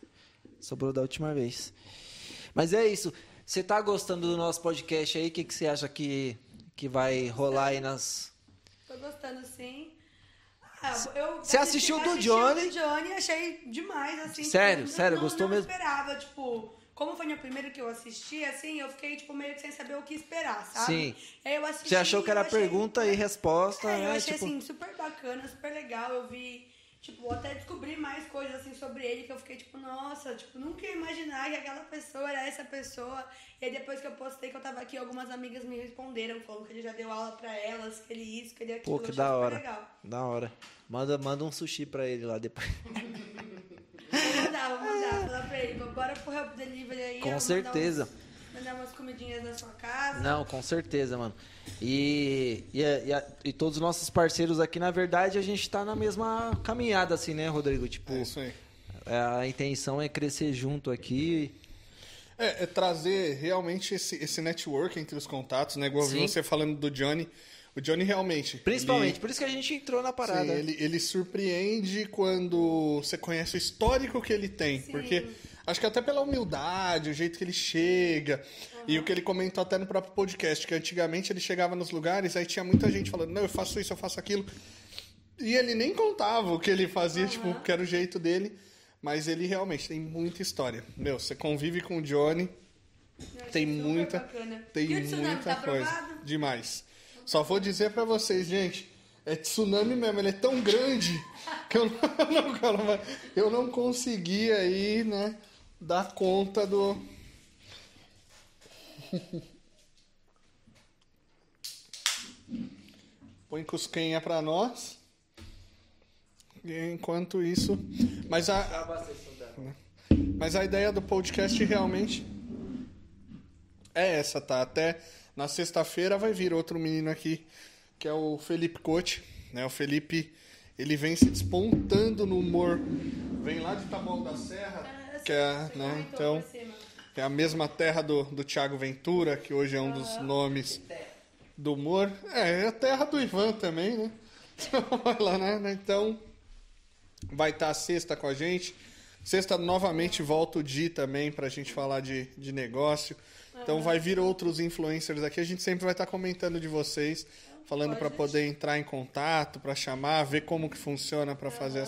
Mas é isso. Você tá gostando do nosso podcast aí? O que você acha que vai rolar aí nas... Gostando, sim. Você assistiu do Johnny? Achei demais, assim. Sério, tipo, sério, gostou mesmo? Eu não esperava, tipo, como foi o primeiro que eu assisti, assim, eu fiquei, tipo, meio que sem saber o que esperar, sabe? Sim. Aí eu assisti. Você achou que era pergunta e resposta, né? Eu achei, tipo... assim, super bacana, super legal. Eu vi, tipo, até descobri mais coisas, assim, sobre ele, que eu fiquei, tipo, nossa, tipo, nunca ia imaginar que aquela pessoa era essa pessoa. E aí depois que eu postei que eu tava aqui, algumas amigas me responderam, falando que ele já deu aula pra elas, que ele isso, que ele aquilo. Pô, que da hora, legal. Da hora. Manda um sushi pra ele lá depois. Vou mandar, falar pra ele, bora pro Help Delivery aí. Com certeza. Mandar umas comidinhas na sua casa. Não, com certeza, mano. E todos os nossos parceiros aqui, na verdade, a gente tá na mesma caminhada, assim, né, Rodrigo? Tipo, é isso aí. A intenção é crescer junto aqui. É trazer realmente esse network entre os contatos, né? Igual você falando do Johnny. O Johnny realmente... Principalmente, por isso que a gente entrou na parada. Sim, ele surpreende quando você conhece o histórico que ele tem. Sim. Porque acho que até pela humildade, o jeito que ele chega... Uhum. E o que ele comentou até no próprio podcast, que antigamente ele chegava nos lugares, aí tinha muita gente falando, não, eu faço isso, eu faço aquilo. E ele nem contava o que ele fazia, tipo, que era o jeito dele... Mas ele realmente tem muita história. Meu, você convive com o Johnny, tem muita coisa. Aprovado? Demais. Só vou dizer pra vocês, gente, é tsunami mesmo, ele é tão grande que eu não consegui aí, né, dar conta do... Põe Cusqueña pra nós. Enquanto isso, mas a ideia do podcast realmente é essa, tá? Até na sexta-feira vai vir outro menino aqui, que é o Felipe Coach, né? O Felipe, ele vem se despontando no humor, vem lá de Taboão da Serra, que é, né? Então, é a mesma terra do Thiago Ventura, que hoje é um dos nomes do humor. É a terra do Ivan também, né? Então, vai lá, né? Então... Vai estar sexta com a gente. Sexta, novamente, volta o Di também pra gente falar de negócio. Então vai vir outros influencers aqui. A gente sempre vai estar comentando de vocês, falando para poder entrar em contato, para chamar, ver como que funciona para fazer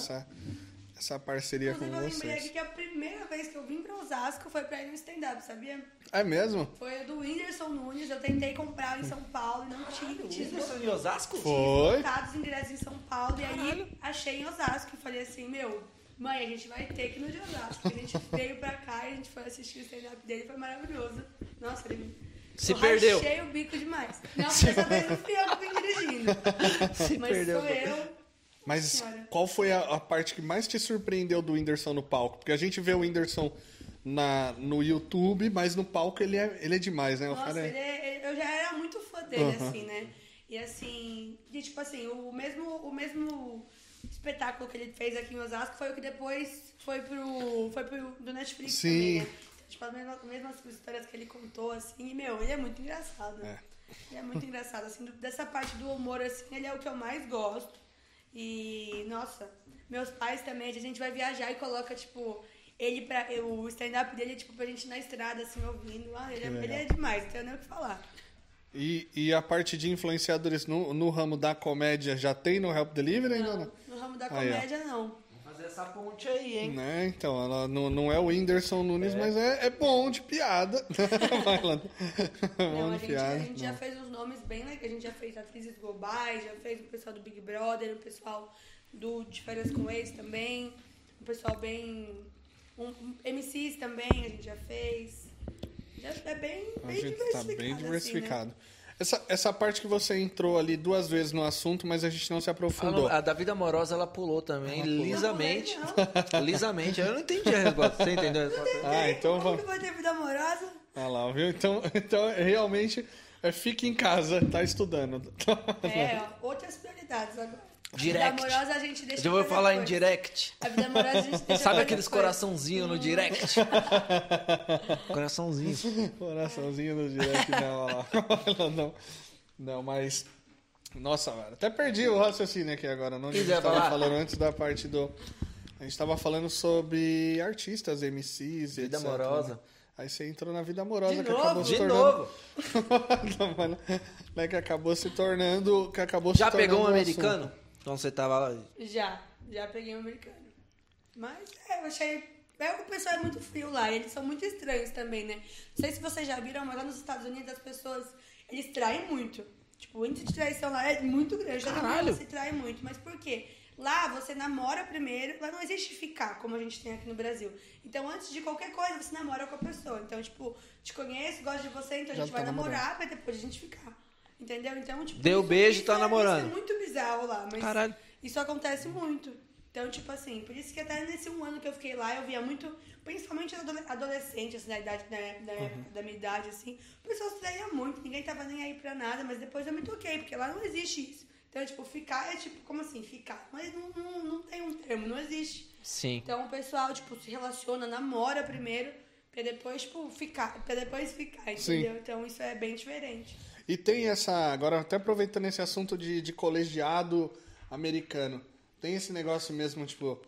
essa parceria com vocês. Eu lembrei que a primeira vez que eu vim para Osasco foi para ir no stand-up, sabia? É mesmo? Foi do Whindersson Nunes. Eu tentei comprar em São Paulo e não tinha. Whindersson em Osasco? Foi. Os ingressos em São Paulo. E aí achei em Osasco e falei assim, meu... Mãe, a gente vai ter que ir no de Osasco. A gente veio pra cá e a gente foi assistir o stand-up dele, foi maravilhoso. Nossa, ele se perdeu. Achei o bico demais. Não, porque essa vez não fui eu que vim dirigindo. Mas perdeu. Sou eu. Mas senhora, qual foi a parte que mais te surpreendeu do Whindersson no palco? Porque a gente vê o Whindersson no YouTube, mas no palco ele é demais, né? Nossa, eu já era muito fã dele, assim, né? E assim, e, tipo assim, o mesmo espetáculo que ele fez aqui em Osasco foi o que depois foi pro do Netflix. Sim. Também, né? Tipo, as mesmas histórias que ele contou, assim, e, meu, ele é muito engraçado. É. Ele é muito engraçado, assim, dessa parte do humor, assim, ele é o que eu mais gosto. E, nossa, meus pais também, a gente vai viajar e coloca, tipo, ele pra... O stand-up dele é, tipo, pra gente ir na estrada, assim, ouvindo. Ah, ele é demais, não tem nem o que falar. E a parte de influenciadores no ramo da comédia já tem no Help Delivery ainda? Não, no ramo da comédia não. Vamos fazer essa ponte aí, hein? Né? Então, ela não é o Whindersson Nunes, mas é bom de piada. Vai lá. Não, a gente já fez uns nomes bem legais. A gente já fez atrizes globais, já fez o pessoal do Big Brother, o pessoal do De Férias com Ex também, o pessoal bem... MCs também a gente já fez. É bem diversificado. Tá bem diversificado. Assim, né? Essa parte que você entrou ali duas vezes no assunto, mas a gente não se aprofundou. A da vida amorosa ela pulou também, lisamente. Não. Lisamente. Eu não entendi a resposta. Você entendeu a resposta? Ah, então vamos. Vai ter vida amorosa? Ah lá, viu? Então realmente, fique em casa, tá estudando. Outras prioridades agora. Direct. A vida amorosa a gente deixa. Eu vou falar depois. Em direct. A vida amorosa a gente deixa. Sabe aqueles depois? Coraçãozinho no direct? Coraçãozinho. Coraçãozinho no direct, não, olha lá. Não, mas. Nossa, velho. Até perdi o raciocínio aqui agora. Não, a gente estava falando antes da parte do. A gente estava falando sobre artistas, MCs, vida etc. Vida amorosa. Né? Aí você entrou na vida amorosa que acabou se tornando. Já pegou um americano? Assunto. Então você tava lá? Já peguei um americano. Mas eu achei... O pessoal é muito frio lá, eles são muito estranhos também, né? Não sei se vocês já viram, mas lá nos Estados Unidos as pessoas, eles traem muito. Tipo, o índice de traição lá é muito grande. Caralho! Se trai muito, mas por quê? Lá você namora primeiro, lá não existe ficar, como a gente tem aqui no Brasil. Então, antes de qualquer coisa, você namora com a pessoa. Então, tipo, te conheço, gosto de você, então a gente vai namorar, mas depois a gente ficar. Entendeu? Então, tipo... Deu beijo e tá namorando. Isso é muito bizarro lá, mas... Caralho. Isso acontece muito. Então, tipo assim, por isso que até nesse um ano que eu fiquei lá, eu via muito, principalmente adolescentes, assim, da minha idade, assim, o pessoal se traía muito, ninguém tava nem aí pra nada, mas depois eu me toquei, porque lá não existe isso. Então, tipo, ficar é tipo, como assim? Ficar. Mas não tem um termo, não existe. Sim. Então, o pessoal, tipo, se relaciona, namora primeiro, pra depois, tipo, ficar, entendeu? Sim. Então, isso é bem diferente. E tem essa, agora até aproveitando esse assunto de colegiado americano, tem esse negócio mesmo, tipo,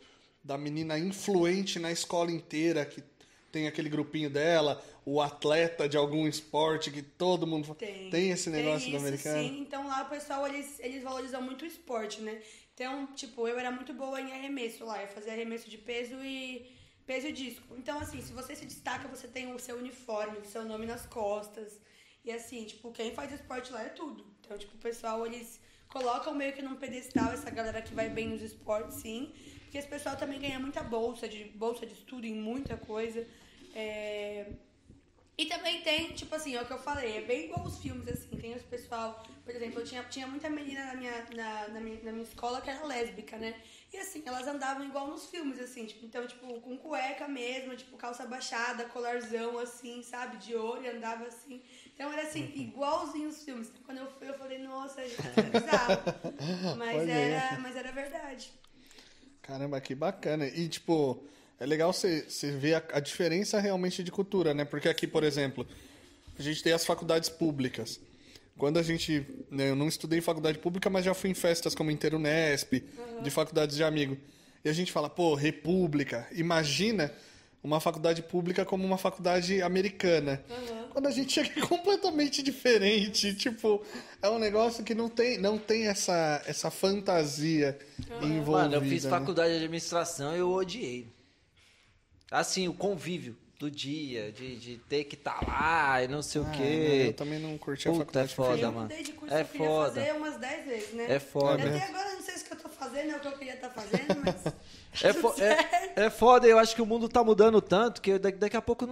da menina influente na escola inteira, que tem aquele grupinho dela, o atleta de algum esporte que todo mundo... Tem esse negócio do americano? Sim, então lá o pessoal, eles valorizam muito o esporte, né? Então, tipo, eu era muito boa em arremesso lá, eu fazia arremesso de peso e disco. Então, assim, se você se destaca, você tem o seu uniforme, o seu nome nas costas... E assim, tipo, quem faz esporte lá é tudo. Então, tipo, o pessoal, eles colocam meio que num pedestal essa galera que vai bem nos esportes, sim. Porque esse pessoal também ganha muita bolsa de estudo em muita coisa. E também tem, tipo assim, é o que eu falei, é bem igual os filmes, assim. Tem os pessoal, por exemplo, eu tinha muita menina na minha escola que era lésbica, né? E assim, elas andavam igual nos filmes, assim. Tipo, então, tipo, com cueca mesmo, tipo, calça baixada, colarzão, assim, sabe? De ouro, e andava assim... Então era assim, igualzinho os filmes. Então, quando eu fui, eu falei, nossa, gente, é bizarro. mas era verdade. Caramba, que bacana. E, tipo, é legal você ver a diferença realmente de cultura, né? Porque aqui, por exemplo, a gente tem as faculdades públicas. Quando a gente... Né, eu não estudei em faculdade pública, mas já fui em festas como Interunesp, de faculdades de amigo. E a gente fala, pô, república. Imagina uma faculdade pública como uma faculdade americana. Uhum. Quando a gente chega é completamente diferente. Tipo, é um negócio que não tem essa fantasia envolvida. Mano, eu fiz faculdade de administração e eu odiei. Assim, o convívio do dia, de ter que estar lá e não sei o quê. Eu também não curti a faculdade. É foda, eu mudei de curso, eu queria fazer umas 10 vezes, né? É foda. Até agora eu não sei se o que eu tô fazendo é o que eu queria estar fazendo, mas... É foda, eu acho que o mundo tá mudando tanto que daqui a pouco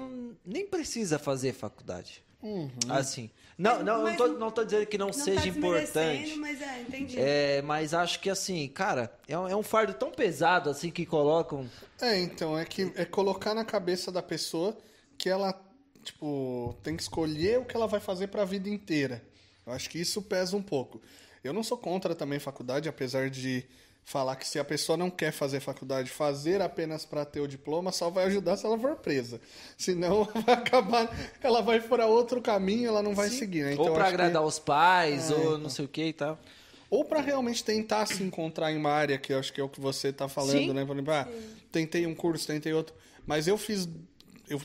nem precisa fazer faculdade. Uhum. Assim, não tô dizendo que não seja tá importante, mas entendi. Mas acho que assim, cara, é um fardo tão pesado assim que colocam. Então, é colocar na cabeça da pessoa que ela, tipo, tem que escolher o que ela vai fazer pra vida inteira. Eu acho que isso pesa um pouco. Eu não sou contra também faculdade, apesar de falar que se a pessoa não quer fazer faculdade, fazer apenas para ter o diploma só vai ajudar se ela for presa. Senão vai acabar, ela vai por outro caminho, ela não vai seguir. Né? Então, ou para agradar os pais, ou não sei o que e tal. Ou para realmente tentar se encontrar em uma área, que eu acho que é o que você tá falando, sim, né? Por exemplo, tentei um curso, tentei outro. Mas eu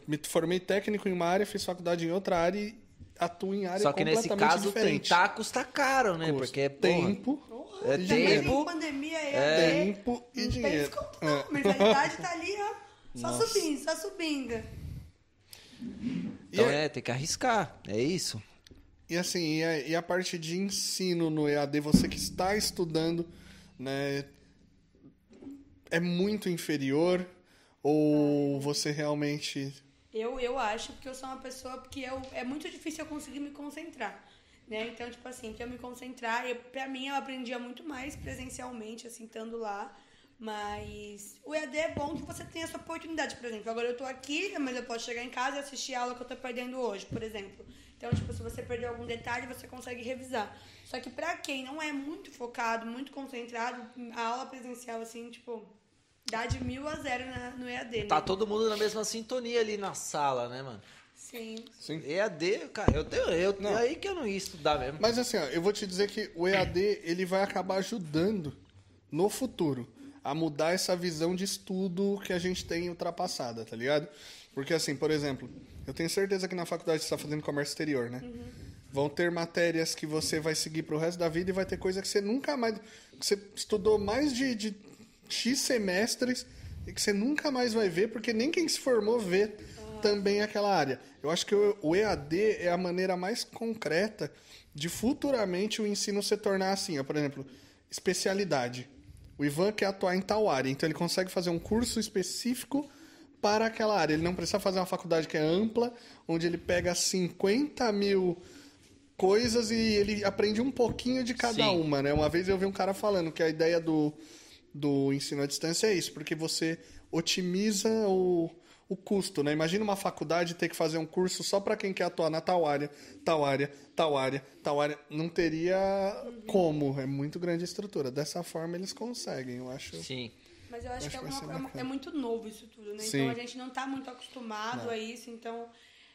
me formei técnico em uma área, fiz faculdade em outra área e atuo em área completamente diferente. Só que nesse caso, tentar custa caro, né? Porque é tempo. É tempo, pandemia, tempo e dinheiro. A mentalidade tá ali, ó. Só Nossa. Subindo, só subindo. Então tem que arriscar, é isso. E assim, e a parte de ensino no EAD, você que está estudando, né, é muito inferior ou você realmente... Eu acho, porque eu sou uma pessoa que é muito difícil eu conseguir me concentrar. Né? Então, tipo assim, pra eu me concentrar, pra mim eu aprendia muito mais presencialmente, assim, estando lá. Mas o EAD é bom que você tenha essa oportunidade, por exemplo. Agora eu tô aqui, mas eu posso chegar em casa e assistir a aula que eu tô perdendo hoje, por exemplo. Então, tipo, se você perder algum detalhe, você consegue revisar. Só que pra quem não é muito focado, muito concentrado, a aula presencial, assim, tipo, dá de 1000 a 0 no EAD. Tá, né? Todo mundo na mesma sintonia ali na sala, né, mano? Sim. EAD, cara, eu tenho aí que eu não ia estudar mesmo. Mas assim, ó, eu vou te dizer que o EAD, ele vai acabar ajudando no futuro a mudar essa visão de estudo que a gente tem ultrapassada, tá ligado? Porque assim, por exemplo, eu tenho certeza que na faculdade você está fazendo comércio exterior, né? Uhum. Vão ter matérias que você vai seguir pro resto da vida e vai ter coisa que você nunca mais... que você estudou mais de X semestres e que você nunca mais vai ver, porque nem quem se formou vê... também aquela área. Eu acho que o EAD é a maneira mais concreta de futuramente o ensino se tornar assim. Por exemplo, especialidade. O Ivan quer atuar em tal área, então ele consegue fazer um curso específico para aquela área. Ele não precisa fazer uma faculdade que é ampla, onde ele pega 50 mil coisas e ele aprende um pouquinho de cada Sim. uma. Né? Uma vez eu vi um cara falando que a ideia do ensino à distância é isso, porque você otimiza o custo, né? Imagina uma faculdade ter que fazer um curso só para quem quer atuar na tal área, tal área, tal área, tal área. Não teria como. É muito grande a estrutura. Dessa forma eles conseguem, eu acho. Sim. Mas eu acho que é muito novo isso tudo, né? Sim. Então a gente não tá muito acostumado a isso. Então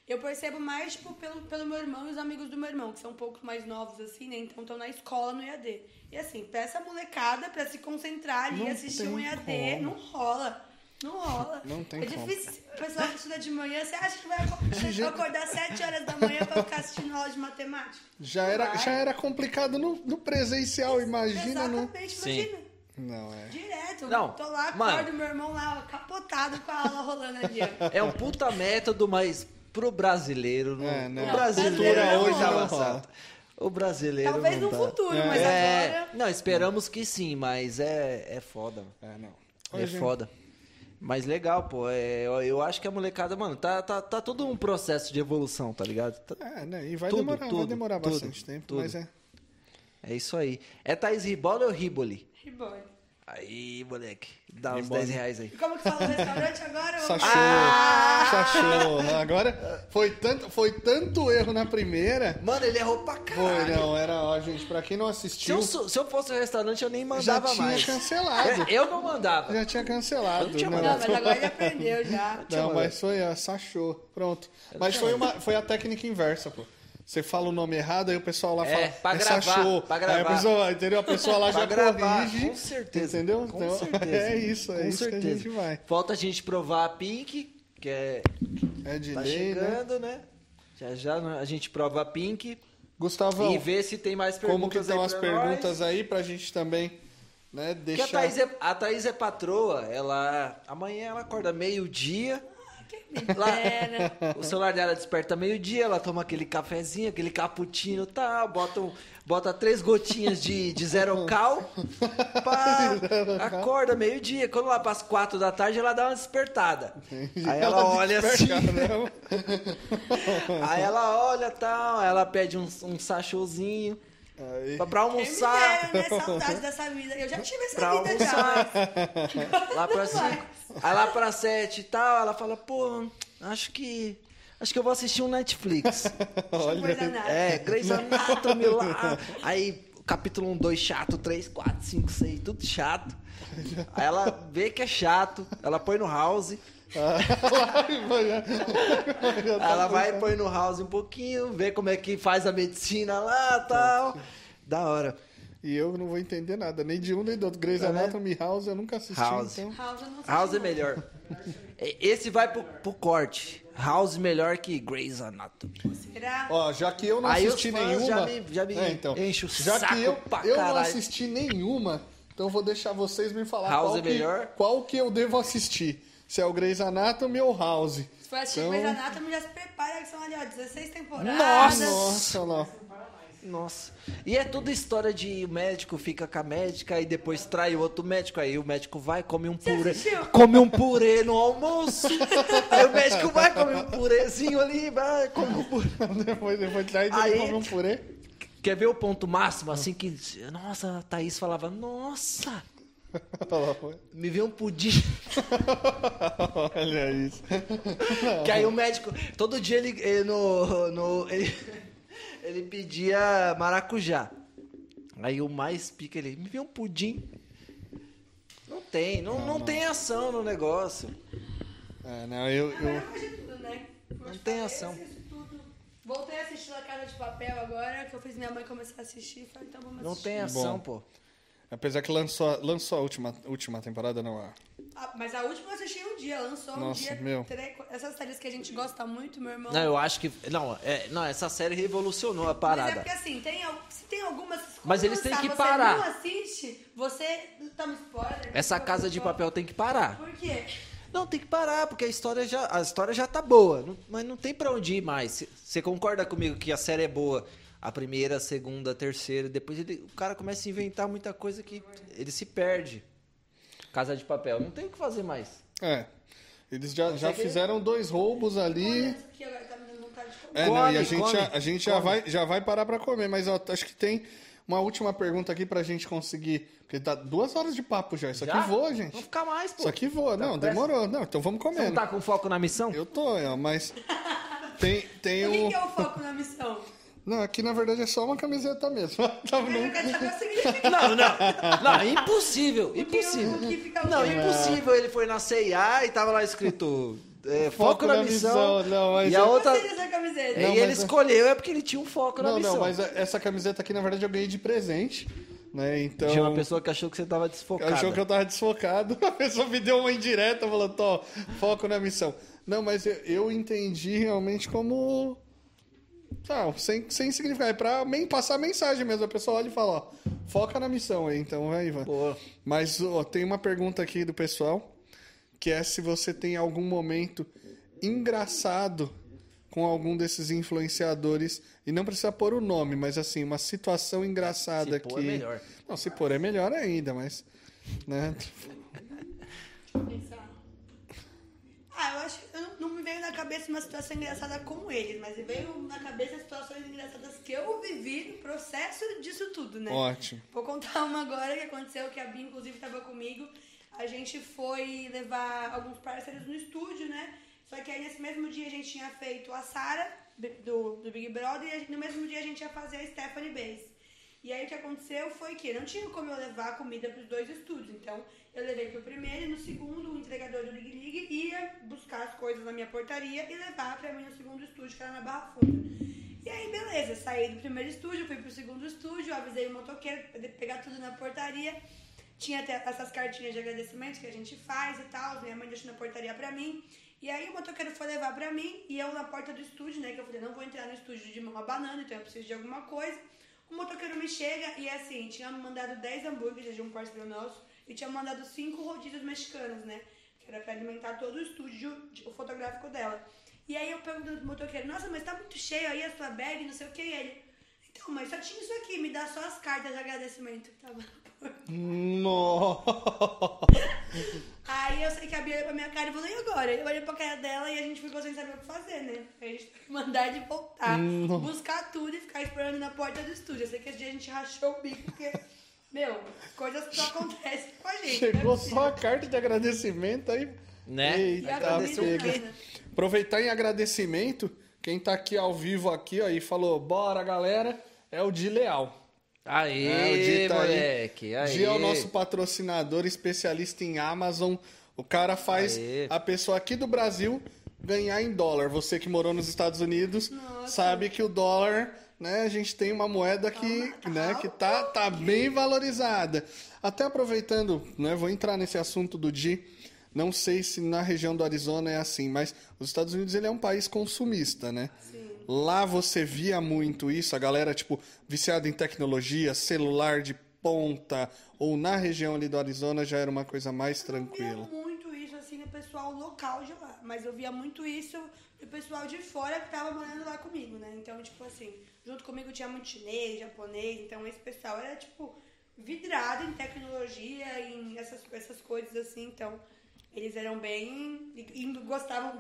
eu percebo mais tipo, pelo meu irmão e os amigos do meu irmão, que são um pouco mais novos assim, né? Então estão na escola no EAD. E assim, pra essa molecada, pra se concentrar ali e assistir um EAD, não rola. Não rola. Não tem como. É difícil. O pessoal que estuda de manhã, você acha que vai acordar 7 horas da manhã pra ficar assistindo aula de matemática? Já era complicado no presencial, imagina. Exatamente, no... imagina. Sim. Não, é. Direto. Não, tô lá, acordo meu irmão lá, ó, capotado com a aula rolando ali. É um puta método, mas pro brasileiro... Não. O brasileiro hoje tá avançado. O brasileiro talvez no futuro, mas agora... Não, esperamos que sim, mas é foda. É foda. Mas legal, pô. Eu acho que a molecada, mano, tá todo um processo de evolução, tá ligado? E vai demorar bastante tempo, mas é. É isso aí. É Thaís Ribola ou Riboli? Riboli. Aí, moleque. Dá uns R$10 aí. E como que fala o restaurante agora? Sachô. Sachô. Agora foi tanto erro na primeira. Mano, ele errou pra caralho. Foi, não, era ó, gente, pra quem não assistiu... Se eu fosse no restaurante, eu nem mandava mais. Já tinha cancelado. Eu não mandava. Já tinha cancelado. Não, mas agora ele aprendeu já. Não, mas foi a Sachô. Pronto. Mas foi a técnica inversa, pô. você fala o nome errado, aí o pessoal lá fala, Sachô. Aí a pessoa lá já corrige. Com certeza. Entendeu? Com então, certeza. É isso, é com isso certeza. Que a gente vai. Falta a gente provar a Pink, que é de tá lei, chegando, né? Já já a gente prova a Pink. Gustavo, e ver se tem mais perguntas. Como que estão as perguntas aí pra gente também, né, deixar... Porque a Thaís é patroa, ela... Amanhã ela acorda meio-dia. O celular dela desperta meio-dia, ela toma aquele cafezinho, aquele cappuccino e tal, bota 3 gotinhas de zero cal, pá, acorda meio-dia. Quando lá para as 4 da tarde, ela dá uma despertada. Entendi. Aí ela olha assim. Aí ela olha e tal, ela pede um sachozinho. Aí. Pra almoçar. Quem me dera, né? Saudade dessa vida. Eu já tive essa pra vida almoçar. Já. Lá pra 5. Aí lá pra 7 e tal, ela fala, pô, acho que eu vou assistir um Netflix. Olha. Grey's Anatomy lá. Aí, capítulo 1, 2 chato, 3, 4, 5, 6, tudo chato. Aí ela vê que é chato, ela põe no House. Ela vai e põe no House um pouquinho, vê como é que faz a medicina lá e tal. Da hora. E eu não vou entender nada, nem de um nem do outro. Grey's Anatomy, House eu nunca assisti. House, então... House é melhor. Esse vai pro corte. House melhor que Grey's Anatomy. Será? Ó, já que eu não assisti nenhuma. Já me enche o saco. Já que eu não assisti nenhuma, então eu vou deixar vocês me falar House é melhor. Qual que eu devo assistir. Se é o Grey's Anatomy ou House. Se for assistir então... Grey's Anatomy, já se prepara, que são ali, ó, 16 temporadas. Nossa. E é toda história de o médico fica com a médica e depois trai o outro médico. Aí o médico vai, come um purê. Come um purê no almoço. Aí o médico vai, come um purezinho ali, vai, come um purê. Depois trai e depois come um purê. Quer ver o ponto máximo? Assim que. Nossa, a Thaís falava, nossa! Me veio um pudim. Olha isso. Que aí o médico, todo dia ele pedia maracujá. Aí o mais pica, ele me veio um pudim. Não tem ação no negócio. Não tem ação. Voltei a assistir a Casa de Papel agora, que eu fiz minha mãe começar a assistir, falei, então vamos assistir. Não tem ação, pô. Apesar que lançou a última temporada, não a... Mas a última eu assisti um dia, lançou Nossa, um dia. Meu. Essas séries que a gente gosta muito, meu irmão... Não, eu acho que... Não, essa série revolucionou a parada. Mas é porque assim, se tem algumas... Mas eles têm que parar. Se você não assiste, você... Toma spoiler. Essa Casa de Papel tem que parar. Por quê? Não, tem que parar, porque a história já tá boa. Mas não tem pra onde ir mais. Você concorda comigo que a série é boa? A primeira, a segunda, a terceira... Depois o cara começa a inventar muita coisa que ele se perde. Casa de Papel. Não tem o que fazer mais. Eles já fizeram 2 roubos ali. A gente já vai parar pra comer. Mas ó, acho que tem uma última pergunta aqui pra gente conseguir... Porque tá 2 horas de papo já. Isso aqui voa, gente. Vamos ficar mais, pô. Isso aqui voa. Não, demorou. Não, então vamos comer. Você não tá com foco na missão? Eu tô, mas... O que é o foco na missão? Não, aqui na verdade é só uma camiseta mesmo. Não, impossível. Impossível. Ele foi na C&A e tava lá escrito foco na missão. E a outra... ele escolheu, porque ele tinha um foco na missão. Não, mas essa camiseta aqui na verdade eu ganhei de presente. Né? Então, tinha uma pessoa que achou que você tava desfocado. Achou que eu tava desfocado. A pessoa me deu uma indireta falando, ó, foco na missão. Não, mas eu entendi realmente como... Não, sem significar, é pra passar a mensagem mesmo. A pessoa olha e fala, ó, foca na missão aí, então vai, Ivan. Pô. Mas, ó, tem uma pergunta aqui do pessoal, que é se você tem algum momento engraçado com algum desses influenciadores, e não precisa pôr o nome, mas assim, uma situação engraçada se pôr é melhor. Não, se pôr é melhor ainda, mas... Né? Eu acho que não me veio na cabeça uma situação engraçada com eles, mas veio na cabeça as situações engraçadas que eu vivi no processo disso tudo, né? Ótimo. Vou contar uma agora que aconteceu, que a Bia, inclusive, estava comigo. A gente foi levar alguns parceiros no estúdio, né? Só que aí, nesse mesmo dia, a gente tinha feito a Sara, do Big Brother, e no mesmo dia a gente ia fazer a Stephanie Bays. E aí, o que aconteceu foi que não tinha como eu levar comida para os 2 estúdios. Então, eu levei para o primeiro e no segundo, o entregador do Ligue Ligue ia buscar as coisas na minha portaria e levar para mim no segundo estúdio, que era na Barra Funda. E aí, aí beleza, saí do primeiro estúdio, fui pro segundo estúdio, avisei o motoqueiro pra pegar tudo na portaria. Tinha até essas cartinhas de agradecimento que a gente faz e tal, minha mãe deixou na portaria pra mim. E aí o motoqueiro foi levar pra mim e eu na porta do estúdio, né, que eu falei, não vou entrar no estúdio de uma banana, então eu preciso de alguma coisa. O motoqueiro me chega e assim, tinha mandado 10 hambúrgueres de um parceiro nosso e tinha mandado 5 rodízios mexicanos, né, que era pra alimentar todo o estúdio o fotográfico dela. E aí eu pergunto pro motoqueiro, nossa, mas tá muito cheio aí a sua bag, não sei o que, e ele... Então, mas só tinha isso aqui, me dá só as cartas de agradecimento que tava na porta. Nossa! Aí eu sei que a Bia olhou pra minha cara e falou, e agora? Eu olhei pra cara dela e a gente ficou sem saber o que fazer, né? Aí a gente foi mandar de voltar, buscar tudo e ficar esperando na porta do estúdio. Eu sei que esse dia a gente rachou o bico, porque, meu, coisas só acontecem com a gente. Chegou só a carta de agradecimento aí, né? Eita, agradeceu. Aproveitar em agradecimento... Quem tá aqui ao vivo aqui, ó, e falou, bora, galera, é o Di Leal. Aê, é, o Di tá moleque. Aí. Di é o nosso patrocinador, especialista em Amazon. O cara faz a pessoa aqui do Brasil ganhar em dólar. Você que morou nos Estados Unidos sabe que o dólar, né, a gente tem uma moeda que, né, que tá bem valorizada. Até aproveitando, né, vou entrar nesse assunto do Di. Não sei se na região do Arizona é assim, mas os Estados Unidos ele é um país consumista, né? Sim. Lá você via muito isso, a galera tipo viciada em tecnologia, celular de ponta, ou na região ali do Arizona já era uma coisa mais tranquila. Eu via muito isso assim no pessoal local de lá, mas eu via muito isso do pessoal de fora que tava morando lá comigo, né? Então tipo assim, junto comigo tinha muito chinês, japonês, então esse pessoal era tipo vidrado em tecnologia, em essas coisas assim, então... Eles eram bem... E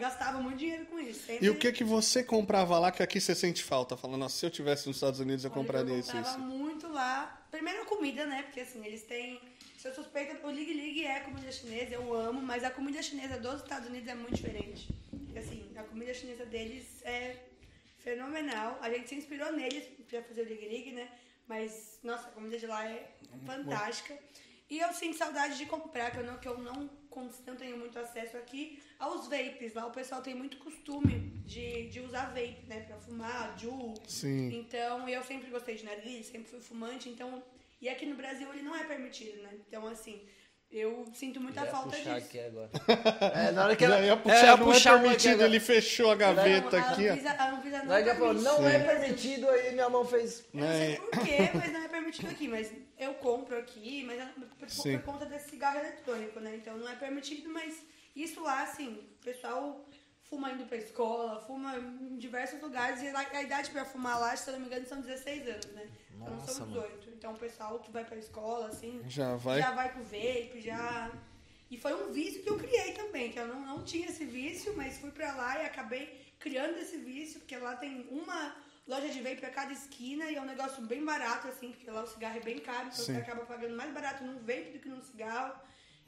gastavam muito dinheiro com isso. Sempre... E o que você comprava lá que aqui você sente falta? Falando, nossa, se eu tivesse nos Estados Unidos, eu compraria isso. Eu comprava muito lá. Primeiro a comida, né? Porque assim, eles têm... Se eu suspeito, o Ligue-Ligue é comida chinesa, eu amo. Mas a comida chinesa dos Estados Unidos é muito diferente. E, assim, a comida chinesa deles é fenomenal. A gente se inspirou neles pra fazer o Ligue-Ligue, né? Mas, nossa, a comida de lá é fantástica. E eu sinto saudade de comprar, que eu não tenho muito acesso aqui, aos vapes. Lá o pessoal tem muito costume de usar vape, né? Pra fumar, ju. Sim. Então, eu sempre gostei de nariz, sempre fui fumante. Então, e aqui no Brasil ele não é permitido, né? Então, assim, eu sinto muita falta disso. Aqui agora. É, na hora que ela... Não é permitido, ele fechou a gaveta aqui. A Anvisa não é permitido. Não é permitido, aí minha mão fez... Não sei por quê, mas não é permitido aqui, mas... Eu compro aqui, mas por conta desse cigarro eletrônico, né? Então não é permitido, mas isso lá, assim, o pessoal fuma indo pra escola, fuma em diversos lugares, e a idade pra fumar lá, se eu não me engano, são 16 anos, né? Nossa, então são 18. Mano. Então o pessoal que vai pra escola, assim, já vai com vape, já... E foi um vício que eu criei também, que eu não tinha esse vício, mas fui pra lá e acabei criando esse vício, porque lá tem uma... loja de vape pra cada esquina e é um negócio bem barato, assim, porque lá o cigarro é bem caro, então você acaba pagando mais barato num vape do que num cigarro.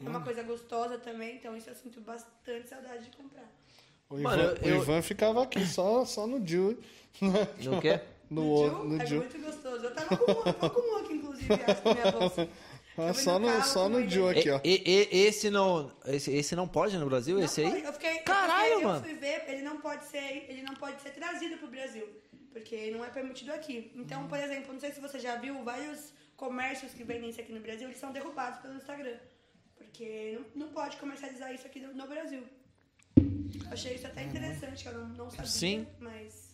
É uma coisa gostosa também, então isso eu sinto bastante saudade de comprar. O Ivan ficava aqui, só no Ju. No quê? No Ju. É muito gostoso. Eu tava com um aqui, inclusive, acho, na minha bolsa. Só no Ju aqui, ó. Esse não pode no Brasil? Não esse pode. Aí? Caralho, mano! Eu fui ver, ele não pode ser trazido pro Brasil. Porque não é permitido aqui. Então, por exemplo, não sei se você já viu, vários comércios que vendem isso aqui no Brasil, eles são derrubados pelo Instagram. Porque não pode comercializar isso aqui no Brasil. Eu achei isso até interessante, que eu não sabia. Sim. Mas...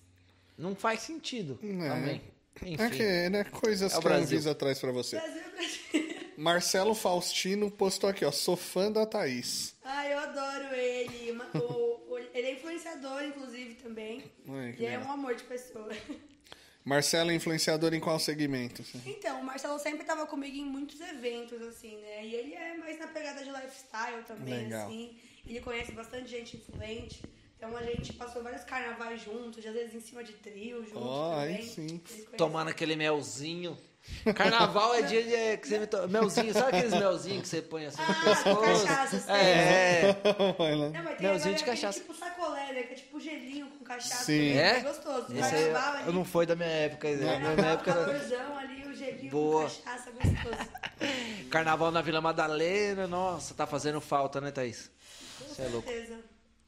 Não faz sentido também. Enfim. É, né? Coisas que a Anvisa traz pra você. Brasil. Marcelo Faustino postou aqui, ó. Sou fã da Thaís. Ah, eu adoro ele. Ele é influenciador, inclusive, também. E é um amor de pessoa. Marcelo é influenciador em qual segmento? Então, o Marcelo sempre estava comigo em muitos eventos, assim, né? E ele é mais na pegada de lifestyle também, assim. Ele conhece bastante gente influente. Então, a gente passou vários carnavais juntos, às vezes em cima de trio, juntos também. Sim. Tomando aquele melzinho. Carnaval é dia de que você melzinho, sabe aqueles melzinhos que você põe assim no pescoço? Cachaça, Não, mas tem melzinho de cachaça. Tipo sacolé, né? Que é tipo gelinho com cachaça. Sim. É gostoso. Carnaval, ali, não foi da minha época. Calorzão ali, o gelinho com cachaça, gostoso. Carnaval na Vila Madalena, nossa, tá fazendo falta, né, Thaís? Com certeza.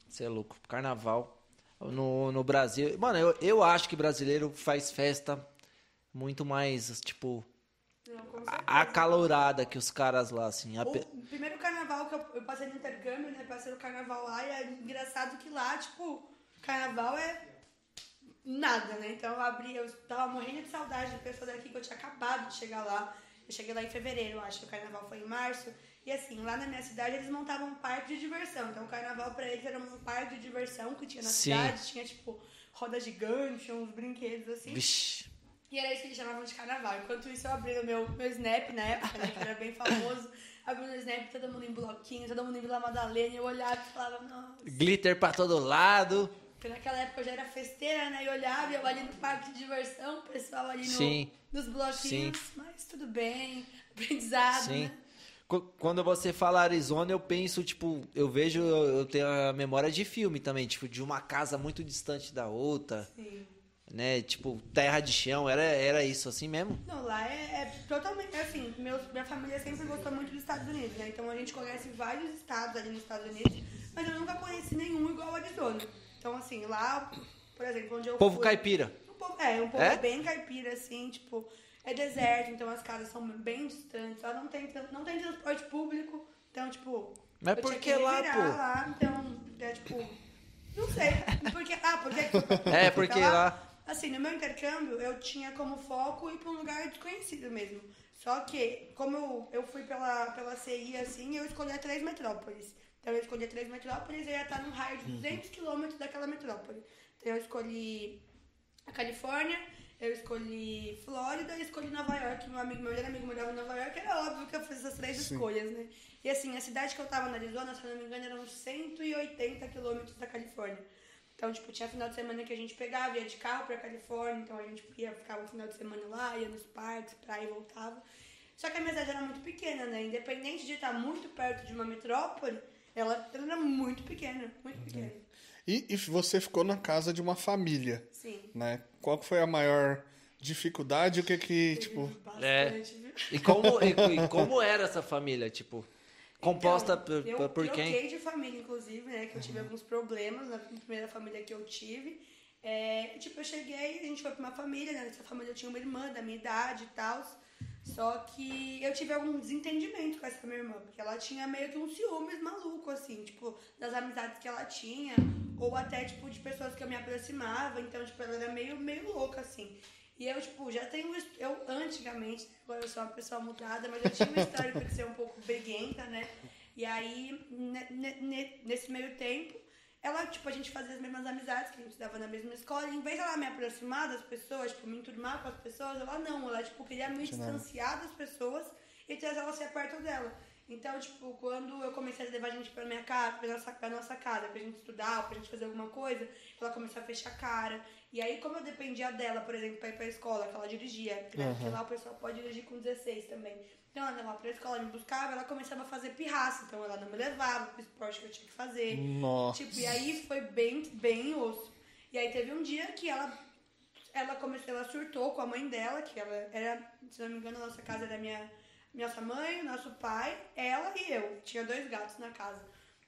Você é louco. Carnaval. no Brasil. Mano, eu acho que brasileiro faz festa muito mais, tipo, acalorada que os caras lá, assim. O primeiro carnaval que eu passei no intercâmbio, né? Passei no carnaval lá e é engraçado que lá, tipo, carnaval é nada, né? Então eu tava morrendo de saudade do pessoal daqui, que eu tinha acabado de chegar lá. Eu cheguei lá em fevereiro, acho que o carnaval foi em março. E assim, lá na minha cidade eles montavam um parque de diversão. Então o carnaval pra eles era um parque de diversão que tinha na cidade. Tinha tipo roda gigante, tinha uns brinquedos assim. Vixe. E era isso que eles chamavam de carnaval. Enquanto isso eu abri o meu Snap na época, né, que era bem famoso. Abri o Snap, todo mundo em bloquinho, todo mundo em Vila Madalena. E eu olhava e falava, nossa. Glitter pra todo lado. Porque naquela época eu já era festeira, né? E olhava, eu ali no parque de diversão, o pessoal ali nos bloquinhos. Sim. Mas tudo bem, aprendizado, sim, né? Quando você fala Arizona, eu penso, tipo, eu tenho a memória de filme também, tipo, de uma casa muito distante da outra. Sim. Né? Tipo, terra de chão, era isso assim mesmo? Não, lá é totalmente assim. Minha família sempre gostou muito dos Estados Unidos, né? Então a gente conhece vários estados ali nos Estados Unidos, mas eu nunca conheci nenhum igual a Arizona. Então, assim, lá, por exemplo, onde eu fui... Povo caipira. Um povo bem caipira, assim, tipo, é deserto, então as casas são bem distantes, lá não tem transporte público, então, tipo... Mas por que lá, pô? Lá, então, é, tipo, não sei, porque lá... Assim, no meu intercâmbio, eu tinha como foco ir pra um lugar desconhecido mesmo. Só que, como eu fui pela CI, assim, eu escolhi três metrópoles. Então, eu escolhi três metrópoles e ia estar num raio de 200 km daquela metrópole. Então, eu escolhi a Califórnia, eu escolhi Flórida e escolhi Nova York. Meu amigo morava em Nova York, era óbvio que eu fiz essas três escolhas, né? E, assim, a cidade que eu tava na Arizona, se eu não me engano, eram uns 180 km da Califórnia. Então, tipo, tinha final de semana que a gente pegava, ia de carro pra Califórnia, então a gente ficava o final de semana lá, ia nos parques, praia e voltava. Só que a minha cidade era muito pequena, né? Independente de estar muito perto de uma metrópole, ela era muito pequena, muito pequena. E você ficou na casa de uma família. Sim. Né? Qual foi a maior dificuldade? O que que, tipo... Bastante, viu? E como era essa família, tipo... Composta então, por quem? Eu troquei de família, inclusive, né? Que eu tive alguns problemas na primeira família que eu tive. Eu cheguei, a gente foi pra uma família, né? Nessa família eu tinha uma irmã da minha idade e tal. Só que eu tive algum desentendimento com essa minha irmã, porque ela tinha meio que uns ciúmes maluco, assim, tipo, das amizades que ela tinha, ou até, tipo, de pessoas que eu me aproximava. Então, tipo, ela era meio louca, assim. E eu, tipo, já tenho... Eu, antigamente, agora eu sou uma pessoa mudada, mas eu tinha uma história de ser um pouco briguenta, né? E aí, nesse meio tempo, ela, tipo, a gente fazia as mesmas amizades, que a gente dava na mesma escola. E em vez de ela me aproximar das pessoas, tipo, me enturmar com as pessoas, ela, tipo, queria me distanciar das pessoas e trazer ela ser perto dela. Então, tipo, quando eu comecei a levar a gente pra minha casa, pra nossa casa, pra gente estudar, pra gente fazer alguma coisa, ela começou a fechar a cara. E aí, como eu dependia dela, por exemplo, pra ir pra escola, que ela dirigia, porque lá o pessoal pode dirigir com 16 também. Então, ela andava pra escola, me buscava, ela começava a fazer pirraça. Então, ela não me levava pro esporte que eu tinha que fazer. Nossa. Tipo, e aí foi bem, bem osso. E aí, teve um dia que ela surtou com a mãe dela, que ela era, se não me engano, a nossa casa era nossa mãe, nosso pai, ela e eu. Tinha dois gatos na casa.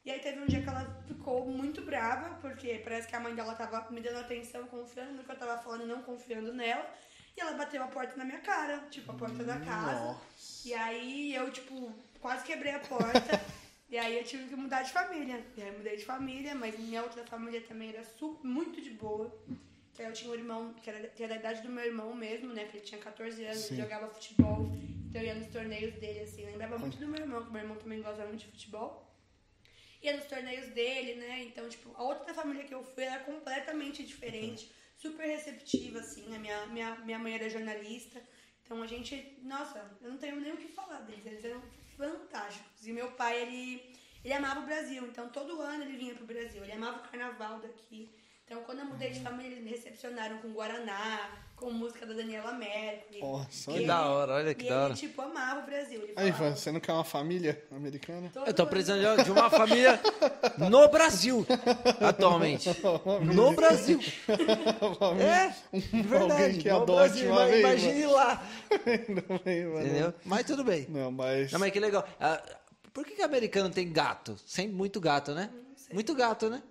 E aí teve um dia que ela ficou muito brava, porque parece que a mãe dela tava me dando atenção, confiando no que eu tava falando, não confiando nela. E ela bateu a porta na minha cara, tipo, a porta da casa. Nossa. E aí eu, tipo, quase quebrei a porta. E aí eu tive que mudar de família. E aí eu mudei de família, mas minha outra família também era muito de boa. Que aí eu tinha um irmão, que era da idade do meu irmão mesmo, né? Que ele tinha 14 anos, ele jogava futebol. Então eu ia nos torneios dele, assim, lembrava muito do meu irmão, que meu irmão também gosta muito de futebol. Ia nos torneios dele, né? Então, tipo, a outra família que eu fui era completamente diferente, super receptiva, assim. A minha mãe era jornalista. Então a gente, nossa, eu não tenho nem o que falar deles, eles eram fantásticos. E meu pai, ele amava o Brasil, então todo ano ele vinha pro Brasil, ele amava o carnaval daqui. Então, quando eu mudei de família, eles me recepcionaram com Guaraná, com música da Daniela Mercury. Nossa, que da hora, olha que da hora. E ele, tipo, amava o Brasil. Ele falava, aí, você não quer uma família americana? Eu tô precisando de uma família no Brasil, atualmente. No Brasil. É verdade. Alguém que adote uma vez. Imagine lá. Não vem, mano. Entendeu? Mas tudo bem. Não, mas que legal. Por que americano tem gato? Muito gato, né? Muito gato, né?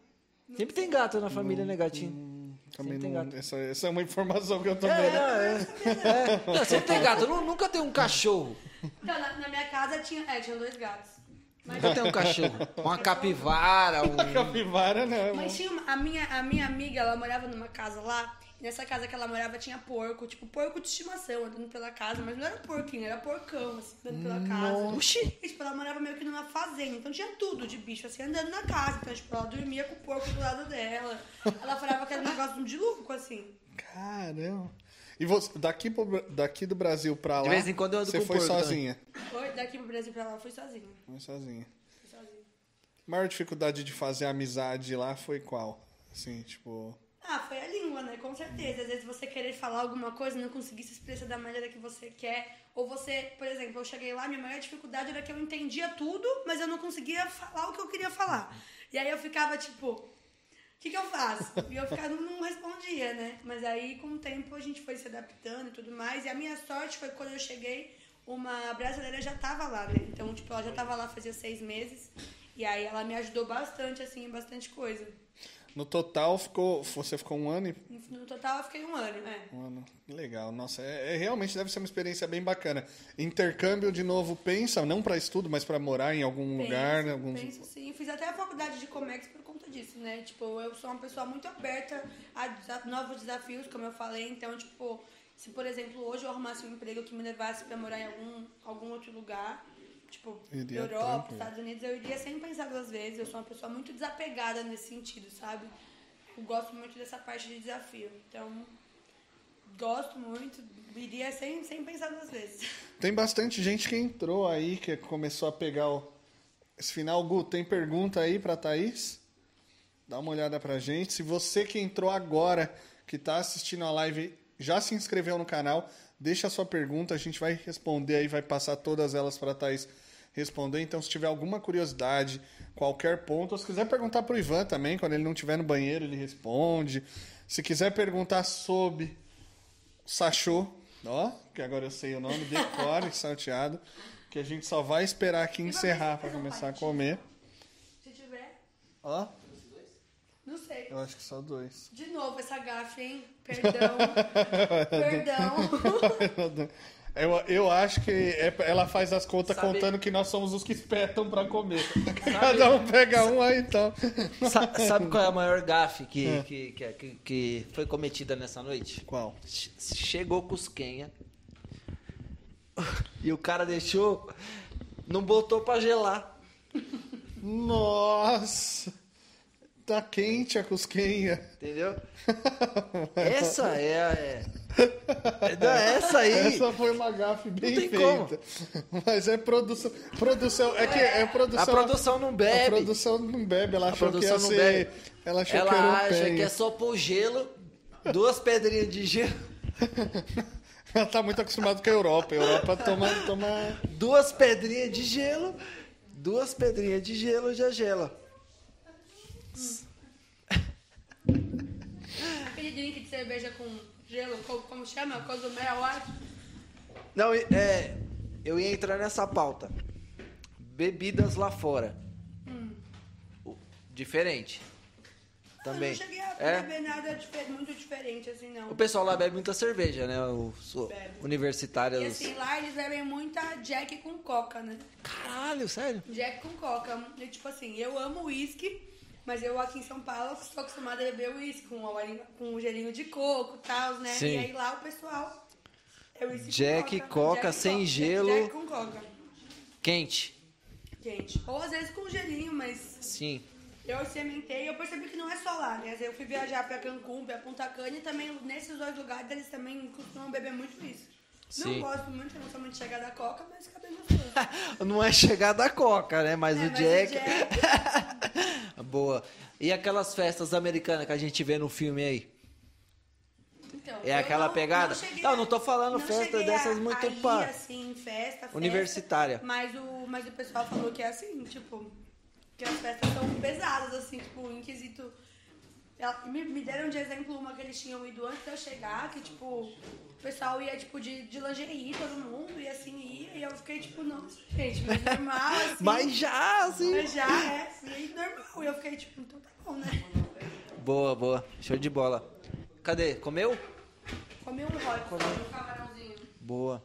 Sempre tem gato na família, né, gatinho? Também não, essa é uma informação que eu também... Não, sempre tem gato. Eu nunca tenho um cachorro. Então, na minha casa tinha dois gatos. Mas nunca tem um cachorro. Uma capivara. Uma capivara, né? Mas tinha a minha amiga, ela morava numa casa lá. E nessa casa que ela morava tinha porco. Tipo, porco de estimação, andando pela casa. Mas não era porquinho, era porcão, assim, andando pela casa. Oxi! E, tipo, ela morava meio que numa fazenda. Então tinha tudo de bicho, assim, andando na casa. Então, tipo, ela dormia com o porco do lado dela. Ela falava que era um negócio de um diluco, assim. Caramba! E você, daqui do Brasil pra lá, de vez em quando eu ando você com foi porco, sozinha? Foi, daqui pro Brasil pra lá, eu fui sozinha. Fui sozinha. A maior dificuldade de fazer amizade lá foi qual? Assim, tipo... Ah, foi a língua, né? Com certeza. Às vezes você querer falar alguma coisa e não conseguir se expressar da maneira que você quer. Ou você, por exemplo, eu cheguei lá, minha maior dificuldade era que eu entendia tudo, mas eu não conseguia falar o que eu queria falar. E aí eu ficava, tipo... O que eu faço? E eu ficava, não respondia, né? Mas aí, com o tempo, a gente foi se adaptando e tudo mais. E a minha sorte foi que quando eu cheguei, uma brasileira já tava lá, né? Então, tipo, ela já tava lá fazia 6 meses. E aí, ela me ajudou bastante, assim, em bastante coisa. No total, você ficou 1 ano? No total, eu fiquei 1 ano, é. 1 ano. Que legal. Nossa, realmente deve ser uma experiência bem bacana. Intercâmbio, de novo, pensa, não para estudo, mas para morar em algum lugar? Penso, sim. Fiz até a faculdade de Comex por conta disso, né? Tipo, eu sou uma pessoa muito aberta a novos desafios, como eu falei. Então, tipo, se, por exemplo, hoje eu arrumasse um emprego que me levasse para morar em algum outro lugar... Tipo, Europa, Estados Unidos, eu iria sem pensar 2 vezes. Eu sou uma pessoa muito desapegada nesse sentido, sabe? Eu gosto muito dessa parte de desafio. Então, gosto muito, iria sem pensar 2 vezes. Tem bastante gente que entrou aí, que começou a pegar esse final. Gu, tem pergunta aí pra Thaís? Dá uma olhada pra gente. Se você que entrou agora, que tá assistindo a live, já se inscreveu no canal... Deixa a sua pergunta, a gente vai responder aí, vai passar todas elas para a Thaís responder. Então, se tiver alguma curiosidade, qualquer ponto, ou se quiser perguntar para o Ivan também, quando ele não estiver no banheiro, ele responde. Se quiser perguntar sobre Sachô, ó, que agora eu sei o nome, decore, salteado, que a gente só vai esperar aqui encerrar para começar a comer. Se tiver... Ó. Não sei. Eu acho que só 2. De novo, essa gafe, hein? Perdão. Perdão. Eu acho que ela faz as contas contando que nós somos os que espetam pra comer. Cada um pega um aí, então. Sabe qual é a maior gafe que foi cometida nessa noite? Qual? Chegou Cusqueña e o cara deixou... Não botou pra gelar. Nossa... Tá quente a Cusqueña. Entendeu? Essa é a... Essa aí. Essa foi uma gafe bem feita. Como. Mas é produção. Produção. É que é produção. A produção não bebe. A produção não bebe. Ela achou que ia ser. Ela acha que é só pôr gelo, 2 pedrinhas de gelo. Ela tá muito acostumada com a Europa. A Europa toma 2 pedrinhas de gelo. 2 pedrinhas de gelo já gela. Aquele drink de cerveja com gelo, como chama? Cozumel, acho. Não, eu ia entrar nessa pauta. Bebidas lá fora. Diferente. Também. Eu não cheguei a beber nada muito diferente, assim, não. O pessoal lá bebe muita cerveja, né? Os universitários... E assim, lá eles bebem muita Jack com Coca, né? Caralho, sério? Jack com Coca. E, tipo assim, eu amo uísque. Mas eu aqui em São Paulo estou acostumada a beber uísque com um gelinho de coco e tal, né? Sim. E aí lá o pessoal é uísque com Jack, coca, sem gelo. Jack com coca. Quente. Ou às vezes com gelinho, mas... Sim. Eu experimentei e eu percebi que não é só lá, né? Eu fui viajar pra Cancún, pra Punta Cana e também nesses 2 lugares eles também costumam beber muito isso. Sim. Não gosto muito, eu não sou muito chegada à coca, mas acabei gostando. Não é chegada à coca, né? Mas o Jack... Boa. E aquelas festas americanas que a gente vê no filme aí? Então, é aquela pegada? Não tô falando não festa dessas muito pá. Assim, festa universitária. Mas o pessoal falou que é assim, tipo... Que as festas são pesadas, assim, tipo, um quesito... Me deram de exemplo uma que eles tinham ido antes de eu chegar, que, tipo, o pessoal ia, tipo, de lingerie, todo mundo, e assim, ia, e eu fiquei, tipo, nossa, gente, mas normal, assim. Mas já, é, normal, e eu fiquei, tipo, então tá bom, né? Boa, boa. Show de bola. Cadê? Comeu? Comeu um hot, um camarãozinho. Boa.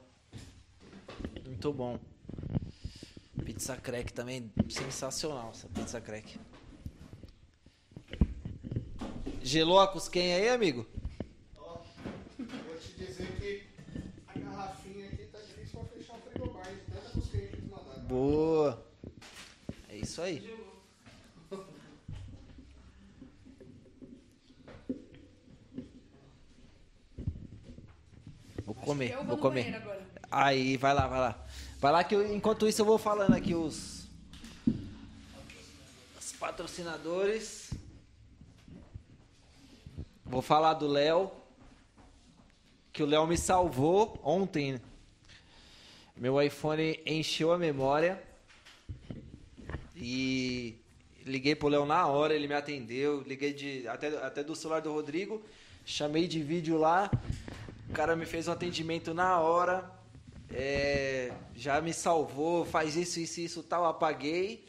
Muito bom. Pizza Crek também, sensacional essa Pizza Crek. Gelou a cusquenha aí, amigo? Ó, vou te dizer que a garrafinha aqui tá difícil pra fechar o frigobar, de tanta cusquenha que eles mandaram. Boa! É isso aí. Gelou. Vou comer, vou comer. Aí, vai lá, vai lá. Vai lá que eu, enquanto isso eu vou falando aqui os patrocinadores. Vou falar do Léo, que o Léo me salvou ontem. Meu iPhone encheu a memória e liguei pro Léo na hora, ele me atendeu. Liguei até do celular do Rodrigo, chamei de vídeo lá, o cara me fez um atendimento na hora. É, já me salvou, faz isso, tal, apaguei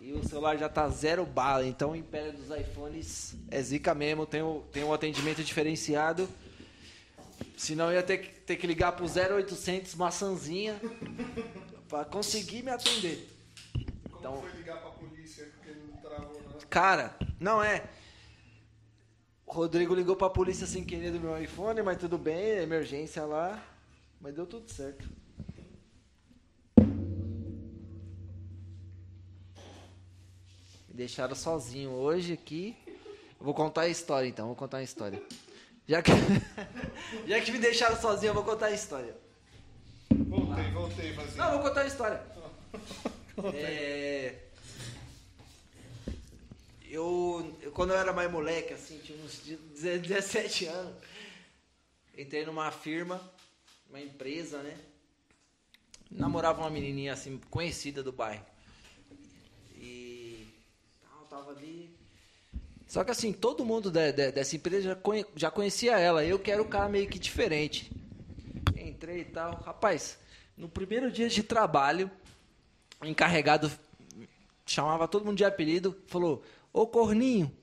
e o celular já tá zero bala. Então o Império dos iPhones é zica mesmo, tem um atendimento diferenciado. Senão eu ia ter que ligar pro 0800 maçãzinha pra conseguir me atender. Como então, foi ligar pra polícia? Porque não travou nada. Cara, não é. O Rodrigo ligou pra polícia sem querer do meu iPhone, mas tudo bem, é emergência lá. Mas deu tudo certo. Me deixaram sozinho hoje aqui. Eu vou contar a história, então. Vou contar a história. Já que me deixaram sozinho, eu vou contar a história. Voltei. Vazio. Não, vou contar a história. Eu, quando eu era mais moleque, assim, tinha uns 17 anos, entrei numa firma, uma empresa, né? Namorava uma menininha, assim, conhecida do bairro. Tava ali. Só que assim, todo mundo dessa empresa já conhecia ela. Eu que era um cara meio que diferente. Entrei e tal. Rapaz, no primeiro dia de trabalho, o encarregado chamava todo mundo de apelido, falou, ô corninho.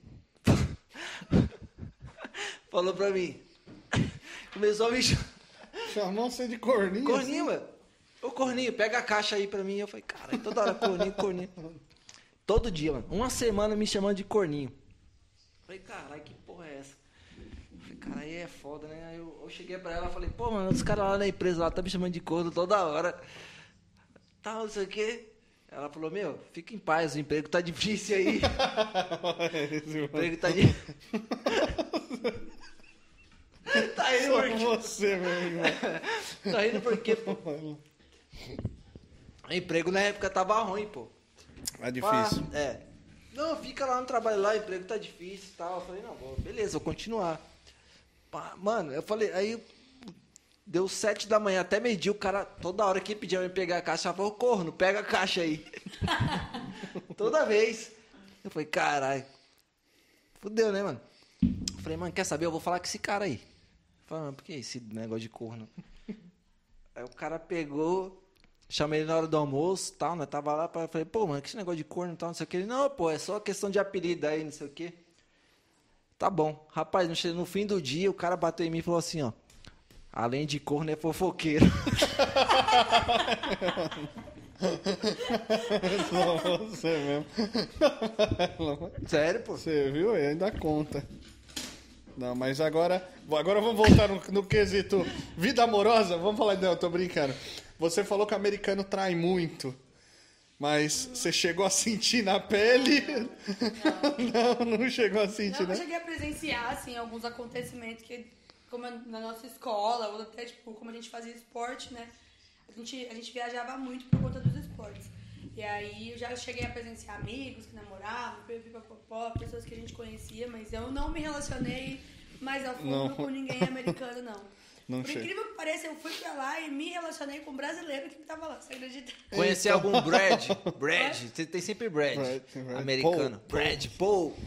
Falou pra mim. Começou a me chamar. Chamou você de corninho? Corninho, assim? Mano. Ô corninho, pega a caixa aí pra mim. Eu falei, cara, toda hora corninho. Todo dia, mano. Uma semana me chamando de corninho. Falei, caralho, que porra é essa? Falei, cara, aí é foda, né? Aí eu cheguei pra ela e falei, pô, mano, os caras lá na empresa lá tá me chamando de corno toda hora. Tá, não sei o quê. Ela falou, meu, fica em paz, o emprego tá difícil aí. O emprego tá difícil. Tá rindo por quê? Você, meu irmão. Tá rindo por quê, pô? O emprego na época tava ruim, pô. É difícil. Ah, é. Não, fica lá no trabalho lá, o emprego tá difícil e tal. Eu falei, não, beleza, vou continuar. Pá, mano, eu falei, aí deu 7 da manhã, até meio-dia, o cara, toda hora que pedia eu pegar a caixa, falou, corno, pega a caixa aí. Toda vez. Eu falei, caralho. Fudeu, né, mano? Eu falei, mano, quer saber? Eu vou falar com esse cara aí. Eu falei, mano, por que esse negócio de corno? Aí o cara pegou. Chamei ele na hora do almoço e tal, né? Tava lá, falei, pô, mano, que esse negócio de corno e tal, não sei o que. Ele, não, pô, é só questão de apelido aí, não sei o que. Tá bom. Rapaz, no fim do dia, o cara bateu em mim e falou assim, ó. Além de corno, é fofoqueiro. Só você mesmo. Sério, pô? Você viu? Eu ainda conta. Não, mas agora vamos voltar no quesito vida amorosa. Vamos falar, não, eu tô brincando. Você falou que o americano trai muito, mas você chegou a sentir na pele? Não chegou a sentir, não, né? Eu cheguei a presenciar, assim, alguns acontecimentos que, como na nossa escola, ou até, tipo, como a gente fazia esporte, né? A gente viajava muito por conta dos esportes. E aí, eu já cheguei a presenciar amigos que namoravam, pessoas que a gente conhecia, mas eu não me relacionei mais a fundo com ninguém americano, não. Não Por chega. Incrível que pareça, eu fui pra lá e me relacionei com um brasileiro que tava lá, você acredita? Conheci algum Brad? Brad, você tem sempre Brad. Americano. Paul. Brad, Paul.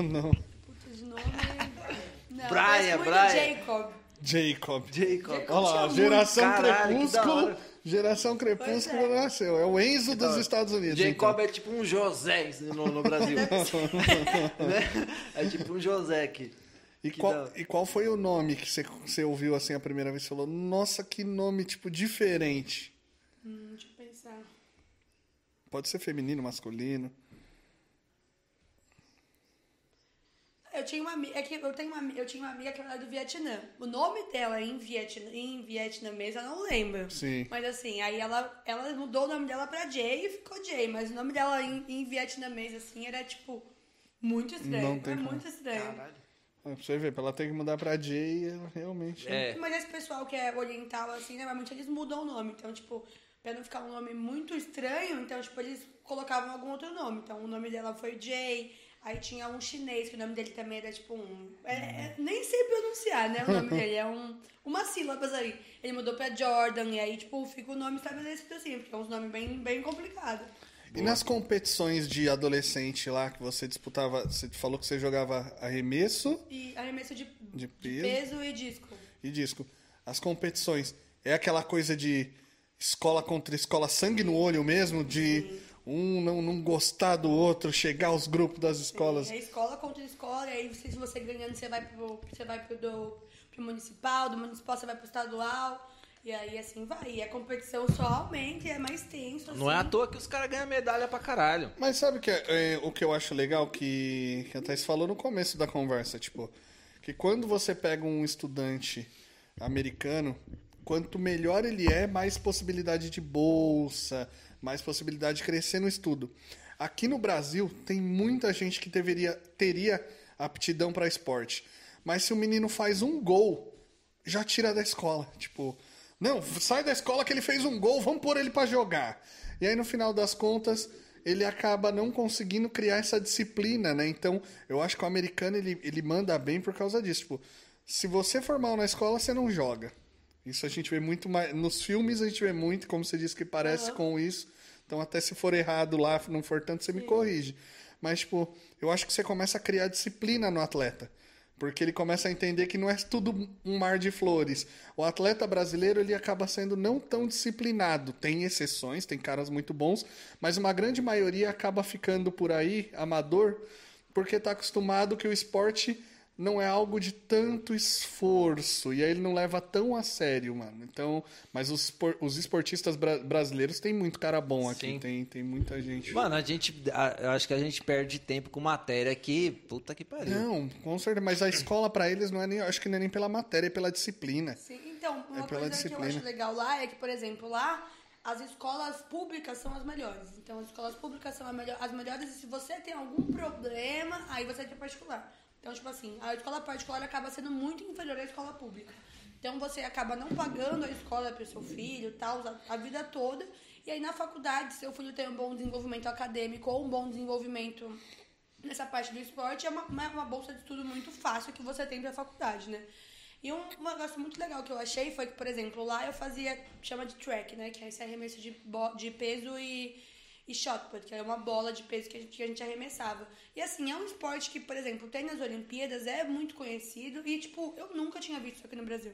Não. Puta, de nome... Não, Brian. Jacob. Jacob. Olha lá, geração Crepúsculo nasceu. É o Enzo dos Estados Unidos. Jacob então. É tipo um José no Brasil. Né? É tipo um José aqui. E qual foi o nome que você ouviu assim a primeira vez? Você falou, nossa, que nome tipo diferente. Deixa eu pensar. Pode ser feminino, masculino. Eu tinha uma amiga que era do Vietnã. O nome dela em vietnamês eu não lembro. Sim. Mas assim, aí ela mudou o nome dela pra Jay e ficou Jay. Mas o nome dela em vietnamês, assim, era tipo muito estranho. Era muito estranho. Caralho. Pra você ver, pra ela ter que mudar pra Jay, realmente... É. Mas esse pessoal que é oriental, assim, normalmente eles mudam o nome. Então, tipo, pra não ficar um nome muito estranho, então, tipo, eles colocavam algum outro nome. Então, o nome dela foi Jay. Aí tinha um chinês, que o nome dele também era, tipo, nem sei pronunciar, né, o nome dele. É umas sílabas aí. Ele mudou pra Jordan, e aí, tipo, fica o nome estabelecido assim, porque é um nome bem, bem complicado. E nas competições de adolescente lá, que você disputava, você falou que você jogava arremesso... E arremesso de peso e disco. E disco. As competições, é aquela coisa de escola contra escola, sangue no olho mesmo, de um não gostar do outro, chegar aos grupos das escolas. É escola contra escola, e aí se você ganhando, você vai pro municipal, do municipal você vai pro estadual... E aí, assim, vai. E a competição só aumenta e é mais tenso. Assim. Não é à toa que os caras ganham medalha pra caralho. Mas sabe que o que eu acho legal que a Thais falou no começo da conversa? Tipo, que quando você pega um estudante americano, quanto melhor ele é, mais possibilidade de bolsa, mais possibilidade de crescer no estudo. Aqui no Brasil, tem muita gente que teria aptidão pra esporte. Mas se o menino faz um gol, já tira da escola. Tipo... Não, sai da escola que ele fez um gol, vamos pôr ele pra jogar. E aí, no final das contas, ele acaba não conseguindo criar essa disciplina, né? Então, eu acho que o americano, ele manda bem por causa disso. Tipo, se você for mal na escola, você não joga. Isso a gente vê muito mais... Nos filmes a gente vê muito, como você disse, que parece com isso. Então, até se for errado lá, não for tanto, você me corrige. Mas, tipo, eu acho que você começa a criar disciplina no atleta. Porque ele começa a entender que não é tudo um mar de flores. O atleta brasileiro, ele acaba sendo não tão disciplinado. Tem exceções, tem caras muito bons, mas uma grande maioria acaba ficando por aí, amador, porque está acostumado que o esporte não é algo de tanto esforço. E aí ele não leva tão a sério, mano. Então, mas os esportistas brasileiros tem muito cara bom aqui. Sim. Tem muita gente. Mano, eu acho que a gente perde tempo com matéria que... Puta que pariu. Não, com certeza. Mas a escola pra eles não é nem... Acho que não é nem pela matéria, é pela disciplina. Sim, então, uma coisa que eu acho legal lá é que, por exemplo, lá... As escolas públicas são as melhores. Então, as escolas públicas são as melhores. E se você tem algum problema, aí você tem particular. Então, tipo assim, a escola particular acaba sendo muito inferior à escola pública. Então, você acaba não pagando a escola para o seu filho, tal, a vida toda. E aí, na faculdade, seu filho tem um bom desenvolvimento acadêmico ou um bom desenvolvimento nessa parte do esporte, é uma bolsa de estudo muito fácil que você tem para a faculdade, né? E um negócio muito legal que eu achei foi que, por exemplo, lá eu fazia, chama de track, né? Que é esse arremesso de peso e shot put, que era uma bola de peso que a gente arremessava. E assim, é um esporte que, por exemplo, tem nas Olimpíadas, é muito conhecido. E, tipo, eu nunca tinha visto isso aqui no Brasil.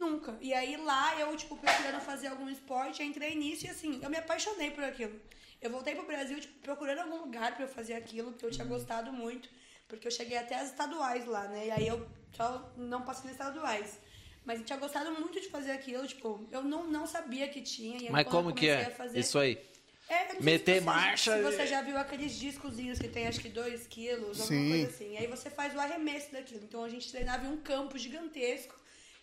Nunca. E aí lá eu, tipo, procurando fazer algum esporte, entrei nisso e assim, eu me apaixonei por aquilo. Eu voltei pro Brasil, tipo, procurando algum lugar pra eu fazer aquilo, porque eu tinha gostado muito. Porque eu cheguei até as estaduais lá, né? E aí eu só não passei nas estaduais. Mas eu tinha gostado muito de fazer aquilo, tipo, eu não sabia que tinha. E aí, mas como que é isso aí? Meter marcha. Você já viu aqueles discozinhos que tem acho que 2 quilos, alguma coisa assim. E aí você faz o arremesso daquilo. Então a gente treinava em um campo gigantesco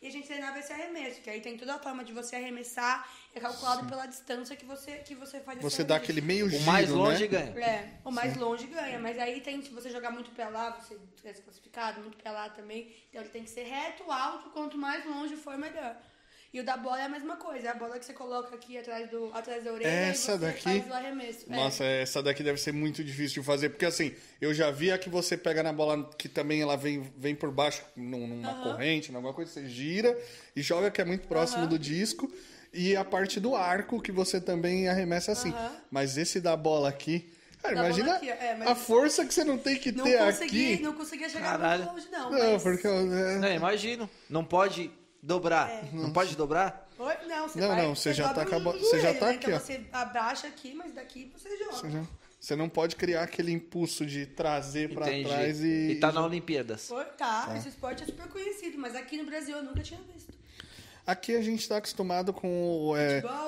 e a gente treinava esse arremesso, que aí tem toda a forma de você arremessar, é calculado pela distância que você faz esse arremesso. Você dá aquele meio giro, né? O mais longe ganha. É, o mais longe ganha. Mas aí tem, se você jogar muito pra lá, você é desclassificado, muito pra lá também. Então ele tem que ser reto, alto, quanto mais longe for, melhor. E o da bola é a mesma coisa. É a bola que você coloca aqui atrás da orelha essa e você faz o arremesso. Nossa, essa daqui deve ser muito difícil de fazer. Porque assim, eu já vi a que você pega na bola, que também ela vem por baixo, numa corrente, alguma coisa, você gira e joga, que é muito próximo do disco. E a parte do arco, que você também arremessa assim. Mas esse da bola aqui... Cara, imagina aqui, a força que você não tem que não ter aqui. Não conseguia chegar muito longe, não. Não, porque... Imagino. Não pode... Dobrar. É. Não pode dobrar? Não, você já tá aqui. Então ó. Você abaixa aqui, mas daqui você joga. Você não pode criar aquele impulso de trazer pra trás e... E tá na Olimpíadas. Tá, esse esporte é super conhecido, mas aqui no Brasil eu nunca tinha visto. Aqui a gente tá acostumado com...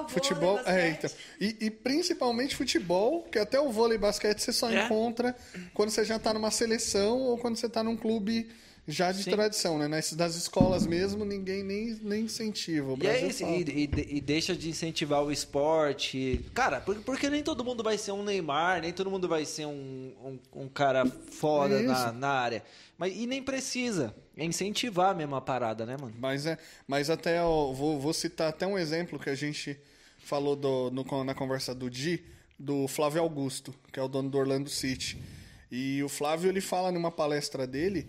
futebol, vôlei, basquete. E principalmente futebol, que até o vôlei e basquete você só encontra quando você já tá numa seleção ou quando você tá num clube... Já de tradição, né? Das escolas mesmo, ninguém nem incentiva. O Brasil e deixa de incentivar o esporte. Cara, porque nem todo mundo vai ser um Neymar, nem todo mundo vai ser um cara foda na área. Mas, e nem precisa. É incentivar mesmo a parada, né, mano? Mas até eu vou citar até um exemplo que a gente falou na conversa do Di, do Flávio Augusto, que é o dono do Orlando City. E o Flávio, ele fala numa palestra dele...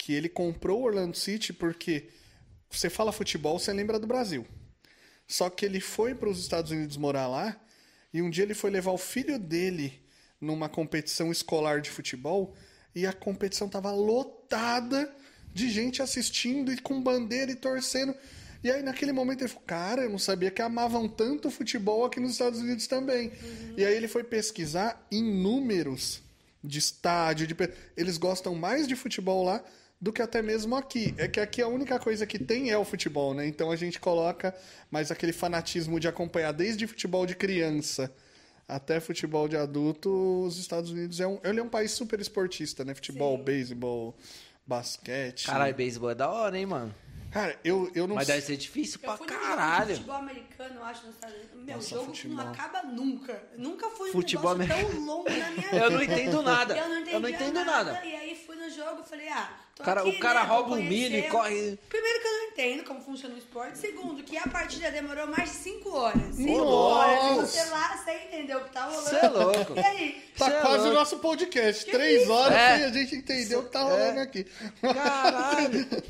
que ele comprou o Orlando City porque você fala futebol, você lembra do Brasil. Só que ele foi para os Estados Unidos morar lá e um dia ele foi levar o filho dele numa competição escolar de futebol e a competição estava lotada de gente assistindo e com bandeira e torcendo. E aí naquele momento ele falou, cara, eu não sabia que amavam tanto futebol aqui nos Estados Unidos também. Uhum. E aí ele foi pesquisar em números de estádio, eles gostam mais de futebol lá do que até mesmo aqui. É que aqui a única coisa que tem é o futebol, né? Então a gente coloca mais aquele fanatismo de acompanhar desde futebol de criança até futebol de adulto. Os Estados Unidos ele é um país super esportista, né? Futebol, beisebol, basquete... Caralho, beisebol é da hora, hein, mano? Cara, eu não sei... Mas deve ser difícil pra caralho. Futebol americano, eu acho, nos Estados Unidos. Meu, nossa, jogo futebol. Que não acaba nunca. Nunca foi um futebol negócio tão longo na minha vida. Eu não entendo nada. Eu não entendo nada. E aí fui no jogo e falei, o cara rouba um milho e corre... Primeiro que eu não entendo como funciona o esporte. Segundo, que a partida demorou mais de 5 horas. 5 horas, sei lá, sem entender o que tá rolando. Você é louco. E aí? Tá quase o nosso podcast. 3 horas e a gente entendeu o que tá rolando aqui. Caralho. 3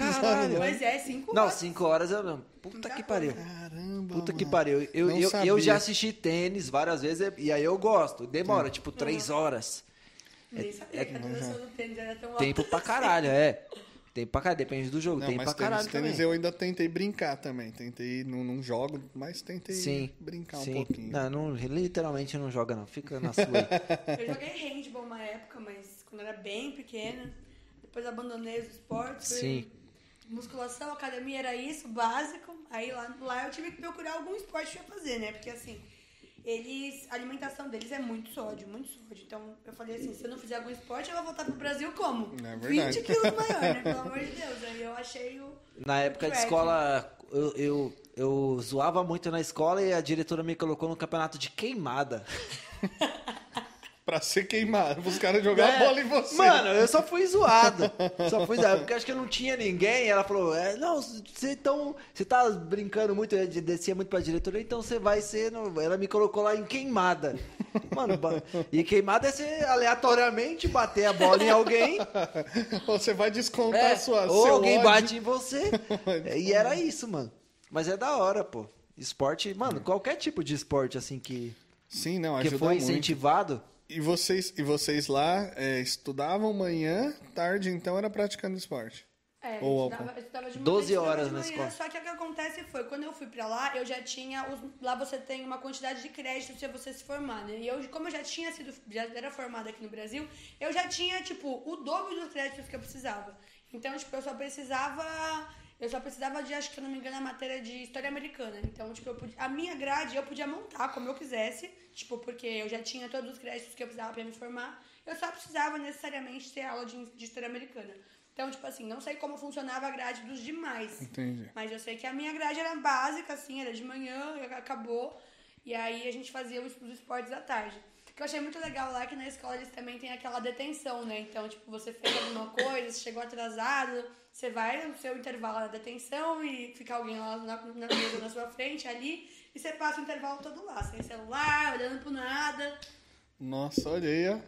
horas. Mas 5 horas. Não, 5 horas eu não. Puta que pariu. Caramba, puta que pariu. Eu já assisti tênis várias vezes e aí eu gosto. Demora, tipo, 3 horas. Nem sabia que a duração do tênis era tão alta. Tempo pra caralho, Tempo pra caralho, depende do jogo. Não, tempo pra caralho tênis também. Eu ainda tentei brincar também. Tentei, não jogo, mas tentei brincar um pouquinho. Não, literalmente não joga não, fica na sua. Eu joguei handball uma época, mas quando era bem pequena. Depois abandonei os esportes. Musculação, academia, era isso, básico. Aí lá eu tive que procurar algum esporte pra fazer, né? Porque assim, a alimentação deles é muito sódio, muito sódio. Então eu falei assim, se eu não fizer algum esporte, eu vou voltar pro Brasil como? É 20 quilos maior, né? Pelo amor de Deus. Aí eu achei o... Na época de escola, eu zoava muito na escola e a diretora me colocou no campeonato de queimada. Pra ser queimado, os caras jogaram bola em você. Mano, eu só fui zoado. Porque acho que eu não tinha ninguém. Ela falou, não, você tá brincando muito, eu descia muito pra diretora, então você vai ser... Ela me colocou lá em queimada. Mano, e queimada é você aleatoriamente bater a bola em alguém. Ou você vai descontar ou alguém ódio. Bate em você. E era isso, mano. Mas é da hora, pô. Esporte, mano, qualquer tipo de esporte, assim, que... Sim, não, ajuda muito. Que foi incentivado... Muito. E vocês lá estudavam manhã, tarde, então era praticando esporte? Eu estudava de manhã. 12 horas de manhã, na escola. Só que o que acontece foi, quando eu fui pra lá, eu já tinha... Lá você tem uma quantidade de crédito se você se formar, né? E eu, como eu já era formada aqui no Brasil, eu já tinha, tipo, o dobro dos créditos que eu precisava. Então, tipo, eu só precisava de, acho que eu não me engano, a matéria de história americana. Então, tipo, a minha grade eu podia montar como eu quisesse, tipo, porque eu já tinha todos os créditos que eu precisava pra me formar. Eu só precisava necessariamente ter aula de história americana. Então, tipo assim, não sei como funcionava a grade dos demais. Entendi. Mas eu sei que a minha grade era básica, assim, era de manhã, acabou. E aí a gente fazia os esportes à tarde. Eu achei muito legal lá que na escola eles também tem aquela detenção, né? Então, tipo, você fez alguma coisa, você chegou atrasado, você vai no seu intervalo da detenção e fica alguém lá na mesa na sua frente ali e você passa o intervalo todo lá, sem celular, olhando pro nada. Nossa, olha aí, ó.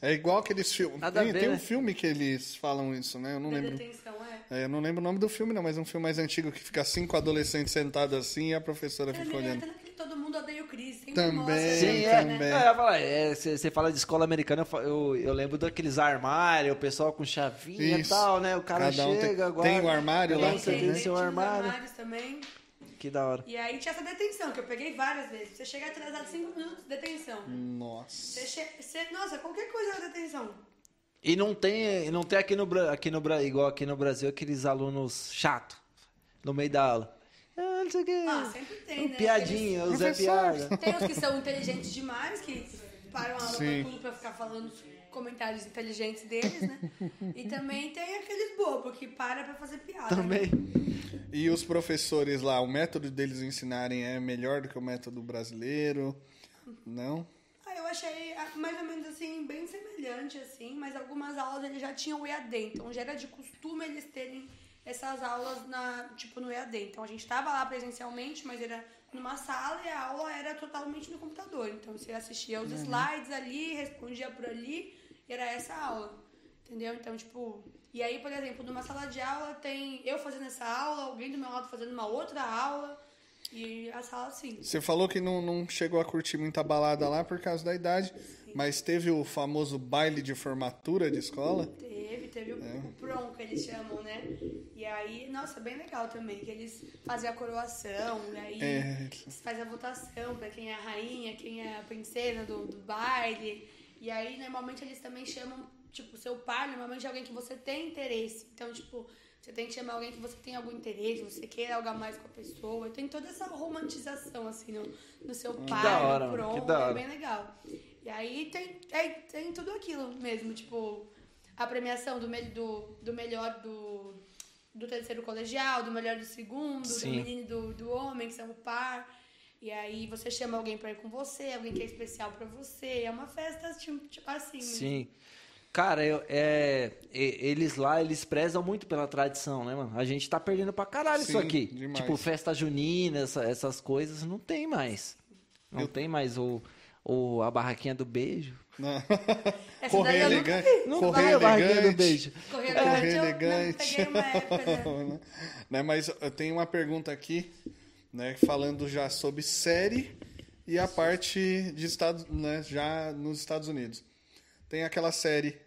É igual aqueles filmes. Tem um filme que eles falam isso, né? Eu não lembro. Detenção, eu não lembro o nome do filme, não, mas é um filme mais antigo que fica 5 adolescentes sentados assim e a professora fica olhando. Todo mundo mundo odeia o Chris. Sempre também, sim, é, também. Você fala de escola americana, eu lembro daqueles armários, o pessoal com chavinha e tal, né? O cara chega agora. Tem o armário lá? Tem seu armário. Armários também. Que da hora. E aí tinha essa detenção, que eu peguei várias vezes. Você chega atrasado 5 minutos, detenção. Nossa. Nossa, qualquer coisa era detenção. E não tem aqui no igual aqui no Brasil, aqueles alunos chatos no meio da aula. Ah, não sei o que. Ah, sempre tem, né? Piadinha, o Zé Piada. Tem os que são inteligentes demais, que param a aula pra tudo pra ficar falando comentários inteligentes deles, né? E também tem aqueles bobos que param pra fazer piada. Também. Né? E os professores lá, o método deles ensinarem é melhor do que o método brasileiro? Não? Ah, eu achei mais ou menos assim, bem semelhante, assim, mas algumas aulas eles já tinham o EAD, então já era de costume eles terem essas aulas no EAD. Então a gente tava lá presencialmente, mas era numa sala e a aula era totalmente no computador. Então você assistia os slides ali, respondia por ali. Era essa aula, entendeu? Então, e aí, por exemplo, numa sala de aula tem eu fazendo essa aula, alguém do meu lado fazendo uma outra aula, e a sala assim. Você falou que não chegou a curtir muita balada lá por causa da idade, sim, mas teve o famoso baile de formatura de escola? Teve o prom, que eles chamam, né? E aí, nossa, bem legal também, que eles fazem a coroação, e aí eles fazem a votação pra quem é a rainha, quem é a princesa do baile. E aí, normalmente, eles também chamam, seu pai, normalmente, alguém que você tem interesse. Então, você tem que chamar alguém que você tem algum interesse, você queira algo a mais com a pessoa. Tem toda essa romantização, assim, no seu pai, da hora, no pronto, é bem legal. E aí, tem tudo aquilo mesmo, a premiação do melhor do terceiro colegial, do melhor do segundo, sim, do menino e do homem, que são o par. E aí você chama alguém pra ir com você, alguém que é especial pra você. É uma festa, assim. Sim. Cara, eles lá, eles prezam muito pela tradição, né, mano? A gente tá perdendo pra caralho, sim, isso aqui. Demais. Festa junina, essas coisas, não tem mais. Não tem mais a barraquinha do beijo. Não. Correr elegante. Não vai a barraquinha do beijo. Correr elegante. Eu não peguei uma época, né? Mas eu tenho uma pergunta aqui. Né, falando já sobre série e a parte de já nos Estados Unidos. Tem aquela série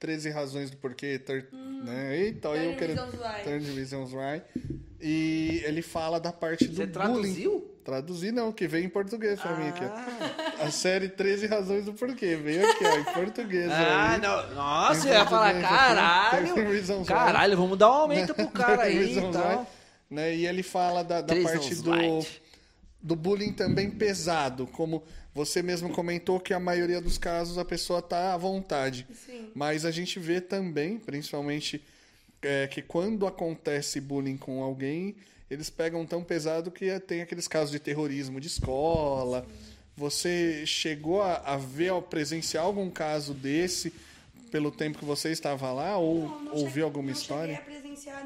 13 Razões do Porquê, Third Reasons Why. E ele fala da parte do bullying. Você traduziu? Traduzi não, que veio em português pra mim aqui. Ó. A série 13 Razões do Porquê veio aqui, ó, em português. Ah, aí, não. Nossa, eu ia falar, caralho, vamos dar um aumento pro cara aí e tal. Né? E ele fala da parte do bullying também pesado, como você mesmo comentou que a maioria dos casos a pessoa está à vontade. Sim. Mas a gente vê também, principalmente, que quando acontece bullying com alguém, eles pegam tão pesado que tem aqueles casos de terrorismo de escola. Sim. Você chegou a ver, a presenciar algum caso desse pelo tempo que você estava lá ou ouviu alguma história?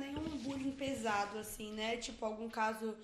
Nenhum bullying pesado, assim, né? Algum caso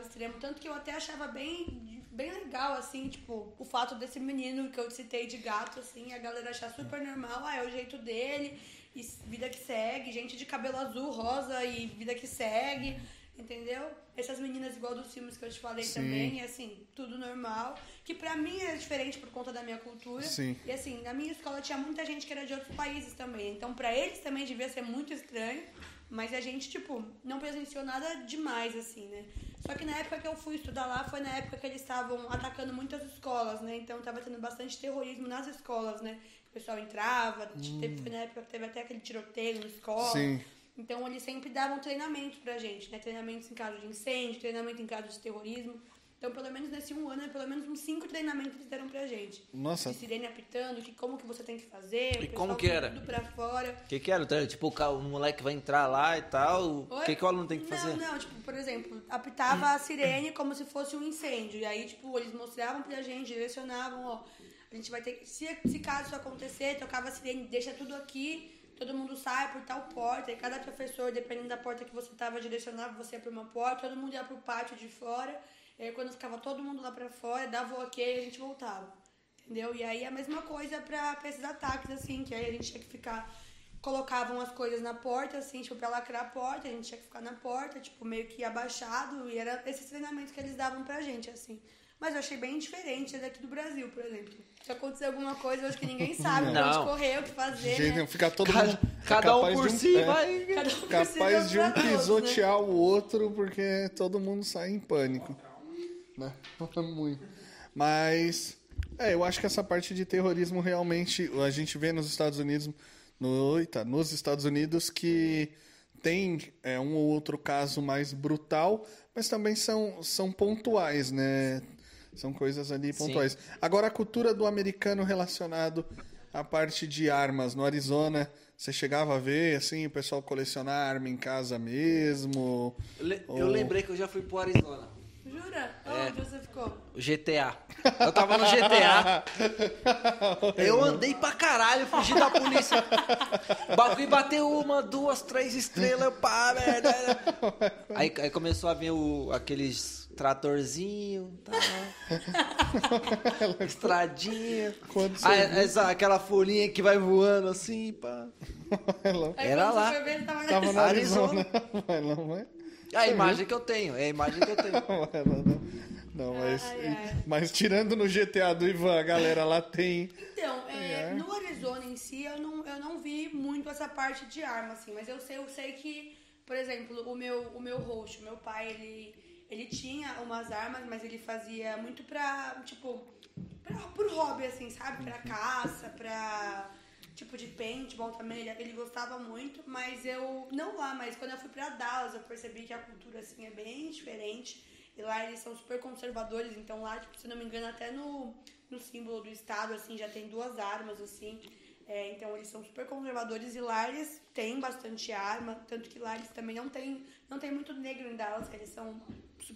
extremo. Tanto que eu até achava bem, bem legal, assim, o fato desse menino que eu citei de gato, assim, a galera achar super normal, é o jeito dele, e vida que segue, gente de cabelo azul, rosa e vida que segue, entendeu? Essas meninas igual dos filmes que eu te falei, sim, também, assim, tudo normal, que pra mim era diferente por conta da minha cultura, sim, e assim, na minha escola tinha muita gente que era de outros países também, então pra eles também devia ser muito estranho, mas a gente, não presenciou nada demais, assim, né? Só que na época que eu fui estudar lá, foi na época que eles estavam atacando muitas escolas, né? Então tava tendo bastante terrorismo nas escolas, né? O pessoal entrava, foi na época que teve até aquele tiroteio na escola, sim. Então, eles sempre davam treinamentos pra gente, né? Treinamentos em caso de incêndio, treinamento em caso de terrorismo. Então, pelo menos nesse um ano, pelo menos uns 5 treinamentos eles deram pra gente. Nossa. De sirene apitando, como que você tem que fazer. E como que era? Tudo pra fora. O que que era? O moleque vai entrar lá e tal. O que que o aluno tem que fazer? Não. Por exemplo, apitava a sirene como se fosse um incêndio. E aí, eles mostravam pra gente, direcionavam, ó. A gente vai ter que... Se caso isso acontecer, tocava a sirene, deixa tudo aqui. Todo mundo sai por tal porta, e cada professor, dependendo da porta que você estava, direcionava você para uma porta, todo mundo ia para o pátio de fora, e aí quando ficava todo mundo lá para fora, dava o ok e a gente voltava, entendeu? E aí a mesma coisa para esses ataques, assim, que aí a gente tinha que ficar colocavam as coisas na porta, assim, tipo, pra lacrar a porta, a gente tinha que ficar na porta, tipo, meio que abaixado, e era esses treinamentos que eles davam pra gente, assim. Mas eu achei bem diferente daqui do Brasil, por exemplo. Se acontecer alguma coisa, eu acho que ninguém sabe pra onde correr, o que fazer, gente, né? Ficar todo mundo... Cada um por si vai... Capaz de um pisotear o outro, porque todo mundo sai em pânico. Né? Muito. Mas... é, eu acho que essa parte de terrorismo realmente... A gente vê nos Estados Unidos... nos Estados Unidos que tem um ou outro caso mais brutal, mas também são pontuais, né? São coisas ali pontuais. Sim. Agora, a cultura do americano relacionado à parte de armas. No Arizona, você chegava a ver, assim, o pessoal colecionar arma em casa mesmo? Eu lembrei que eu já fui pro Arizona. Jura? Onde você ficou? O GTA. Eu tava no GTA. Eu andei pra caralho, fugi da polícia. Bagulho bateu uma, duas, três estrelas, pá, merda. Aí começou a vir aqueles tratorzinhos, tá? Estradinha. Aquela folhinha que vai voando assim, pá. Era lá. Tava na Arizona. Vai lá, vai. A imagem que eu tenho. Não, mas tirando no GTA do Ivan, a galera lá tem... Então, no Arizona em si, eu não vi muito essa parte de arma, assim. Mas eu sei que, por exemplo, o meu host, meu pai, ele tinha umas armas, mas ele fazia muito pra, tipo, pro hobby, assim, sabe? Pra caça, pra... tipo de paintball também, ele gostava muito, mas mas quando eu fui pra Dallas, eu percebi que a cultura, assim, é bem diferente, e lá eles são super conservadores, então lá, tipo, se não me engano, até no símbolo do estado, assim, já tem duas armas, assim, então eles são super conservadores, e lá eles têm bastante arma, tanto que lá eles também não tem muito negro em Dallas, eles são...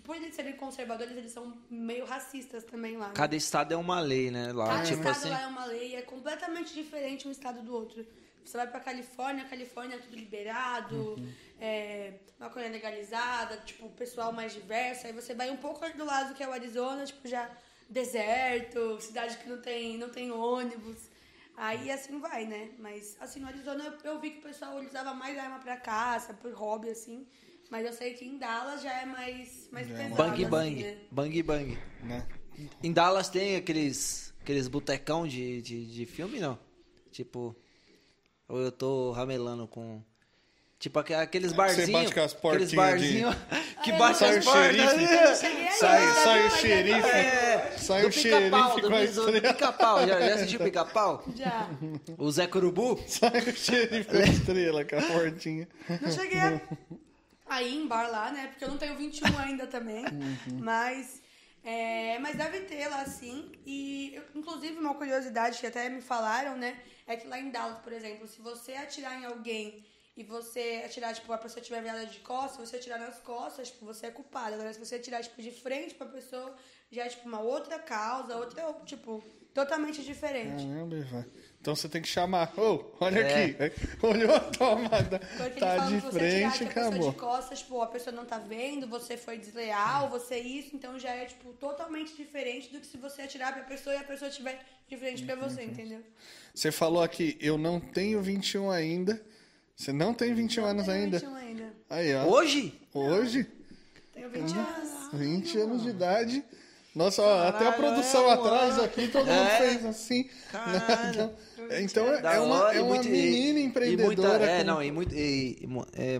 Por eles serem conservadores, eles são meio racistas também lá. Né? Cada estado é uma lei, né? Lá, cada estado assim... lá é uma lei, é completamente diferente um estado do outro. Você vai pra Califórnia, a Califórnia é tudo liberado, maconha legalizada, tipo, pessoal mais diverso. Aí você vai um pouco do lado que é o Arizona, tipo, já deserto, cidade que não tem ônibus. Aí assim vai, né? Mas assim, no Arizona eu vi que o pessoal usava mais arma pra caça, por hobby, assim. Mas eu sei que em Dallas já é mais pesado. Bang bang, assim, né? Bang bang. Né? Em Dallas tem aqueles botecão de filme, não? Tipo, ou eu tô ramelando com... Tipo, aqueles barzinhos. Você bate com as portinhas. Aqueles barzinhos que bate as portas. Sai o xerife. Sai o xerife. Pica-pau. Já assistiu Pica-Pau? Já. O Zé Curubu? Sai o xerife com a estrela, com a portinha. Não cheguei a... Aí em bar lá, né? Porque eu não tenho 21 ainda também. Mas deve ter lá, sim. E, inclusive, uma curiosidade que até me falaram, né? É que lá em Dallas, por exemplo, se você atirar em alguém e você atirar, tipo, a pessoa tiver virada de costas, você atirar nas costas, tipo, você é culpado. Agora, se você atirar, tipo, de frente pra pessoa, já é, tipo, uma outra causa, outra, tipo, totalmente diferente. Então você tem que chamar. Olha aqui. Olhou a tomada. Tá de frente, acabou. Você de costas, tipo, a pessoa não tá vendo, você foi desleal, você isso. Então já é, tipo, totalmente diferente do que se você atirar pra pessoa e a pessoa estiver de frente pra você, entendeu? Você falou aqui, eu não tenho 21 ainda. Você não tem 21 anos ainda? Não tenho 21 ainda. Aí, ó. Hoje? Tenho 20 anos. 20 anos de idade. Nossa, caralho, até a produção atrás aqui, todo mundo fez assim. Caralho. Então é uma menina empreendedora.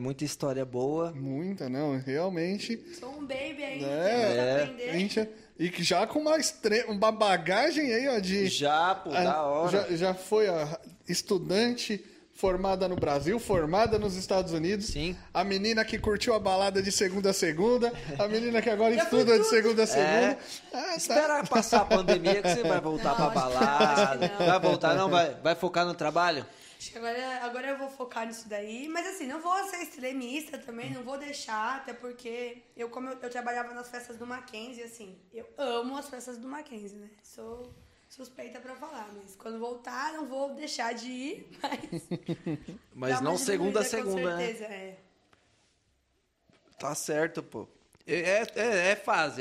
Muita história boa. Muita, não, realmente. Sou um baby aí, aprender. E já com uma bagagem aí, ó, de... Já, pô, da hora. Já foi, ó, estudante... Formada no Brasil, formada nos Estados Unidos. Sim. A menina que curtiu a balada de segunda a segunda. A menina que agora estuda de segunda a segunda. Espera passar a pandemia que você vai voltar pra balada. Vai voltar, não? Vai focar no trabalho? Acho que agora eu vou focar nisso daí. Mas assim, não vou ser extremista também, não vou deixar. Até porque como eu trabalhava nas festas do Mackenzie, assim. Eu amo as festas do Mackenzie, né? Sou... suspeita pra falar, mas quando voltar não vou deixar de ir, mas não segunda a segunda, né? Com certeza, Tá certo, pô. É fase.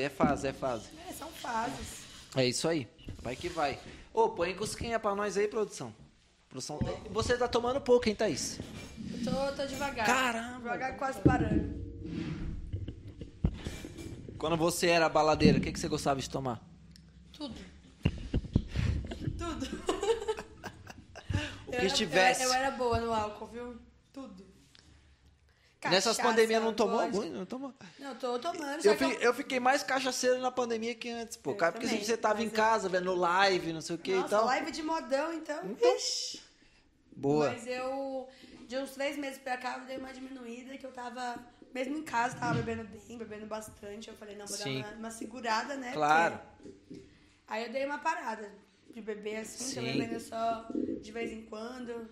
São fases. É isso aí. Vai que vai. Põe Cusqueña pra nós aí, produção. Produção... Você tá tomando pouco, hein, Thaís? Tô devagar. Caramba! Devagar, quase parando. Quando você era baladeira, o que você gostava de tomar? Tudo. Tudo. O que tivesse. Eu era boa no álcool, viu? Tudo. Cachaça, nessas pandemias não tomou muito? Não tomou? Não, tô tomando. Eu fiquei mais cachaceiro na pandemia que antes, pô. Cara, porque também, você tava em casa, vendo live, não sei o que e tal. Live de modão, então. Ixi. Boa. Mas eu... De uns 3 meses pra cá, eu dei uma diminuída, que eu tava, mesmo em casa, tava bebendo bem, bebendo bastante. Eu falei, não, vou dar uma segurada, né? Claro. Porque... Aí eu dei uma parada de beber, assim, tô bebendo só de vez em quando.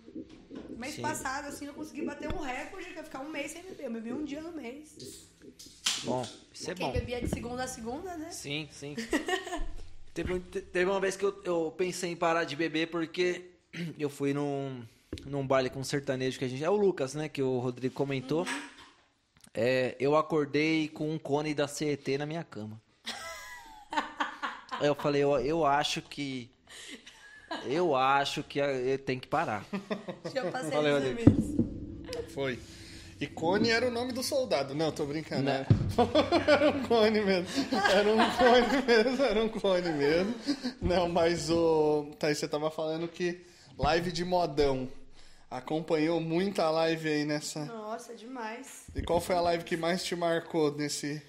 Mês passado, assim, eu consegui bater um recorde, que ia ficar um mês sem beber. Eu bebi um dia no mês. Bom, isso é bom. Quem bebia de segunda a segunda, né? Sim, sim. Teve uma vez que eu pensei em parar de beber, porque eu fui num baile com um sertanejo que a gente... É o Lucas, né? Que o Rodrigo comentou. Uhum. É, eu acordei com um cone da CET na minha cama. Aí eu falei, eu acho que... Eu acho que eu tenho que parar. Já passei. Valeu, Rodrigo. Foi. E cone era o nome do soldado. Não, tô brincando. Não. Era um cone mesmo. Era um cone mesmo. Não, mas o... Thaís, você tava falando que live de modão. Acompanhou muita live aí nessa... Nossa, demais. E qual foi a live que mais te marcou nesse...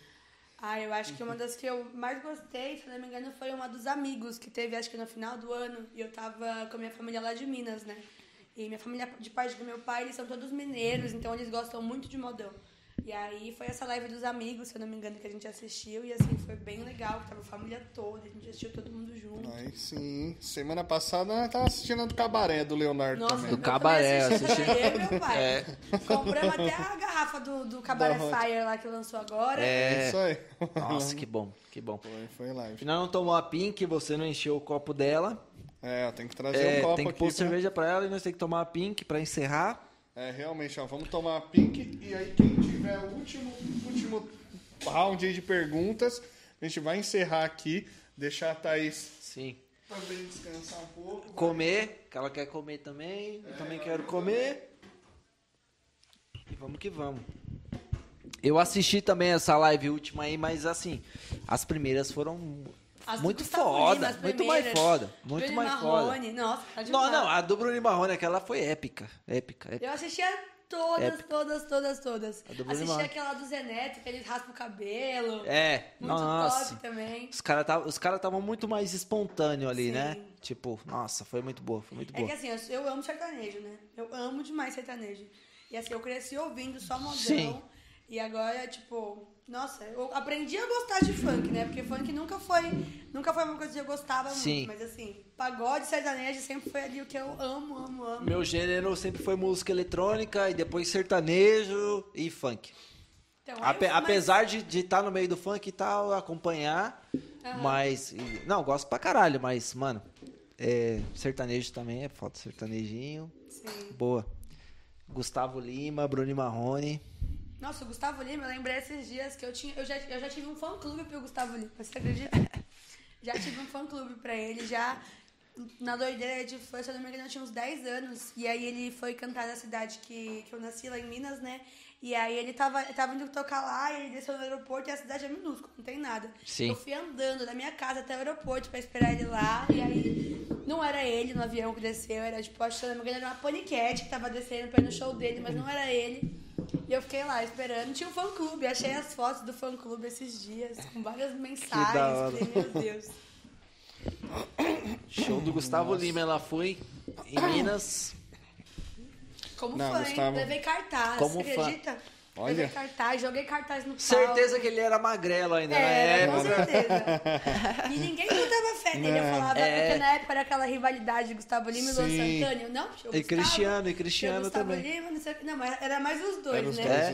Ah, eu acho que uma das que eu mais gostei, se não me engano, foi uma dos amigos que teve, acho que no final do ano. E eu tava com a minha família lá de Minas, né? E minha família, de parte do meu pai, eles são todos mineiros, então eles gostam muito de modão. E aí foi essa live dos amigos, se eu não me engano, que a gente assistiu. E assim, foi bem legal, tava a família toda, a gente assistiu todo mundo junto. Aí sim, semana passada eu tava assistindo do Cabaré, do Leonardo. Nossa, também. Do Cabaré, assisti. Eu e meu pai. É. Compramos até a garrafa do Cabaré Fire lá que lançou agora. É, isso aí. Nossa, que bom, que bom. Foi live. Não tomou a Pink, você não encheu o copo dela. É, eu tenho que trazer um copo aqui. Tem que pôr aqui, cerveja pra ela e nós temos que tomar a Pink pra encerrar. É, realmente, ó, vamos tomar a Pink e aí quem tiver o último round aí de perguntas, a gente vai encerrar aqui, deixar a Thaís também descansar um pouco. Comer, que ela quer comer também, eu também quero comer. E vamos que vamos. Eu assisti também essa live última aí, mas assim, as primeiras foram... Muito foda, muito mais foda. Muito mais foda. Nossa, tá demais. Não, a do Bruno Marrone, aquela foi épica. Eu assistia todas. Assistia aquela do Zé Neto, que ele raspa o cabelo. É, muito top também. Os caras estavam muito mais espontâneos ali, né? Tipo, nossa, foi muito boa, foi muito boa. É que assim, eu amo sertanejo, né? Eu amo demais sertanejo. E assim, eu cresci ouvindo só modão. Sim. E agora, tipo... Nossa, eu aprendi a gostar de funk, né? Porque funk nunca foi uma coisa que eu gostava muito. Mas assim, pagode, sertanejo sempre foi ali o que eu amo. Meu gênero sempre foi música eletrônica e depois sertanejo e funk. Então, apesar de estar no meio do funk e tal, acompanhar, mas... Não, gosto pra caralho, mas, mano, sertanejo também é foda, sertanejinho. Sim. Boa. Gustavo Lima, Bruno Marrone... Nossa, o Gustavo Lima, eu lembrei esses dias que eu já tive um fã-clube pro Gustavo Lima, você acredita? Já tive um fã-clube pra ele, já na doideira de fã, se eu não me engano, eu tinha uns 10 anos, e aí ele foi cantar na cidade que eu nasci, lá em Minas, né? E aí ele tava indo tocar lá, e ele desceu no aeroporto, e a cidade é minúscula, não tem nada. Sim. Eu fui andando da minha casa até o aeroporto pra esperar ele lá, e aí... Não era ele no avião que desceu, era tipo, acho que eu não me engano, era uma paniquete que tava descendo pra ir no show dele, mas não era ele. E eu fiquei lá esperando. Tinha um fã-clube. Achei as fotos do fã-clube esses dias, com várias mensagens. Falei, meu Deus. Show do Gustavo Lima. Ela foi em Minas. Como fã, Gustavo... Levei cartaz. Como você acredita? Olha. Levei cartaz, joguei cartaz no palco. Certeza que ele era magrelo ainda na época. Com certeza. E ninguém botava fé nele. Eu falava, porque na época era aquela rivalidade de Gustavo Lima e Luan Santana. Não, e Cristiano também. Lima, não, sei, não, mas era mais os dois,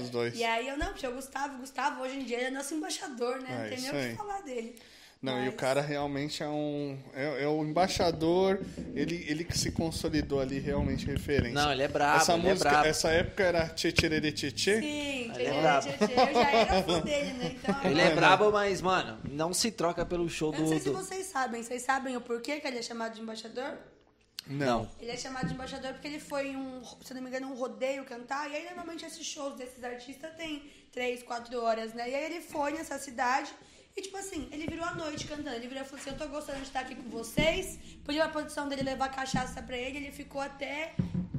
os dois. E aí eu, porque o Gustavo hoje em dia ele é nosso embaixador, né? Não tem nem o que falar dele. Não, mas... e o cara realmente é um embaixador, ele que se consolidou ali realmente referência. Não, ele é brabo, Essa música, essa época era Tchê-Tchererê Tchê-Tchê? Sim, Tchê-Tchê, eu já era fã dele, né? Então, ele é brabo, mas, mano, não se troca pelo show do... Eu não sei se vocês sabem o porquê que ele é chamado de embaixador? Não. Ele é chamado de embaixador porque ele foi em um, se não me engano, um rodeio cantar. E aí, normalmente, esses shows desses artistas tem 3, 4 horas, né? E aí ele foi nessa cidade e, tipo assim, ele virou à noite cantando. Ele virou e falou assim, eu tô gostando de estar aqui com vocês. Pediu a produção dele levar cachaça pra ele. Ele ficou até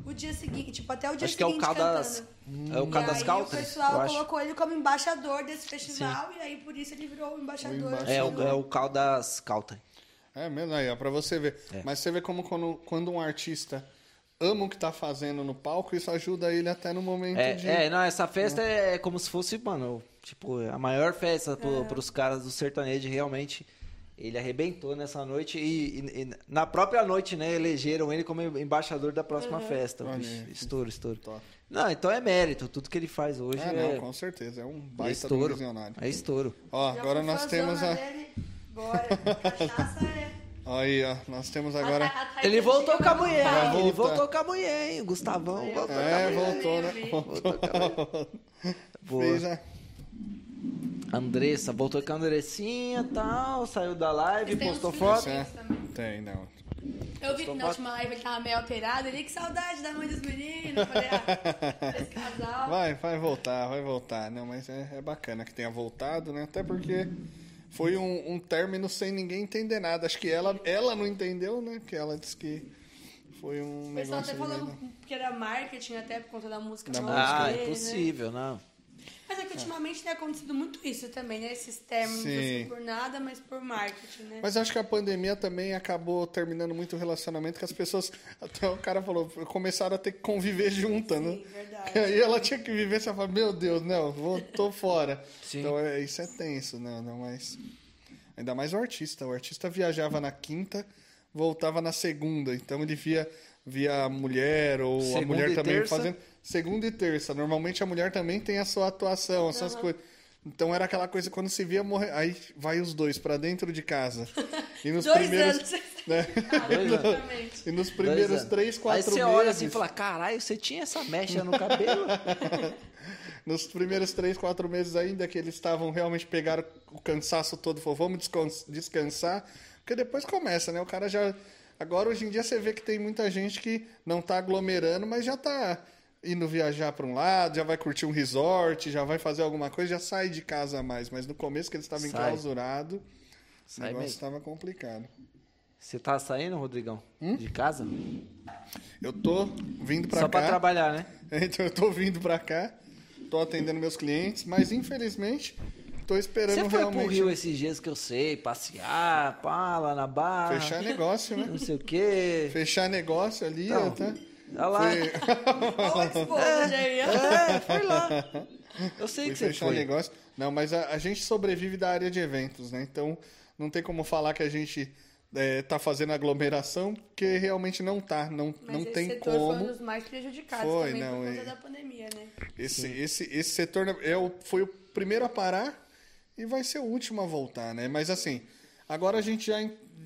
o dia seguinte, tipo, até o dia seguinte cantando. Acho que é o Cabo das Caldas. O pessoal colocou ele como embaixador desse festival. Sim. E aí, por isso, ele virou o embaixador. É o Cabo das Caldas. É mesmo, aí, ó, pra você ver. É. Mas você vê como quando um artista ama o que tá fazendo no palco, isso ajuda ele até no momento de... É, não, essa festa é como se fosse, mano, tipo, a maior festa pros caras do sertanejo, realmente. Ele arrebentou nessa noite e na própria noite, né, elegeram ele como embaixador da próxima festa. Bicho, estouro. Top. Não, então é mérito, tudo que ele faz hoje não, com certeza, é um baita do visionário. É estouro. Ó, agora nós temos a... Bora, cachaça é. Aí, ó, nós temos agora. Ele voltou com a mulher, ele voltou com a mulher, hein? Gustavão voltou com a mulher. Voltou, né? Boa. Andressa, voltou com a Andressinha e tal, saiu da live, postou foto. Tem, não. Eu vi que na última live ele tava meio alterado ali, que saudade da mãe dos meninos, falei, esse casal. Vai voltar. Não, mas é bacana que tenha voltado, né? Até porque foi um término sem ninguém entender nada. Acho que ela não entendeu, né? Que ela disse que foi um negócio... O pessoal até falou que era marketing, até por conta da música. É possível, né? Não. Mas é que ultimamente tem acontecido muito isso também, né? Esses términos, assim, por nada, mas por marketing, né? Mas acho que a pandemia também acabou terminando muito o relacionamento, que as pessoas, até o cara falou, começaram a ter que conviver juntas, né? Sim, verdade. E aí ela tinha que viver, você fala, meu Deus, não, tô fora. Sim. Então isso é tenso, não, mas... Ainda mais o artista. O artista viajava na quinta, voltava na segunda. Então ele via a mulher, ou segunda a mulher também terça. Fazendo... Segunda e terça. Normalmente a mulher também tem a sua atuação, essas coisas. Então era aquela coisa, quando se via morrer... Aí vai os dois pra dentro de casa. E nos 2 primeiros... anos. Né? E nos primeiros 3, 4 meses... Aí você olha assim e fala, caralho, você tinha essa mecha no cabelo? Nos primeiros 3, 4 meses ainda, que eles estavam realmente, pegaram o cansaço todo, falou, vamos descansar. Porque depois começa, né? O cara já... Agora, hoje em dia, você vê que tem muita gente que não tá aglomerando, mas já tá... indo viajar para um lado, já vai curtir um resort, já vai fazer alguma coisa, já sai de casa mais. Mas no começo que ele estava enclausurado, o negócio estava complicado. Você tá saindo, Rodrigão? De casa? Eu tô vindo para cá. Só para trabalhar, né? Então eu tô vindo para cá, tô atendendo meus clientes, mas infelizmente tô esperando realmente... Você foi pro Rio esses dias que eu sei, passear, pá, lá na barra... Fechar negócio, né? Não sei o quê... Fechar negócio ali, então, tá... Olha lá. Foi lá. Eu sei que você fechou o negócio. Não, mas a gente sobrevive da área de eventos, né? Então, não tem como falar que a gente tá fazendo aglomeração, porque realmente não tá. Não, mas não tem como. Esse setor foi um dos mais prejudicados também por conta da pandemia, né? Esse setor foi o primeiro a parar e vai ser o último a voltar, né? Mas assim, agora a gente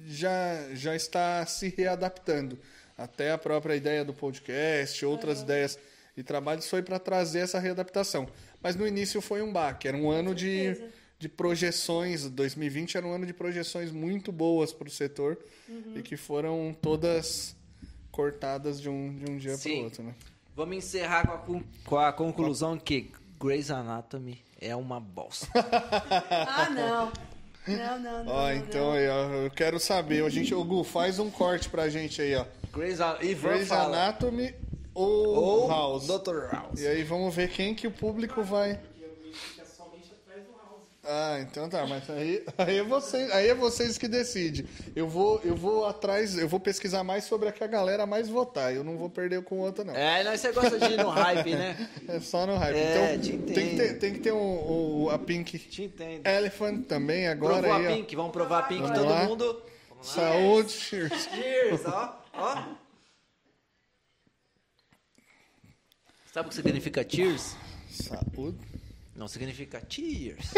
já está se readaptando. Até a própria ideia do podcast, outras ideias e trabalhos foi para trazer essa readaptação. Mas no início foi um baque, era um ano de projeções, 2020 era um ano de projeções muito boas para o setor e que foram todas cortadas de um dia para o outro. Né? Vamos encerrar com a conclusão que Grey's Anatomy é uma bosta. Ah, não! Não. Ó, então aí, ó, eu quero saber. Gu, faz um corte pra gente aí, ó. Grey's Anatomy ou House? Dr. House. E aí vamos ver quem que o público vai. Porque é somente atrás do House. Ah, então tá, mas aí é vocês que decidem. Eu vou atrás, eu vou pesquisar mais sobre a que a galera mais votar. Eu não vou perder com outra, não. Mas você gosta de ir no hype, né? É só no hype. Então tem que ter a Pink Elephant também agora. Provou aí, vamos provar a Pink, todo mundo. Saúde, cheers. Cheers, ó. Sabe o que significa cheers? Saúde. Não significa cheers.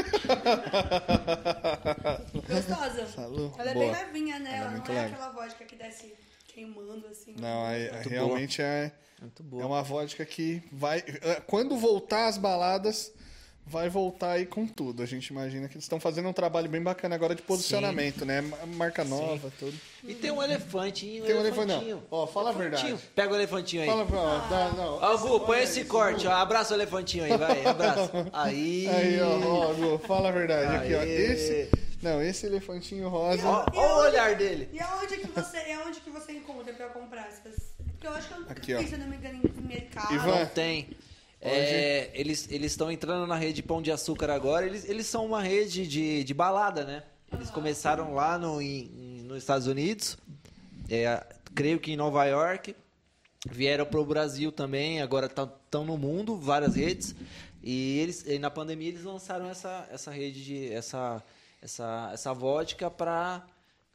Gostosa. Salud. Ela é bem levinha, né? Ela não é aquela vodka que desce queimando, assim. Não, realmente boa. É uma vodka que vai... Quando voltar às baladas, vai voltar aí com tudo. A gente imagina que eles estão fazendo um trabalho bem bacana agora de posicionamento, sim, né? Marca nova, sim, tudo. E tem um elefante, hein? Tem um elefantinho. Ó, fala a verdade. Pega o elefantinho aí. Fala, ó, Gu, põe esse corte, ó. Abraça o elefantinho aí, vai, abraça. Aí. Aí, ó, Gu, fala a verdade. Aqui, ó, esse... Não, esse elefantinho rosa... Olha o olhar dele. E aonde que você encontra pra comprar essas? Porque eu acho que eu nunca vi, se eu não me engano, em mercado. Não tem... É, eles estão entrando na rede Pão de Açúcar agora. Eles são uma rede de balada, né? Eles começaram lá nos Estados Unidos, creio que em Nova York. Vieram para o Brasil também, agora estão no mundo, várias redes. E na pandemia eles lançaram essa rede, essa vodka para...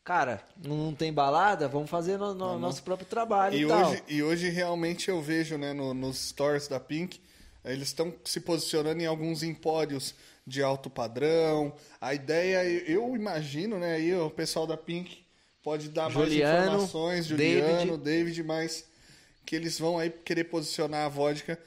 Cara, não tem balada? Vamos fazer nosso próprio trabalho e tal. Hoje realmente eu vejo, né, nos stories da Pink, eles estão se posicionando em alguns empórios de alto padrão. A ideia, eu imagino, né, aí o pessoal da Pink pode dar mais informações, David, mas que eles vão aí querer posicionar a vodka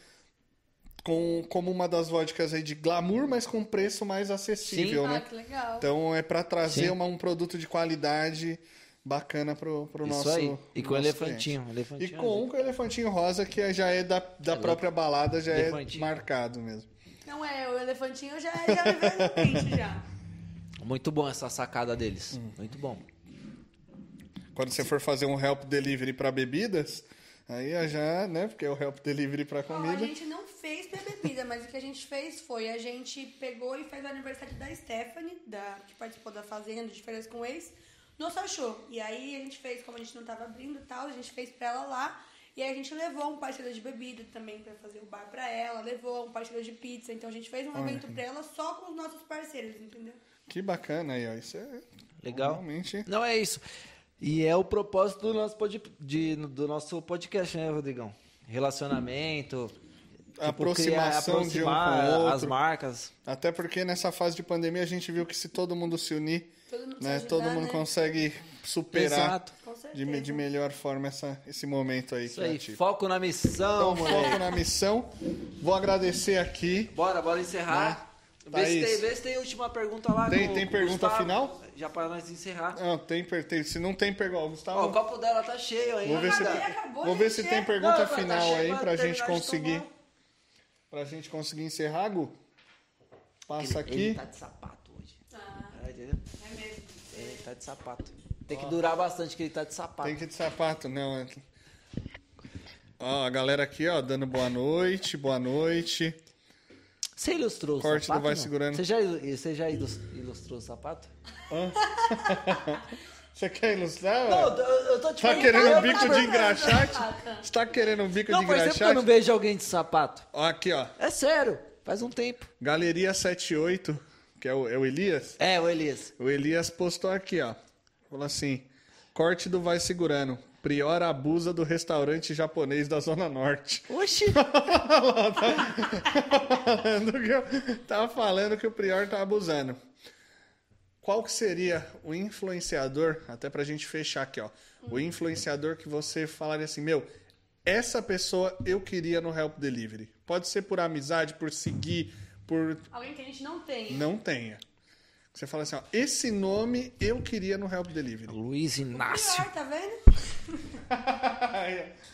como uma das vodkas aí de glamour, mas com preço mais acessível, sim, né? Ah, que legal. Então é para trazer um produto de qualidade bacana pro nosso aí. E com o elefantinho. E com o elefantinho rosa, que já é da própria balada, já é marcado mesmo. Não é, o elefantinho já me veio no pente já. Muito bom essa sacada deles, muito bom. Quando você for fazer um help delivery para bebidas... Aí já, né? Porque é o help delivery pra comida. A gente não fez pra bebida, mas o que a gente fez foi... A gente pegou e fez o aniversário da Stephanie, que participou da Fazenda, de Férias com o Ex, no Sachô. E aí a gente fez, como a gente não tava abrindo e tal, a gente fez pra ela lá. E aí a gente levou um parceiro de bebida também pra fazer o bar pra ela. Levou um parceiro de pizza. Então a gente fez um evento pra ela só com os nossos parceiros, entendeu? Que bacana aí, ó. Isso é... Legal. Realmente... Não, é isso. E é o propósito do nosso podcast, né, Rodrigão? Relacionamento, aproximação de um com o outro, as marcas. Até porque nessa fase de pandemia a gente viu que se todo mundo se unir, todo mundo consegue superar, exato, de melhor forma esse momento aí. Isso aí, foco na missão. Então, foco na missão. Vou agradecer aqui. Bora encerrar. Né? Vê se tem última pergunta lá. Tem pergunta Gustavo, final? Já para nós encerrar. Não, tem. Se não tem pergunta, Gustavo. Ó, o copo dela tá cheio aí. Vou ver se tem pergunta final tá aí pra gente conseguir encerrar, Gu. Passa aqui. Ele tá de sapato hoje. Entendeu? É mesmo. Ele tá de sapato. Tem que durar bastante que ele tá de sapato. Tem que ir de sapato, não. É... Ó, a galera aqui, ó, dando boa noite, boa noite. Você ilustrou o sapato? Vai segurando. Você já ilustrou o sapato? Você quer ilustrar? Não, eu tô te perguntando. Tá querendo um bico de engraxate? Você tá querendo um bico de engraxate? Não, por exemplo, eu não vejo alguém de sapato. Aqui, ó. É sério, faz um tempo. Galeria 78, que é o Elias? É, o Elias. O Elias postou aqui, ó. Falou assim, corte do Vai Segurando. Priora abusa do restaurante japonês da Zona Norte. Oxi! Tá falando que o Prior tá abusando. Qual que seria o influenciador, até pra gente fechar aqui, ó. O influenciador que você falaria assim, meu, essa pessoa eu queria no Help Delivery. Pode ser por amizade, por seguir, por... Alguém que a gente não tenha. Não tenha. Você fala assim, ó, esse nome eu queria no Help Delivery. Luiz Inácio. O pior, tá vendo?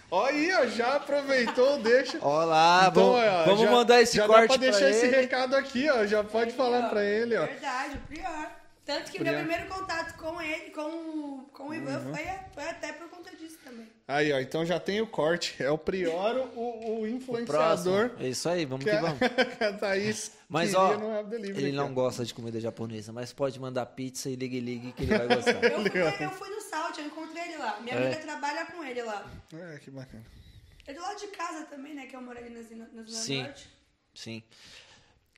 Olha aí, ó, já aproveitou, deixa. Olá, então, vamos já, mandar esse já corte pra ele. Já dá pra deixar esse recado aqui, ó, já pode falar pra ele, ó. Verdade, o pior. Tanto que meu primeiro contato com ele, com o Ivan, foi até por conta disso também. Aí, ó, então já tem o corte. É o Prioro, o influenciador. É isso aí, vamos que vamos. A Thaís mas, ó, no Help Delivery, ele não gosta de comida japonesa, mas pode mandar pizza e ligue que ele vai gostar. Eu fui no Salt, eu encontrei ele lá. Minha amiga trabalha com ele lá. É, que bacana. É do lado de casa também, né, que eu moro ali na Zona Norte. Sim.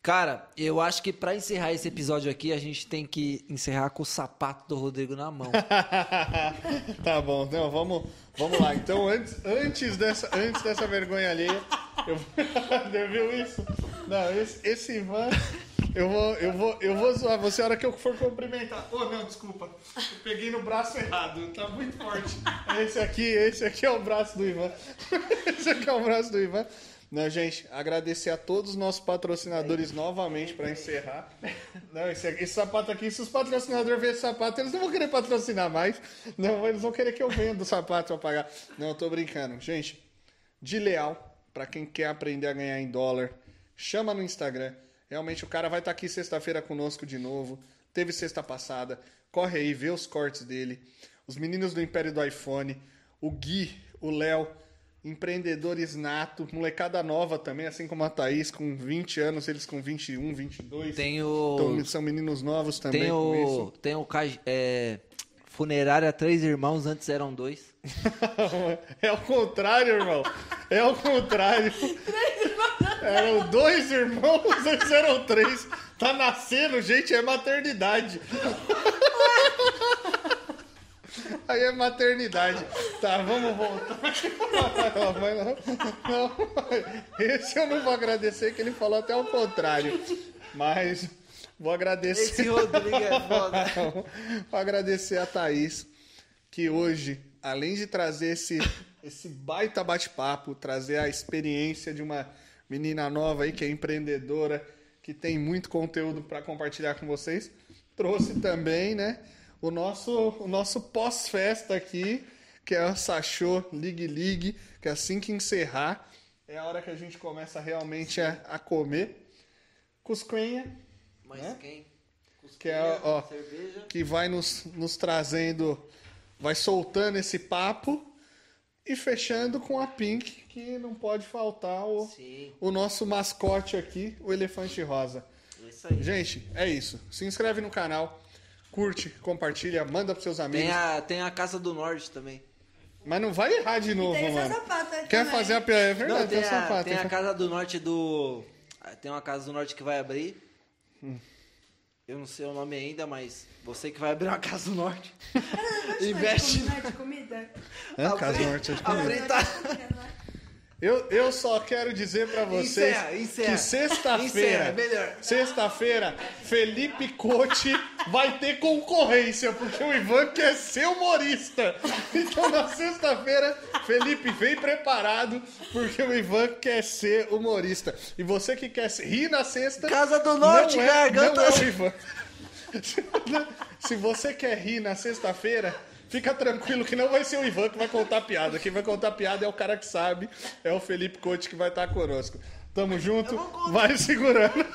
Cara, eu acho que pra encerrar esse episódio aqui, a gente tem que encerrar com o sapato do Rodrigo na mão. Tá bom, então vamos lá. Então, antes dessa vergonha alheia, viu isso? Não, esse Ivan, eu vou zoar você a hora que eu for cumprimentar. Oh, não, desculpa. Eu peguei no braço errado, tá muito forte. Esse aqui é o braço do Ivan. Não, gente, agradecer a todos os nossos patrocinadores novamente para encerrar. Não, esse sapato aqui, se os patrocinadores verem esse sapato, eles não vão querer patrocinar mais. Não, eles vão querer que eu venda o sapato para pagar. Não, eu tô brincando. Gente, de leal, para quem quer aprender a ganhar em dólar, chama no Instagram. Realmente o cara vai estar aqui sexta-feira conosco de novo. Teve sexta passada. Corre aí, vê os cortes dele. Os meninos do Império do iPhone. O Gui, o Léo. Empreendedores nato, molecada nova também, assim como a Thaís, com 20 anos, eles com 21, 22. Tem o... Então, são meninos novos também. Tem o... com isso. Tem o Funerária Três Irmãos, antes eram dois. É o contrário, irmão. É o contrário. Três irmãos. Eram dois irmãos, antes eram três. Tá nascendo, gente, é maternidade. Aí é maternidade. Tá, vamos voltar. Não, esse eu não vou agradecer, que ele falou até o contrário. Mas vou agradecer. Esse Rodrigo é foda. Vou agradecer a Thaís, que hoje, além de trazer esse baita bate-papo, trazer a experiência de uma menina nova aí, que é empreendedora, que tem muito conteúdo para compartilhar com vocês, trouxe também, né? O nosso pós-festa aqui, que é o Sachô Ligue, que assim que encerrar, é a hora que a gente começa realmente a comer. Cusqueña. Mas né? Quem? Cusqueña, que é, ó, cerveja. Que vai nos trazendo, vai soltando esse papo e fechando com a Pink, que não pode faltar o nosso mascote aqui, o elefante rosa. Isso aí. Gente, é isso. Se inscreve no canal. Curte, compartilha, manda pros seus amigos. Tem a Casa do Norte também. Mas não vai errar de novo, tem mano. Aqui, quer mas... fazer a... É verdade, não, tem a sapato. Tem a Casa do Norte do... Tem uma Casa do Norte que vai abrir. Eu não sei o nome ainda, mas... Você que vai abrir uma Casa do Norte. Investe. Casa do Norte de comida? Casa do Norte de comida. Eu só quero dizer pra vocês que sexta-feira, Felipe Cote vai ter concorrência, porque o Ivan quer ser humorista. Então, na sexta-feira, Felipe, vem preparado, porque o Ivan quer ser humorista. E você que quer rir na sexta... Casa do Norte, garganta... Não é o Ivan. Se você quer rir na sexta-feira... Fica tranquilo que não vai ser o Ivan que vai contar piada. Quem vai contar piada é o cara que sabe. É o Felipe Cote que vai estar conosco. Tamo junto. Vai segurando.